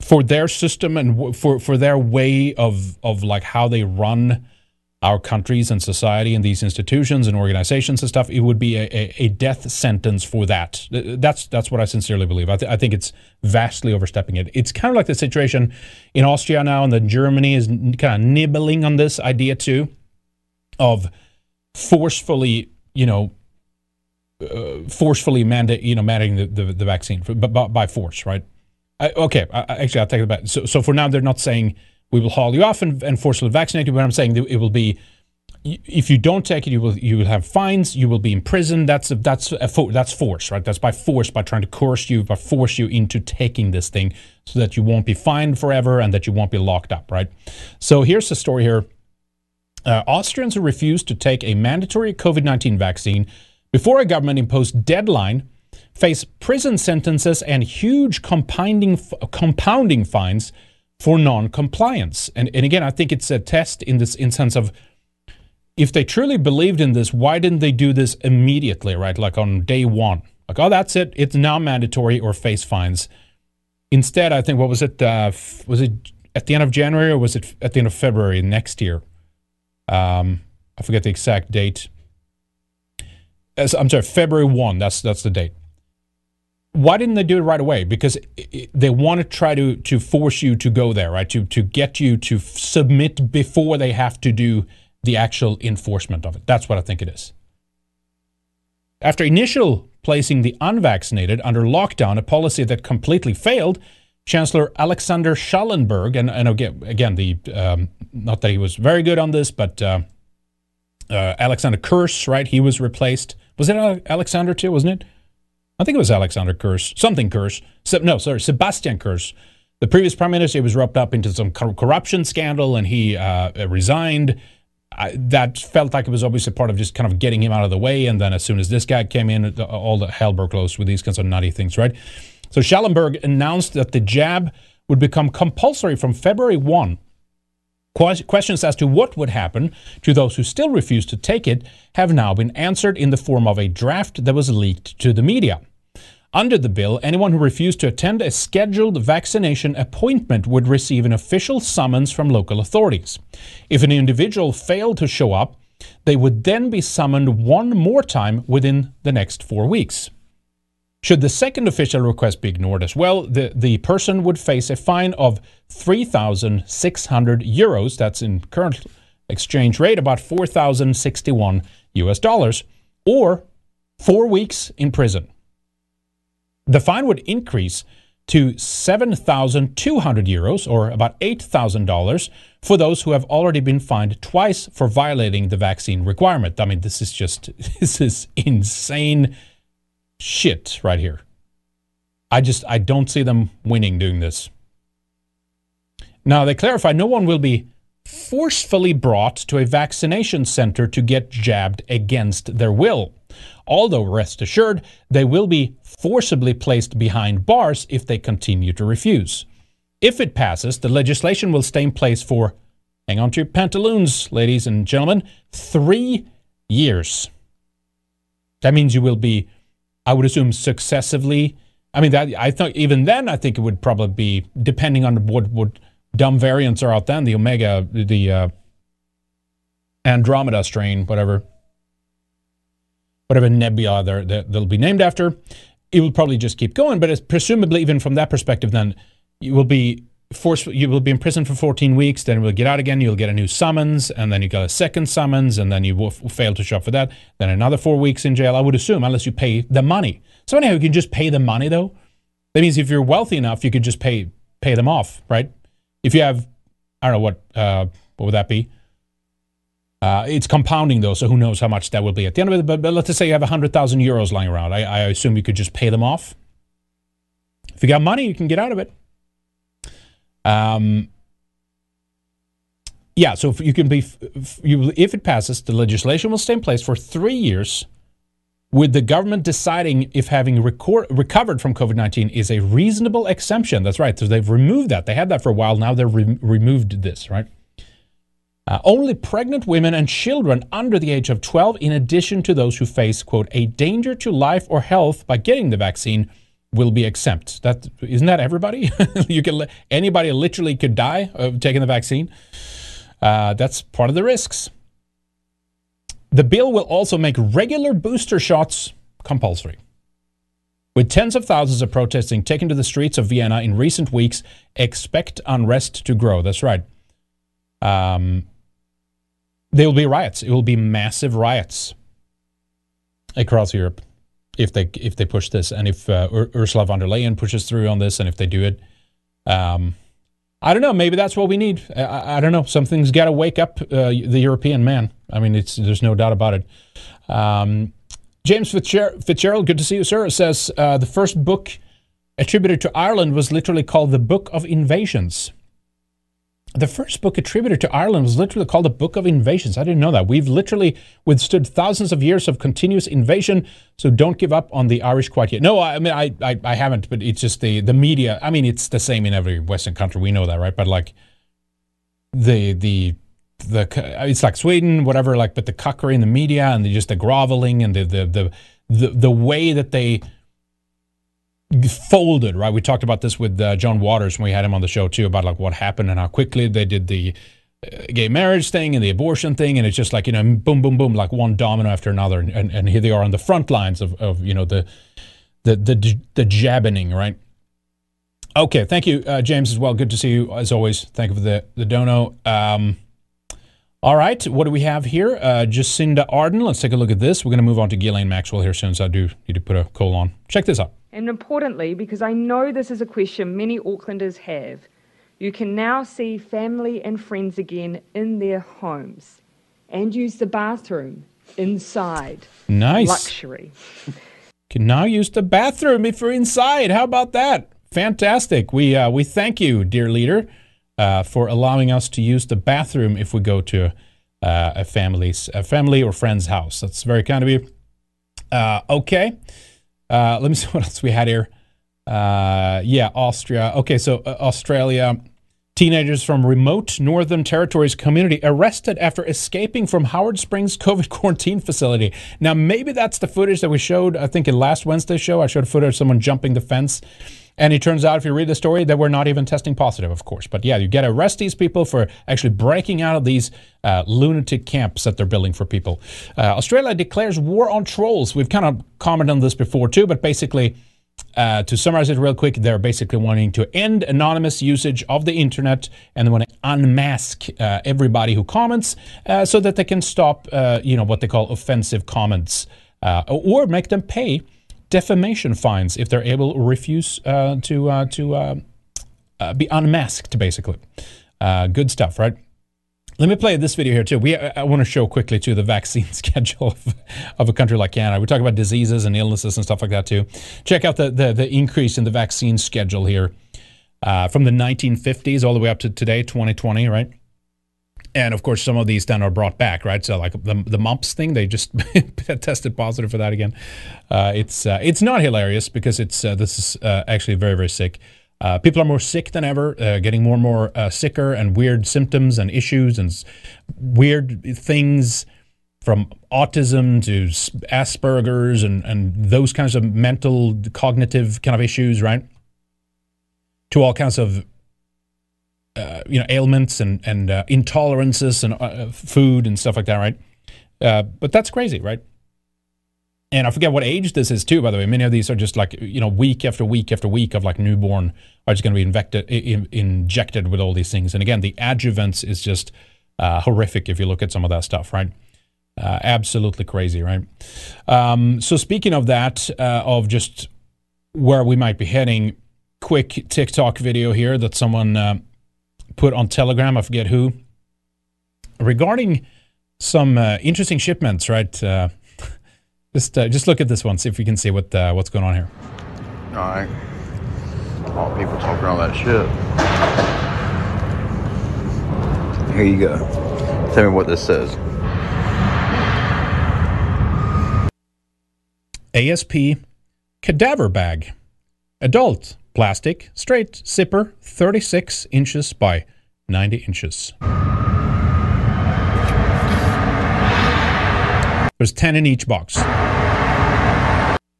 For their system and for their way of like how they run our countries and society and these institutions and organizations and stuff, it would be a death sentence for that. That's what I sincerely believe. I think it's vastly overstepping it. It's kind of like the situation in Austria now, and then Germany is kind of nibbling on this idea too, of forcefully, mandating the vaccine by force, right? I take it back. So for now, they're not saying we will haul you off and forcibly vaccinate you. But I'm saying it will be, if you don't take it, you will have fines. You will be in prison. That's force, right? That's by force, by trying to coerce you, by force you into taking this thing, so that you won't be fined forever and that you won't be locked up, right? So here's the story here. Austrians who refused to take a mandatory COVID-19 vaccine before a government-imposed deadline face prison sentences and huge compounding fines for non-compliance. And again, I think it's a test in this in sense of, if they truly believed in this, why didn't they do this immediately, right? Like on day one, like, oh, that's it. It's now mandatory or face fines. Instead, I think, what was it? Was it at the end of January or was it at the end of February next year? I forget the exact date. I'm sorry, February 1, that's the date. Why didn't they do it right away? Because they want to try to force you to go there, right? To get you to submit before they have to do the actual enforcement of it. That's what I think it is. After initial placing the unvaccinated under lockdown, a policy that completely failed, Chancellor Alexander Schallenberg, and again the not that he was very good on this, but Alexander Kurz, right? He was replaced. Was it Alexander too, wasn't it? I think it was Alexander Kurz, something Kurz. Sebastian Kurz. The previous prime minister was wrapped up into some corruption scandal, and he resigned. that felt like it was obviously part of just kind of getting him out of the way. And then as soon as this guy came in, all the hell broke loose with these kinds of nutty things, right? So Schallenberg announced that the jab would become compulsory from February 1. Questions as to what would happen to those who still refuse to take it have now been answered in the form of a draft that was leaked to the media. Under the bill, anyone who refused to attend a scheduled vaccination appointment would receive an official summons from local authorities. If an individual failed to show up, they would then be summoned one more time within the next 4 weeks. Should the second official request be ignored as well, the person would face a fine of 3,600 euros, that's in current exchange rate, about $4,061, or 4 weeks in prison. The fine would increase to 7,200 euros, or about $8,000, for those who have already been fined twice for violating the vaccine requirement. I mean, this is insane shit right here. I don't see them winning doing this. Now, they clarify no one will be forcefully brought to a vaccination center to get jabbed against their will. Although, rest assured, they will be forcibly placed behind bars if they continue to refuse. If it passes, the legislation will stay in place for, hang on to your pantaloons, ladies and gentlemen, 3 years. That means you will be, I would assume, successively. I mean, I think it would probably be, depending on what dumb variants are out then, the Omega, the Andromeda strain, whatever nebula they'll be named after, it will probably just keep going. But it's presumably, even from that perspective, then you will be in prison for 14 weeks, then you will get out again, you'll get a new summons, and then you got a second summons, and then you will fail to show up for that, then another 4 weeks in jail, I would assume, unless you pay the money. So anyhow, you can just pay the money, though. That means if you're wealthy enough, you could just pay them off, right? If you have, I don't know, what would that be? It's compounding, though, so who knows how much that will be at the end of it. But let's just say you have 100,000 euros lying around. I assume you could just pay them off. If you got money, you can get out of it. So if you can be, if it passes, the legislation will stay in place for 3 years, with the government deciding if having recovered from COVID-19 is a reasonable exemption. That's right. So they've removed that. They had that for a while. Now they've removed this, right? Only pregnant women and children under the age of 12, in addition to those who face, quote, a danger to life or health by getting the vaccine, will be exempt. That isn't that everybody? Anybody literally could die of taking the vaccine. That's part of the risks. The bill will also make regular booster shots compulsory. With tens of thousands of protesting taken to the streets of Vienna in recent weeks, expect unrest to grow. That's right. There will be riots. It will be massive riots across Europe if they push this, and if Ursula von der Leyen pushes through on this, and if they do it. I don't know. Maybe that's what we need. I don't know. Something's got to wake up the European man. I mean, there's no doubt about it. James Fitzgerald, good to see you, sir, says the first book attributed to Ireland was literally called The Book of Invasions. The first book attributed to Ireland was literally called The Book of Invasions. I didn't know that. We've literally withstood thousands of years of continuous invasion, so don't give up on the Irish quite yet. No, I mean, I haven't, but it's just the media. I mean, it's the same in every Western country. We know that, right? But like the it's like Sweden, whatever, like, but the cuckery in the media and the groveling and the way that they folded, right? We talked about this with John Waters when we had him on the show too, about like what happened and how quickly they did the gay marriage thing and the abortion thing, and it's just like, you know, boom, boom, boom, like one domino after another, and here they are on the front lines of you know, the jabbening, right? Okay, thank you, James, as well. Good to see you as always. Thank you for the dono. All right, what do we have here? Jacinda Ardern. Let's take a look at this. We're going to move on to Ghislaine Maxwell here soon, so I do need to put a call on. Check this out. And importantly, because I know this is a question many Aucklanders have, you can now see family and friends again in their homes and use the bathroom inside. Nice. Luxury. Can now use the bathroom if you're inside. How about that? Fantastic. We thank you, dear leader, for allowing us to use the bathroom if we go to a family or friend's house. That's very kind of you. Okay. Let me see what else we had here. Yeah, Austria. Okay, so Australia. Teenagers from remote Northern Territories community arrested after escaping from Howard Springs COVID quarantine facility. Now, maybe that's the footage that we showed, I think, in last Wednesday's show. I showed footage of someone jumping the fence. And it turns out, if you read the story, that we're not even testing positive, of course. But yeah, you get to arrest these people for actually breaking out of these lunatic camps that they're building for people. Australia declares war on trolls. We've kind of commented on this before, too, but basically... to summarize it real quick, they're basically wanting to end anonymous usage of the internet, and they want to unmask everybody who comments so that they can stop, what they call offensive comments, or make them pay defamation fines if they're able to refuse to be unmasked, basically. Good stuff, right? Let me play this video here, too. I want to show quickly, too, the vaccine schedule of a country like Canada. We talk about diseases and illnesses and stuff like that, too. Check out the increase in the vaccine schedule here from the 1950s all the way up to today, 2020, right? And, of course, some of these then are brought back, right? So, like, the mumps thing, they just tested positive for that again. It's not hilarious because this is actually very, very sick. People are more sick than ever, getting more and more sicker, and weird symptoms and issues and weird things, from autism to Asperger's and those kinds of mental, cognitive kind of issues, right? To all kinds of ailments and intolerances and food and stuff like that, right? But that's crazy, right? And I forget what age this is, too, by the way. Many of these are just like, week after week after week of like newborn are just going to be injected with all these things. And again, the adjuvants is just horrific if you look at some of that stuff, right? Absolutely crazy, right? So speaking of that, of just where we might be heading, quick TikTok video here that someone put on Telegram, I forget who, regarding some interesting shipments, right? Just look at this one, see if we can see what's going on here. All right. A lot of people talking all that shit. Here you go. Tell me what this says. ASP cadaver bag. Adult, plastic, straight, zipper, 36 inches by 90 inches. There's 10 in each box.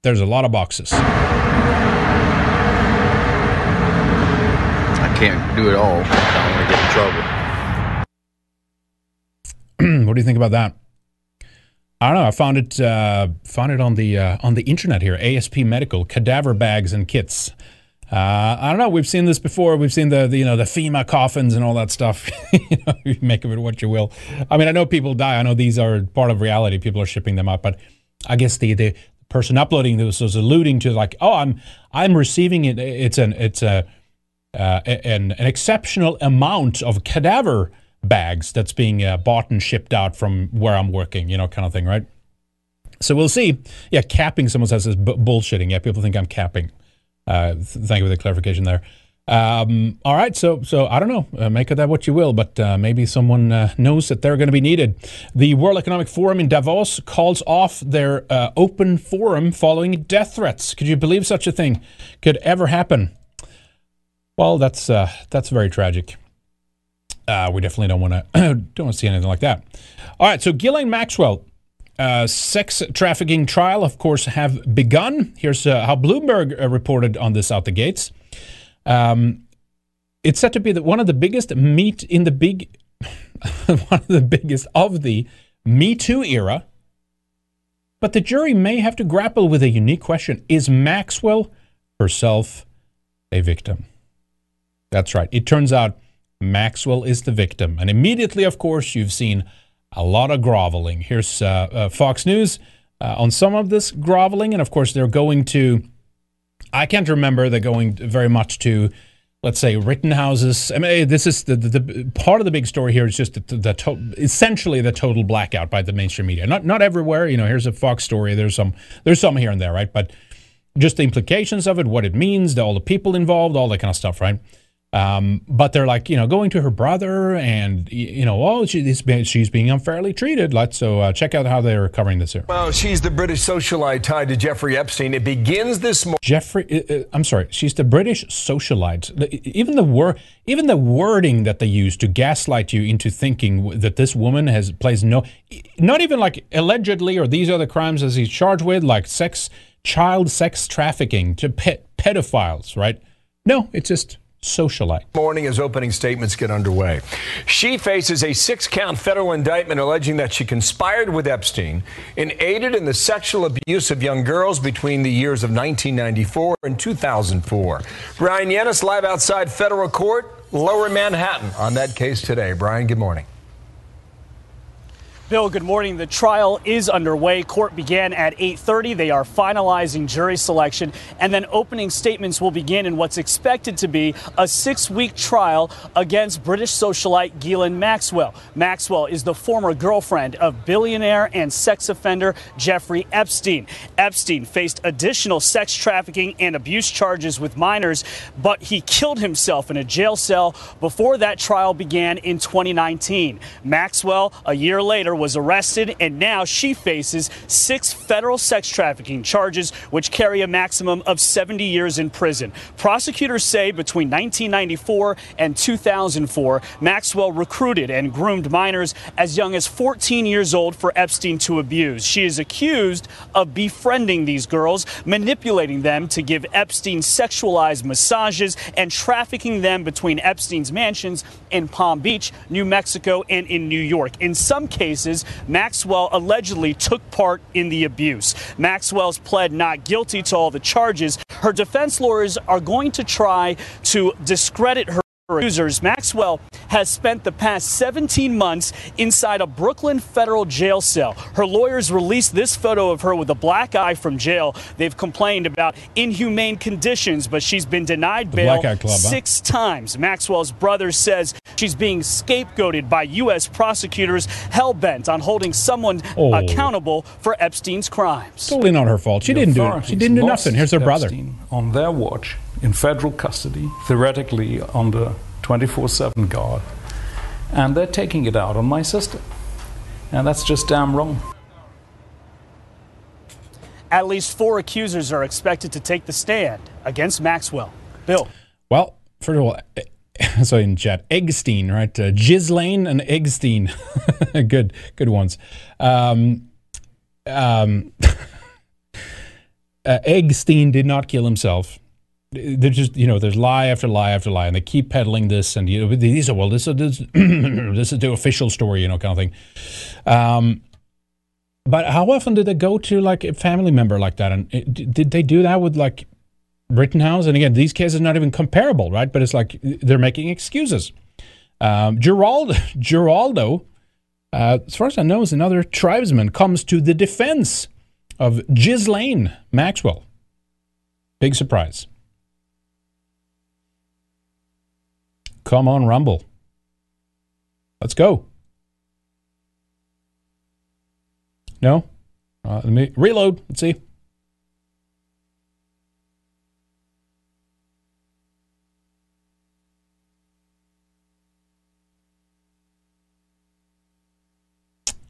There's a lot of boxes. I can't do it all. I don't want to get in trouble. What do you think about that? I don't know. I found it on the internet here. ASP Medical cadaver bags and kits. I don't know. We've seen this before. We've seen the FEMA coffins and all that stuff. You make of it what you will. I mean, I know people die. I know these are part of reality. People are shipping them out, but I guess the person uploading this was alluding to like, oh, I'm receiving it. It's an exceptional amount of cadaver bags that's being bought and shipped out from where I'm working. Kind of thing, right? So we'll see. Yeah, capping. Someone says is bullshitting. Yeah, people think I'm capping. Thank you for the clarification there. All right, so I don't know. Make of that what you will, but maybe someone knows that they're going to be needed. The World Economic Forum in Davos calls off their open forum following death threats. Could you believe such a thing could ever happen? Well, that's very tragic. We definitely don't want to see anything like that. All right, so Ghislaine Maxwell. Sex trafficking trial, of course, have begun. Here's how Bloomberg reported on this out the gates. It's said to be one of the biggest of the Me Too era. But the jury may have to grapple with a unique question: is Maxwell herself a victim? That's right. It turns out Maxwell is the victim, and immediately, of course, you've seen a lot of groveling. Here's Fox News on some of this groveling. And, of course, they're going to, I can't remember, they're going very much to, let's say, Rittenhouse's. I mean, this is the part of the big story here is just essentially the total blackout by the mainstream media. Not everywhere. Here's a Fox story. There's some here and there, right? But just the implications of it, what it means, all the people involved, all that kind of stuff, right? But they're like, you know, going to her brother and, you know, oh, she's being unfairly treated. So check out how they're covering this here. Well, she's the British socialite tied to Jeffrey Epstein. It begins this morning. She's the British socialite. Even the wording that they use to gaslight you into thinking that this woman not even like allegedly or these other crimes as he's charged with, like child sex trafficking to pedophiles, right? No, it's just socialite. Morning as opening statements get underway. She faces a 6-count federal indictment alleging that she conspired with Epstein and aided in the sexual abuse of young girls between the years of 1994 and 2004. Brian Yenis live outside federal court, Lower Manhattan, on that case today. Brian, good morning. Bill, good morning. The trial is underway. Court began at 8:30. They are finalizing jury selection, and then opening statements will begin in what's expected to be a 6-week trial against British socialite Ghislaine Maxwell. Maxwell is the former girlfriend of billionaire and sex offender Jeffrey Epstein. Epstein faced additional sex trafficking and abuse charges with minors, but he killed himself in a jail cell before that trial began in 2019. Maxwell, a year later, was arrested, and now she faces 6 federal sex trafficking charges, which carry a maximum of 70 years in prison. Prosecutors say between 1994 and 2004, Maxwell recruited and groomed minors as young as 14 years old for Epstein to abuse. She is accused of befriending these girls, manipulating them to give Epstein sexualized massages, and trafficking them between Epstein's mansions in Palm Beach, New Mexico, and in New York. In some cases, Maxwell allegedly took part in the abuse. Maxwell's pled not guilty to all the charges. Her defense lawyers are going to try to discredit her accusers. Maxwell has spent the past 17 months inside a Brooklyn federal jail cell. Her lawyers released this photo of her with a black eye from jail. They've complained about inhumane conditions, but she's been denied bail six times. Maxwell's brother says she's being scapegoated by U.S. prosecutors hell-bent on holding someone accountable for Epstein's crimes. Totally not her fault. She didn't do nothing. Here's her brother. On their watch, in federal custody, theoretically under 24/7 guard, and they're taking it out on my sister. And that's just damn wrong. At least 4 accusers are expected to take the stand against Maxwell. Bill. Well, first of all, so in chat, Eggstein, right? Ghislaine and Eggstein. good ones. Eggstein did not kill himself. They're just, you know, there's lie after lie after lie, and they keep peddling this, and, you know, these are, well, this is the official story, you know, kind of thing. But how often did they go to, like, a family member like that? And did they do that with, like, Rittenhouse? And again, these cases are not even comparable, right? But it's like they're making excuses. Geraldo, as far as I know, is another tribesman, comes to the defense of Ghislaine Maxwell. Big surprise. Come on, Rumble. Let's go. No? Let me reload. Let's see.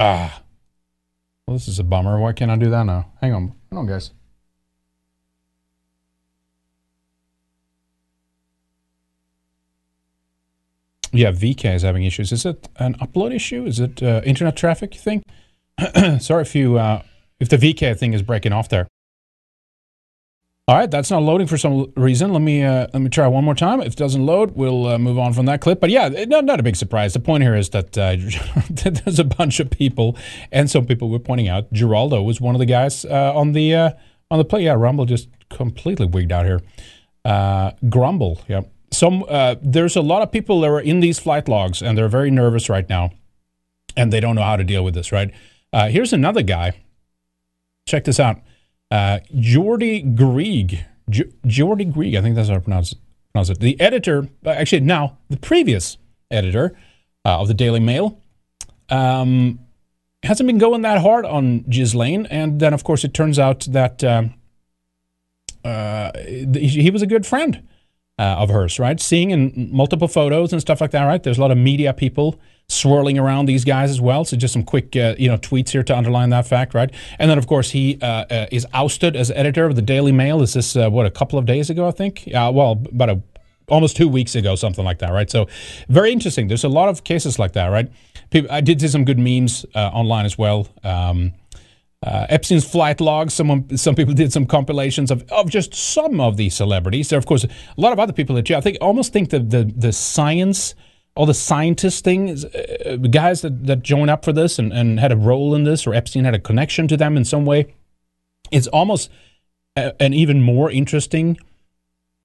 Well, this is a bummer. Why can't I do that now? Hang on, guys. Yeah, VK is having issues. Is it an upload issue? Is it internet traffic thing? Sorry if the VK thing is breaking off there. All right, that's not loading for some reason. Let me try one more time. If it doesn't load, we'll move on from that clip. But yeah, not a big surprise. The point here is that there's a bunch of people, and some people were pointing out Geraldo was one of the guys on the play. Yeah, Rumble just completely wigged out here. Grumble, yeah. There's a lot of people that are in these flight logs, and they're very nervous right now, and they don't know how to deal with this, right? Here's another guy. Check this out. Jordi Grieg, I think that's how I pronounce it. The editor, actually now, the previous editor of the Daily Mail, hasn't been going that hard on Ghislaine, and then, of course, it turns out that he was a good friend of hers, right? Seeing in multiple photos and stuff like that, right? There's a lot of media people swirling around these guys as well. So just some quick, tweets here to underline that fact, right? And then, of course, he is ousted as editor of the Daily Mail. Is this, a couple of days ago, I think? Almost 2 weeks ago, something like that, right? So very interesting. There's a lot of cases like that, right? I did see some good memes online as well. Epstein's flight logs, some people did some compilations of just some of these celebrities. There are, of course, a lot of other people that, I think, almost think that the science, all the scientist things, guys that joined up for this and had a role in this, or Epstein had a connection to them in some way, it's almost an even more interesting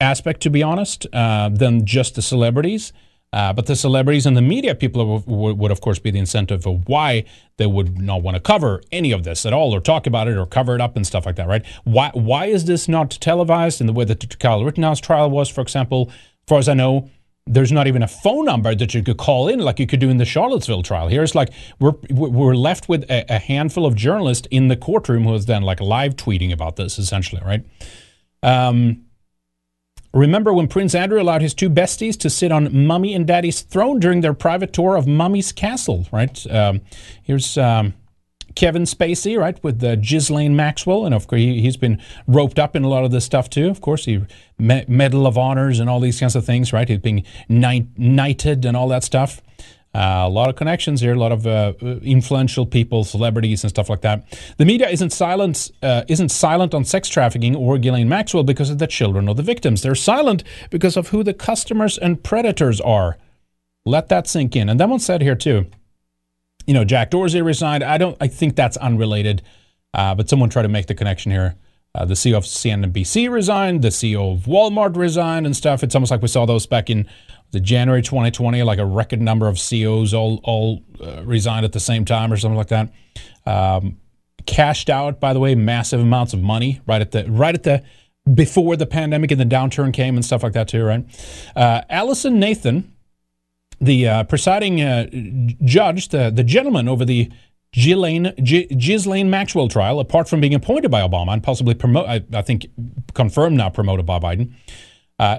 aspect, to be honest, than just the celebrities. But the celebrities and the media people would, of course, be the incentive for why they would not want to cover any of this at all, or talk about it, or cover it up and stuff like that, right? Why is this not televised in the way that the Kyle Rittenhouse trial was, for example? As far as I know, there's not even a phone number that you could call in like you could do in the Charlottesville trial. Here it's like we're left with a handful of journalists in the courtroom who is then like live tweeting about this, essentially, right? Remember when Prince Andrew allowed his two besties to sit on Mummy and Daddy's throne during their private tour of Mummy's castle, right? Here's Kevin Spacey, right, with Ghislaine Maxwell. And, of course, he's been roped up in a lot of this stuff, too. Of course, he Medal of Honors and all these kinds of things, right? He's being knighted and all that stuff. A lot of connections here, a lot of influential people, celebrities, and stuff like that. The media isn't silent on sex trafficking or Ghislaine Maxwell because of the children or the victims. They're silent because of who the customers and predators are. Let that sink in. And that one said here too. Jack Dorsey resigned. I think that's unrelated, but someone tried to make the connection here. The CEO of CNBC resigned. The CEO of Walmart resigned and stuff. It's almost like we saw those back in the January 2020, like a record number of CEOs all resigned at the same time or something like that. Cashed out, by the way, massive amounts of money right at the before the pandemic and the downturn came and stuff like that too, right? Allison Nathan, the presiding judge, the gentleman over the Ghislaine Maxwell trial, apart from being appointed by Obama and possibly confirmed now promoted by Biden,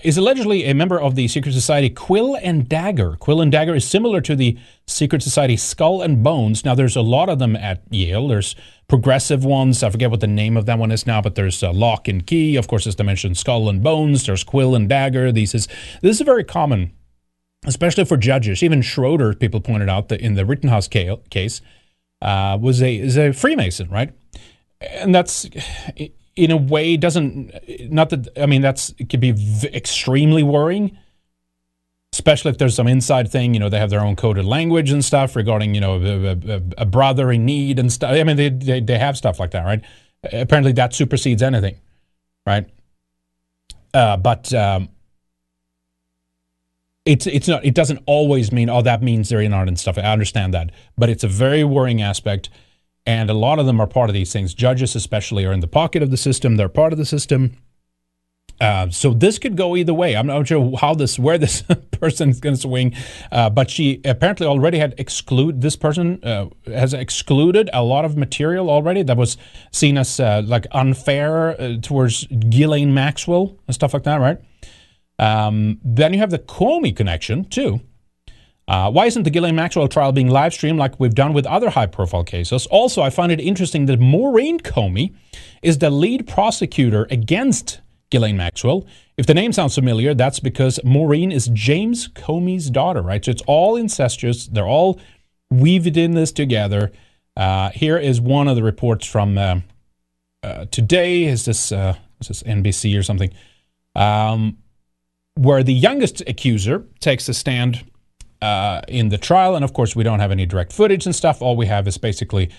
is allegedly a member of the secret society Quill and Dagger. Quill and Dagger is similar to the secret society Skull and Bones. Now, there's a lot of them at Yale. There's progressive ones. I forget what the name of that one is now, but there's Lock and Key. Of course, as I mentioned, Skull and Bones. There's Quill and Dagger. This is very common, especially for judges. Even Schroeder, people pointed out, that in the Rittenhouse case, is a Freemason, right? And that's... in a way, it could be extremely worrying, especially if there's some inside thing. They have their own coded language and stuff regarding, a brother in need and stuff. I mean, they have stuff like that, right? Apparently, that supersedes anything, right? But it's not. It doesn't always mean that means they're in art and stuff. I understand that, but it's a very worrying aspect. And a lot of them are part of these things. Judges especially are in the pocket of the system. They're part of the system. So this could go either way. I'm not sure where this person is going to swing. But she apparently already had excluded a lot of material already that was seen as like unfair towards Ghislaine Maxwell and stuff like that, right? Then you have the Comey connection too. Why isn't the Ghislaine Maxwell trial being live streamed like we've done with other high-profile cases? Also, I find it interesting that Maureen Comey is the lead prosecutor against Ghislaine Maxwell. If the name sounds familiar, that's because Maureen is James Comey's daughter, right? So it's all incestuous. They're all weaved in this together. Here is one of the reports from today. Is this NBC or something? Where the youngest accuser takes a stand in the trial, and of course we don't have any direct footage and stuff. All we have is basically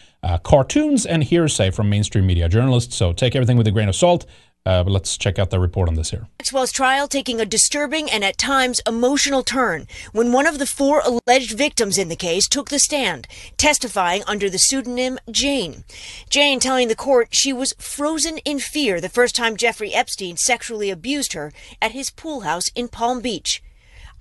cartoons and hearsay from mainstream media journalists, so take everything with a grain of salt. But let's check out the report on this here. Maxwell's trial taking a disturbing and at times emotional turn when one of the four alleged victims in the case took the stand, testifying under the pseudonym Jane. Jane telling the court she was frozen in fear the first time Jeffrey Epstein sexually abused her at his pool house in Palm Beach.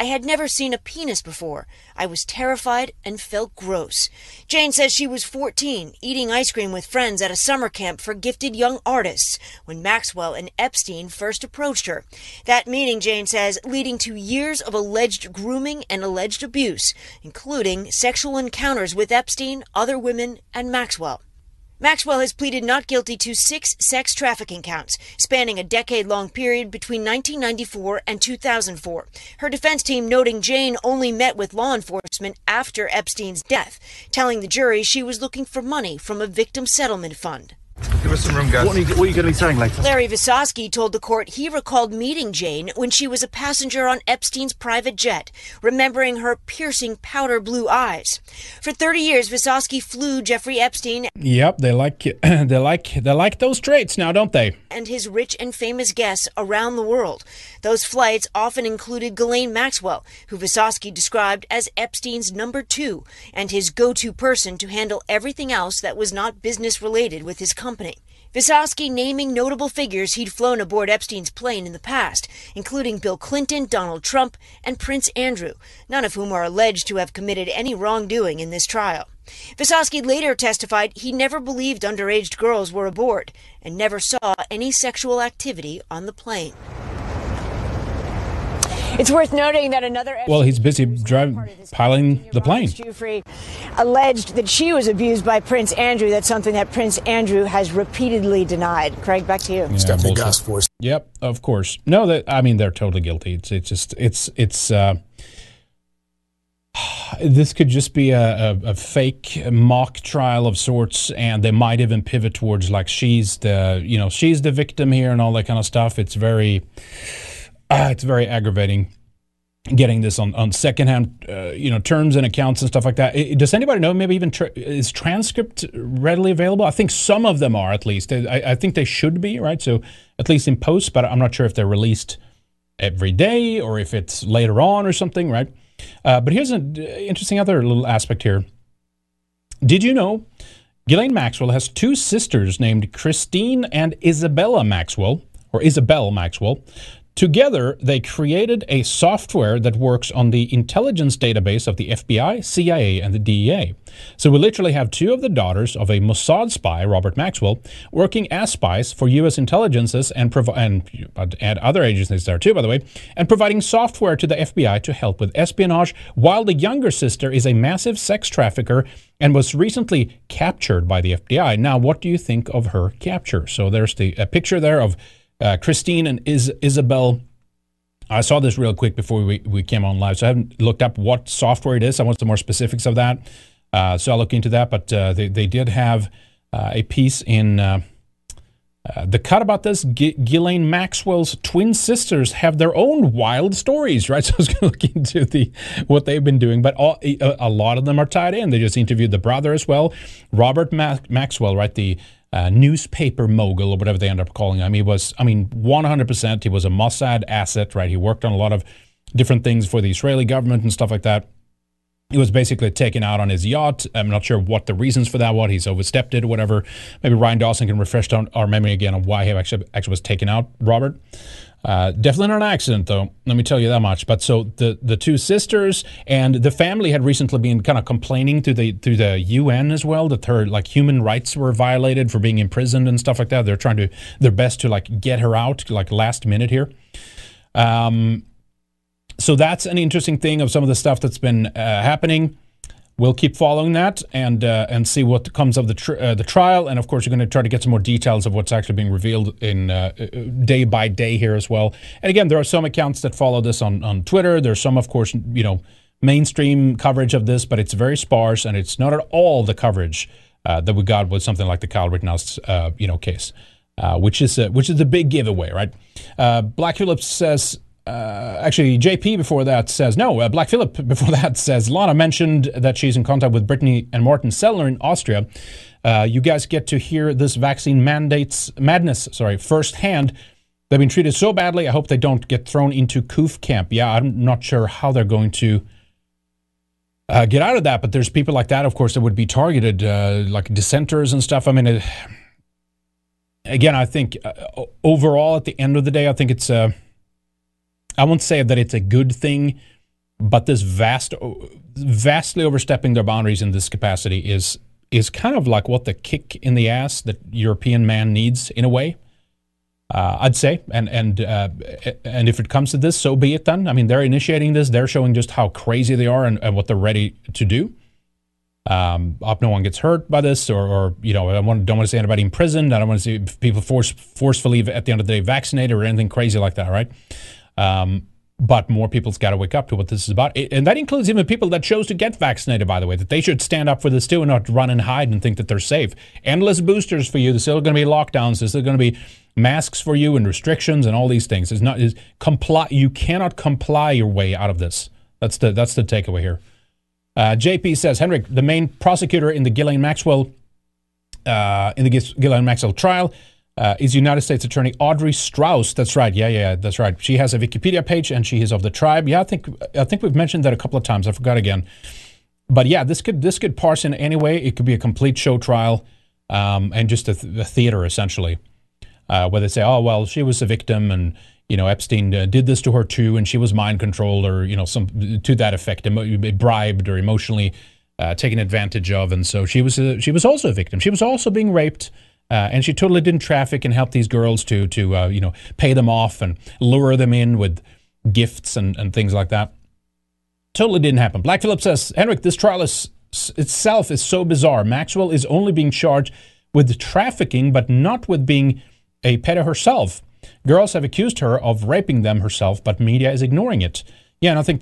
I had never seen a penis before. I was terrified and felt gross. Jane says she was 14, eating ice cream with friends at a summer camp for gifted young artists when Maxwell and Epstein first approached her. That meeting, Jane says, leading to years of alleged grooming and alleged abuse, including sexual encounters with Epstein, other women, and Maxwell. Maxwell has pleaded not guilty to 6 sex trafficking counts, spanning a decade-long period between 1994 and 2004. Her defense team noting Jane only met with law enforcement after Epstein's death, telling the jury she was looking for money from a victim settlement fund. Give us some room, guys. What are you going to be saying later? Larry Visosky told the court he recalled meeting Jane when she was a passenger on Epstein's private jet, remembering her piercing powder blue eyes. For 30 years, Visosky flew Jeffrey Epstein. Yep, they like those traits now, don't they? And his rich and famous guests around the world. Those flights often included Ghislaine Maxwell, who Visosky described as Epstein's number 2 and his go-to person to handle everything else that was not business-related with his company. Visosky naming notable figures he'd flown aboard Epstein's plane in the past, including Bill Clinton, Donald Trump, and Prince Andrew, none of whom are alleged to have committed any wrongdoing in this trial. Visosky later testified he never believed underage girls were aboard and never saw any sexual activity on the plane. It's worth noting that another... Well, he's busy piling the plane. Jufrey alleged that she was abused by Prince Andrew. That's something that Prince Andrew has repeatedly denied. Craig, back to you. Yeah, Stephanie Gosforth. Yep, of course. No, they're totally guilty. It's just this could just be a fake mock trial of sorts, and they might even pivot towards like she's the victim here and all that kind of stuff. It's very aggravating getting this on secondhand, terms and accounts and stuff like that. Does anybody know? Maybe even is transcript readily available? I think some of them are, at least. I think they should be, right? So at least in post, but I'm not sure if they're released every day or if it's later on or something, right? But here's an interesting other little aspect here. Did you know Ghislaine Maxwell has 2 sisters named Christine and Isabel Maxwell? Together, they created a software that works on the intelligence database of the FBI, CIA, and the DEA. So we literally have 2 of the daughters of a Mossad spy, Robert Maxwell, working as spies for U.S. intelligences and other agencies there too, by the way, and providing software to the FBI to help with espionage, while the younger sister is a massive sex trafficker and was recently captured by the FBI. Now, what do you think of her capture? So there's a picture there of Christine and Isabel. I saw this real quick before we came on live, so I haven't looked up what software it is. I want some more specifics of that, so I'll look into that. But they did have a piece in the cut about this. Ghislaine Maxwell's twin sisters have their own wild stories, right? So I was going to look into what they've been doing, but a lot of them are tied in. They just interviewed the brother as well, Robert Maxwell, right? The newspaper mogul, or whatever they end up calling him. He was, 100%, he was a Mossad asset, right? He worked on a lot of different things for the Israeli government and stuff like that. He was basically taken out on his yacht. I'm not sure what the reasons for that were. He's overstepped it or whatever. Maybe Ryan Dawson can refresh our memory again on why he actually was taken out, Robert. Definitely not an accident, though. Let me tell you that much. But so the 2 sisters and the family had recently been kind of complaining to the UN as well that her human rights were violated for being imprisoned and stuff like that. They're trying to their best to get her out last minute here. So that's an interesting thing of some of the stuff that's been happening. We'll keep following that and see what comes of the trial. And, of course, you're going to try to get some more details of what's actually being revealed in day by day here as well. And, again, there are some accounts that follow this on Twitter. There's some, of course, mainstream coverage of this, but it's very sparse, and it's not at all the coverage that we got with something like the Kyle Rittenhouse, case, which is the big giveaway, right? Black Phillips says... JP before that says no. Black Phillip before that says Lana mentioned that she's in contact with Brittany and Martin Sellner in Austria. You guys get to hear this vaccine mandates madness. Sorry, firsthand. They've been treated so badly. I hope they don't get thrown into Koof camp. Yeah, I'm not sure how they're going to get out of that. But there's people like that, of course, that would be targeted, like dissenters and stuff. Again, I think overall, at the end of the day, I think it's I won't say that it's a good thing But this vastly overstepping their boundaries in this capacity is kind of like what the kick in the ass that European man needs in a way, I'd say. And if it comes to this, so be it then. I mean, they're initiating this. They're showing just how crazy they are and what they're ready to do. I hope no one gets hurt by this, or you know, I don't want to see anybody imprisoned. I don't want to see people forcefully at the end of the day vaccinated or anything crazy like that, right? But more people's got to wake up to what this is about. And that includes even people that chose to get vaccinated, by the way, that they should stand up for this too and not run and hide and think that they're safe. Endless boosters for you. There's still going to be lockdowns. There's still going to be masks for you and restrictions and all these things. You cannot comply your way out of this. That's the takeaway here. JP says, Henrik, the main prosecutor in the Ghislaine Maxwell trial is United States Attorney Audrey Strauss. That's right. Yeah, that's right. She has a Wikipedia page and she is of the tribe. Yeah, I think we've mentioned that a couple of times. I forgot again. But yeah, this could parse in any way. It could be a complete show trial and just a theater essentially, where they say, oh well, she was a victim and, you know, Epstein did this to her too, and she was mind controlled, or you know, some to that effect, bribed or emotionally taken advantage of, and so she was also a victim. She was also being raped, and she totally didn't traffic and help these girls to you know, pay them off and lure them in with gifts and things like that. Totally didn't happen. Black Phillip says, Henrik, this trial itself is so bizarre. Maxwell is only being charged with trafficking, but not with being a pedo herself. Girls have accused her of raping them herself, but media is ignoring it. Yeah, and I think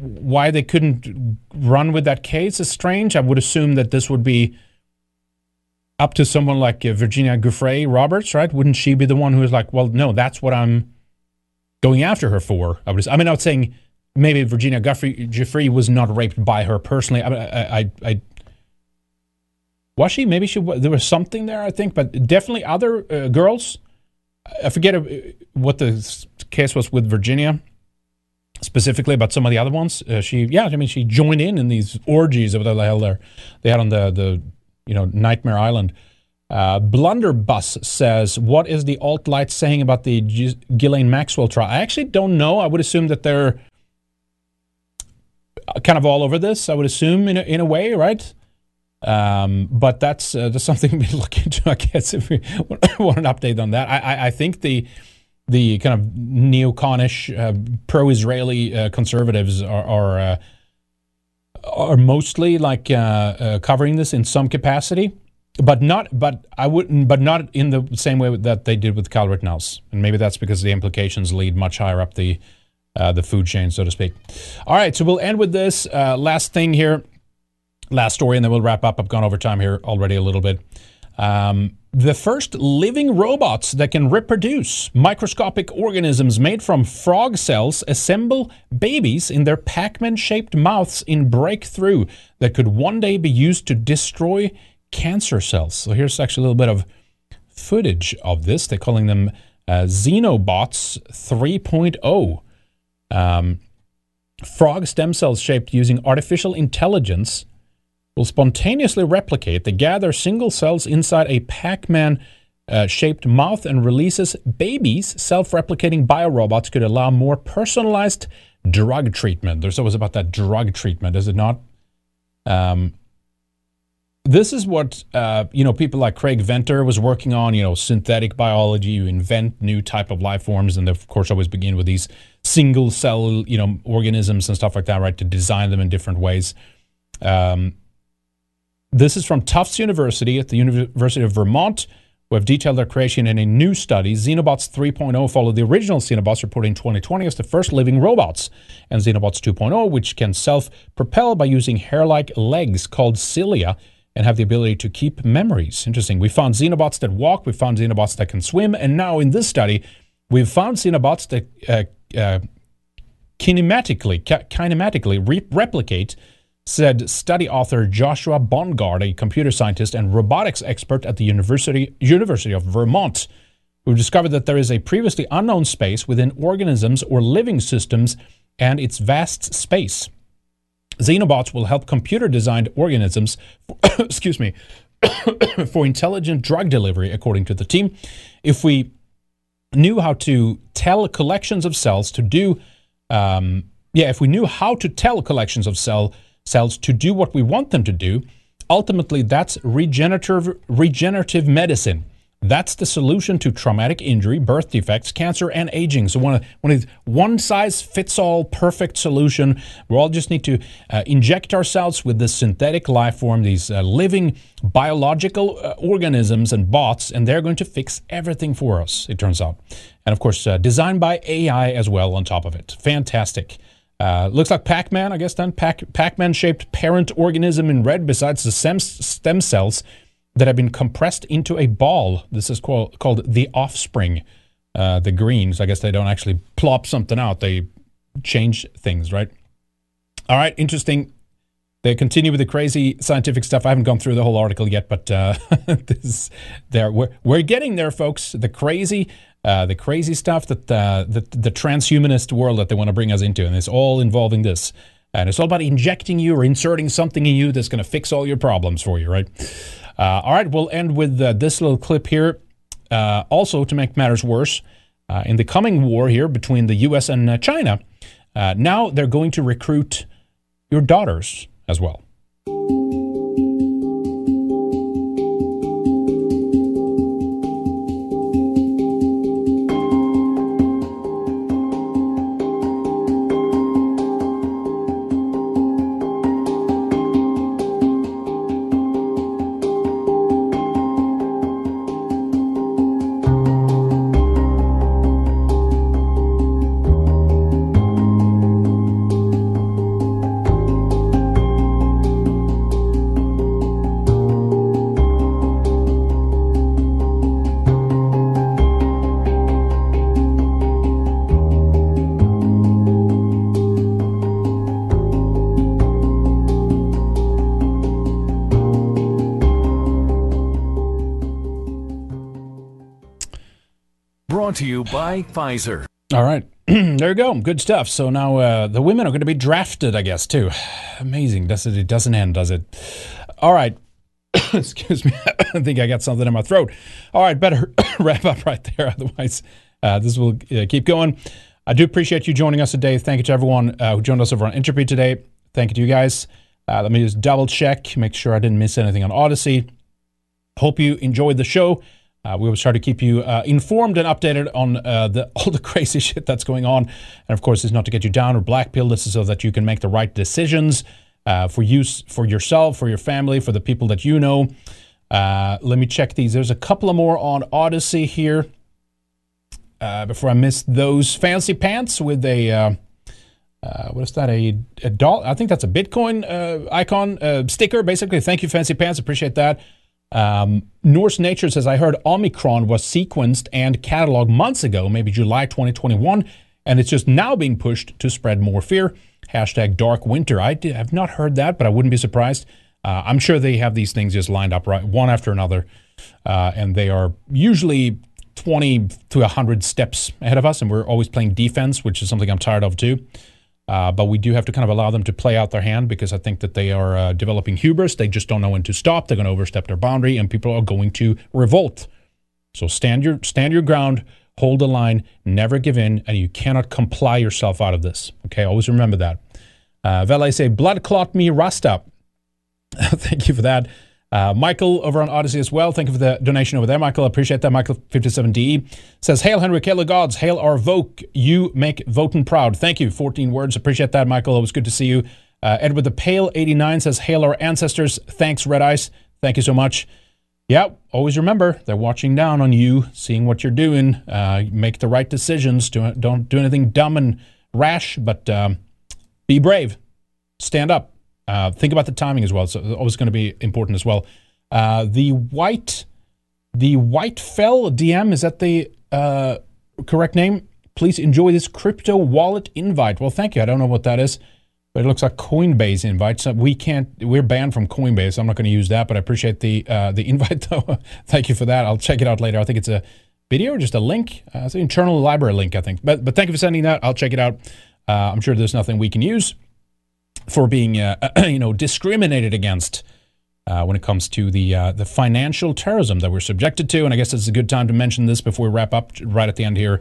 why they couldn't run with that case is strange. I would assume that this would be up to someone like Virginia Giuffre Roberts, right? Wouldn't she be the one who's like, well, no, that's what I'm going after her for? I mean, I was saying maybe Virginia Giuffre was not raped by her personally. I was she? Maybe she was. There was something there, I think, but definitely other girls. I forget what the case was with Virginia specifically, but some of the other ones, she joined in these orgies of whatever the hell they had on the you know, Nightmare Island. Blunderbuss says, what is the alt-light saying about the Ghislaine Maxwell trial? I actually don't know. I would assume that they're kind of all over this, I would assume, in a way, right? But that's something we look into, I guess, if we want an update on that. I think the kind of neoconish, pro-Israeli conservatives are mostly like covering this in some capacity, but not in the same way that they did with Kyle Rittenhouse. And maybe that's because the implications lead much higher up the food chain, so to speak. All right, so we'll end with this last thing here. Last story, and then we'll wrap up. I've gone over time here already a little bit. The first living robots that can reproduce. Microscopic organisms made from frog cells assemble babies in their Pac-Man-shaped mouths in Breakthrough that could one day be used to destroy cancer cells. So here's actually a little bit of footage of this. They're calling them Xenobots 3.0. Frog stem cells shaped using artificial intelligence will spontaneously replicate. They gather single cells inside a Pac-Man shaped mouth and releases babies. Self-replicating biorobots could allow more personalized drug treatment. There's always about that drug treatment, is it not? This is what you know, people like Craig Venter was working on, you know, synthetic biology. You invent new type of life forms, and they, of course, always begin with these single cell, you know, organisms and stuff like that, right, to design them in different ways. This is from Tufts University at the University of Vermont, who have detailed their creation in a new study. Xenobots 3.0 followed the original Xenobots reported in 2020 as the first living robots, and Xenobots 2.0, which can self-propel by using hair-like legs called cilia and have the ability to keep memories. Interesting. We found Xenobots that walk, we found Xenobots that can swim, and now in this study, we've found Xenobots that kinematically replicate, said study author Joshua Bongard, a computer scientist and robotics expert at the University of Vermont, who discovered that there is a previously unknown space within organisms or living systems and its vast space. Xenobots will help computer-designed organisms, for intelligent drug delivery, according to the team. If we knew how to tell collections of cells to do Yeah, if we knew how to tell collections of cells to do what we want them to do, ultimately that's regenerative medicine. That's the solution to traumatic injury, birth defects, cancer, and aging. So one size fits all perfect solution. We all just need to inject ourselves with this synthetic life form, these living biological organisms and bots, and they're going to fix everything for us, it turns out. And of course, designed by AI as well on top of it. Fantastic. Looks like Pac-Man, I guess, then. Pac-Man-shaped parent organism in red besides the stem cells that have been compressed into a ball. This is called the offspring, the greens. I guess they don't actually plop something out. They change things, right? All right, interesting. They continue with the crazy scientific stuff. I haven't gone through the whole article yet, but we're getting there, folks. The crazy stuff that the transhumanist world that they want to bring us into, and it's all involving this. And it's all about injecting you or inserting something in you that's going to fix all your problems for you, right? All right, we'll end with this little clip here. Also, to make matters worse, in the coming war here between the U.S. and China, now they're going to recruit your daughters as well. To you by Pfizer. All right. There you go. Good stuff. So now the women are going to be drafted, I guess, too. Amazing. It doesn't end, does it? All right. Excuse me. I think I got something in my throat. All right. Better wrap up right there. Otherwise, this will keep going. I do appreciate you joining us today. Thank you to everyone who joined us over on Entropy today. Thank you to you guys. Let me just double check, make sure I didn't miss anything on Odyssey. Hope you enjoyed the show. We will try to keep you informed and updated on all the crazy shit that's going on. And of course, it's not to get you down or blackpill. This is so that you can make the right decisions for yourself, for your family, for the people that you know. Let me check these. There's a couple of more on Odyssey here. Before I miss those, fancy pants with a what is that? A doll? I think that's a Bitcoin icon sticker, basically. Thank you, fancy pants. Appreciate that. Norse Nature says, I heard Omicron was sequenced and cataloged months ago, maybe July 2021, and it's just now being pushed to spread more fear. Hashtag dark winter. I've not heard that, but I wouldn't be surprised. I'm sure they have these things just lined up right one after another, and they are usually 20 to 100 steps ahead of us, and we're always playing defense, which is something I'm tired of too. But we do have to kind of allow them to play out their hand because I think that they are developing hubris. They just don't know when to stop. They're going to overstep their boundary, and people are going to revolt. So stand your ground, hold the line, never give in, and you cannot comply yourself out of this. Okay, always remember that. Vela say, blood clot me, Rasta. Thank you for that. Michael over on Odyssey as well. Thank you for the donation over there, Michael. I appreciate that. Michael 57DE says, hail Henrik, hail the gods, hail our Voke. You make Voten proud. Thank you. 14 words. Appreciate that, Michael. It was good to see you. Edward the Pale 89 says, hail our ancestors. Thanks, Red Ice. Thank you so much. Yeah, always remember, they're watching down on you, seeing what you're doing. Make the right decisions. Don't do anything dumb and rash, but be brave. Stand up. Think about the timing as well. So it's always going to be important as well. The white fell DM, is that the correct name? Please enjoy this crypto wallet invite. Well, thank you. I don't know what that is, but it looks like Coinbase invite. So we're banned from Coinbase. I'm not going to use that, but I appreciate the invite though. Thank you for that. I'll check it out later. I think it's a video or just a link. It's an internal library link, I think. But thank you for sending that. I'll check it out. I'm sure there's nothing we can use for being, discriminated against when it comes to the financial terrorism that we're subjected to. And I guess it's a good time to mention this before we wrap up right at the end here.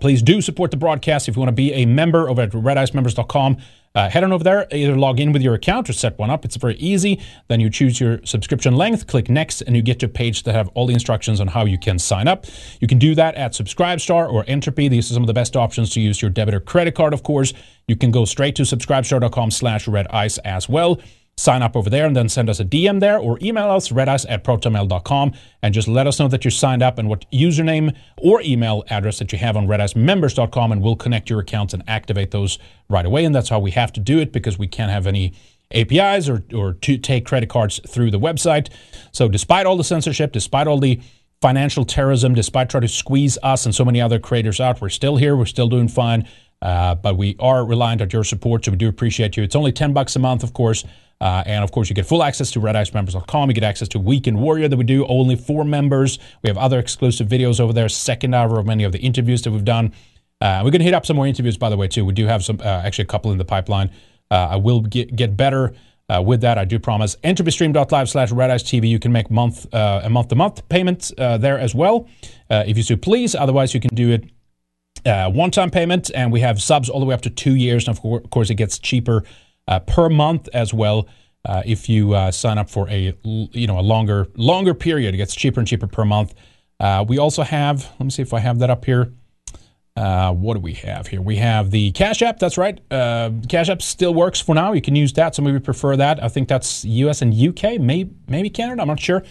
Please do support the broadcast. If you want to be a member over at redicemembers.com, head on over there, either log in with your account or set one up. It's very easy. Then you choose your subscription length, click next, and you get to a page that have all the instructions on how you can sign up. You can do that at Subscribestar or Entropy. These are some of the best options to use your debit or credit card, of course. You can go straight to subscribestar.com/redice as well. Sign up over there and then send us a DM there or email us, redice@protonmail.com, and just let us know that you're signed up and what username or email address that you have on redicemembers.com, and we'll connect your accounts and activate those right away. And that's how we have to do it, because we can't have any APIs or to take credit cards through the website. So despite all the censorship, despite all the financial terrorism, despite trying to squeeze us and so many other creators out, we're still here, we're still doing fine, but we are reliant on your support, so we do appreciate you. It's only $10 a month, of course. And, of course, you get full access to redicemembers.com. You get access to Weekend Warrior that we do only for members. We have other exclusive videos over there, second hour of many of the interviews that we've done. We're going to hit up some more interviews, by the way, too. We do have some, actually a couple in the pipeline. I will get better with that, I do promise. EntropyStream.live/RedIceTV. You can make a month-to-month payment there as well, if you so please. Otherwise, you can do it one-time payment. And we have subs all the way up to 2 years. And, of course, it gets cheaper per month as well. If you sign up for a longer period, it gets cheaper and cheaper per month. We also have, let me see if I have that up here. What do we have here? We have the Cash App. That's right. Cash App still works for now. You can use that. Some of you prefer that. I think that's US and UK, maybe Canada. I'm not sure.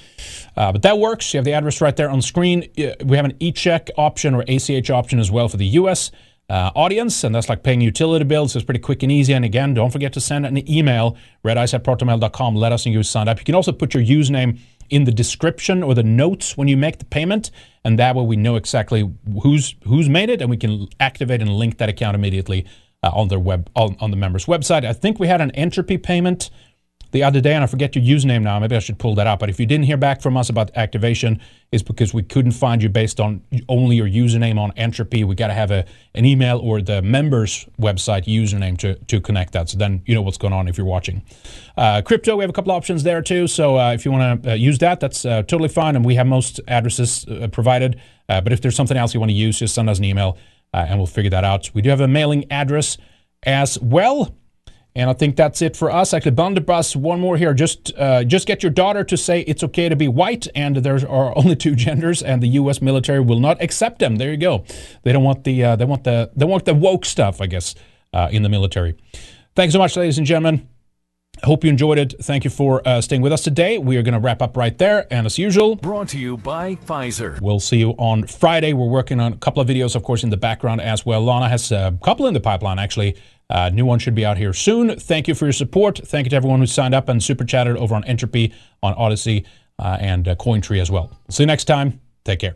But that works. You have the address right there on screen. We have an e-check option or ACH option as well for the US audience, and that's like paying utility bills. It's pretty quick and easy. And again, don't forget to send an email, redice@protonmail.com. Let us know you signed up. You can also put your username in the description or the notes when you make the payment, and that way we know exactly who's made it, and we can activate and link that account immediately on their on the members' website. I think we had an Entropy payment the other day, and I forget your username now. Maybe I should pull that up. But if you didn't hear back from us about activation, it's because we couldn't find you based on only your username on Entropy. We got to have an email or the members' website username to connect that. So then you know what's going on if you're watching. Crypto, we have a couple options there too. So if you want to use that, that's totally fine. And we have most addresses provided. But if there's something else you want to use, just send us an email and we'll figure that out. We do have a mailing address as well. And I think that's it for us. Actually, Blunderbuss, one more here. Just get your daughter to say it's okay to be white, and there are only two genders, and the U.S. military will not accept them. There you go. They don't want the they want the woke stuff, I guess, in the military. Thanks so much, ladies and gentlemen. I hope you enjoyed it. Thank you for staying with us today. We are going to wrap up right there, and as usual, brought to you by Pfizer. We'll see you on Friday. We're working on a couple of videos, of course, in the background as well. Lana has a couple in the pipeline, actually. New one should be out here soon. Thank you for your support. Thank you to everyone who signed up and super chatted over on Entropy, on Odyssey, and Cointree as well. See you next time. Take care.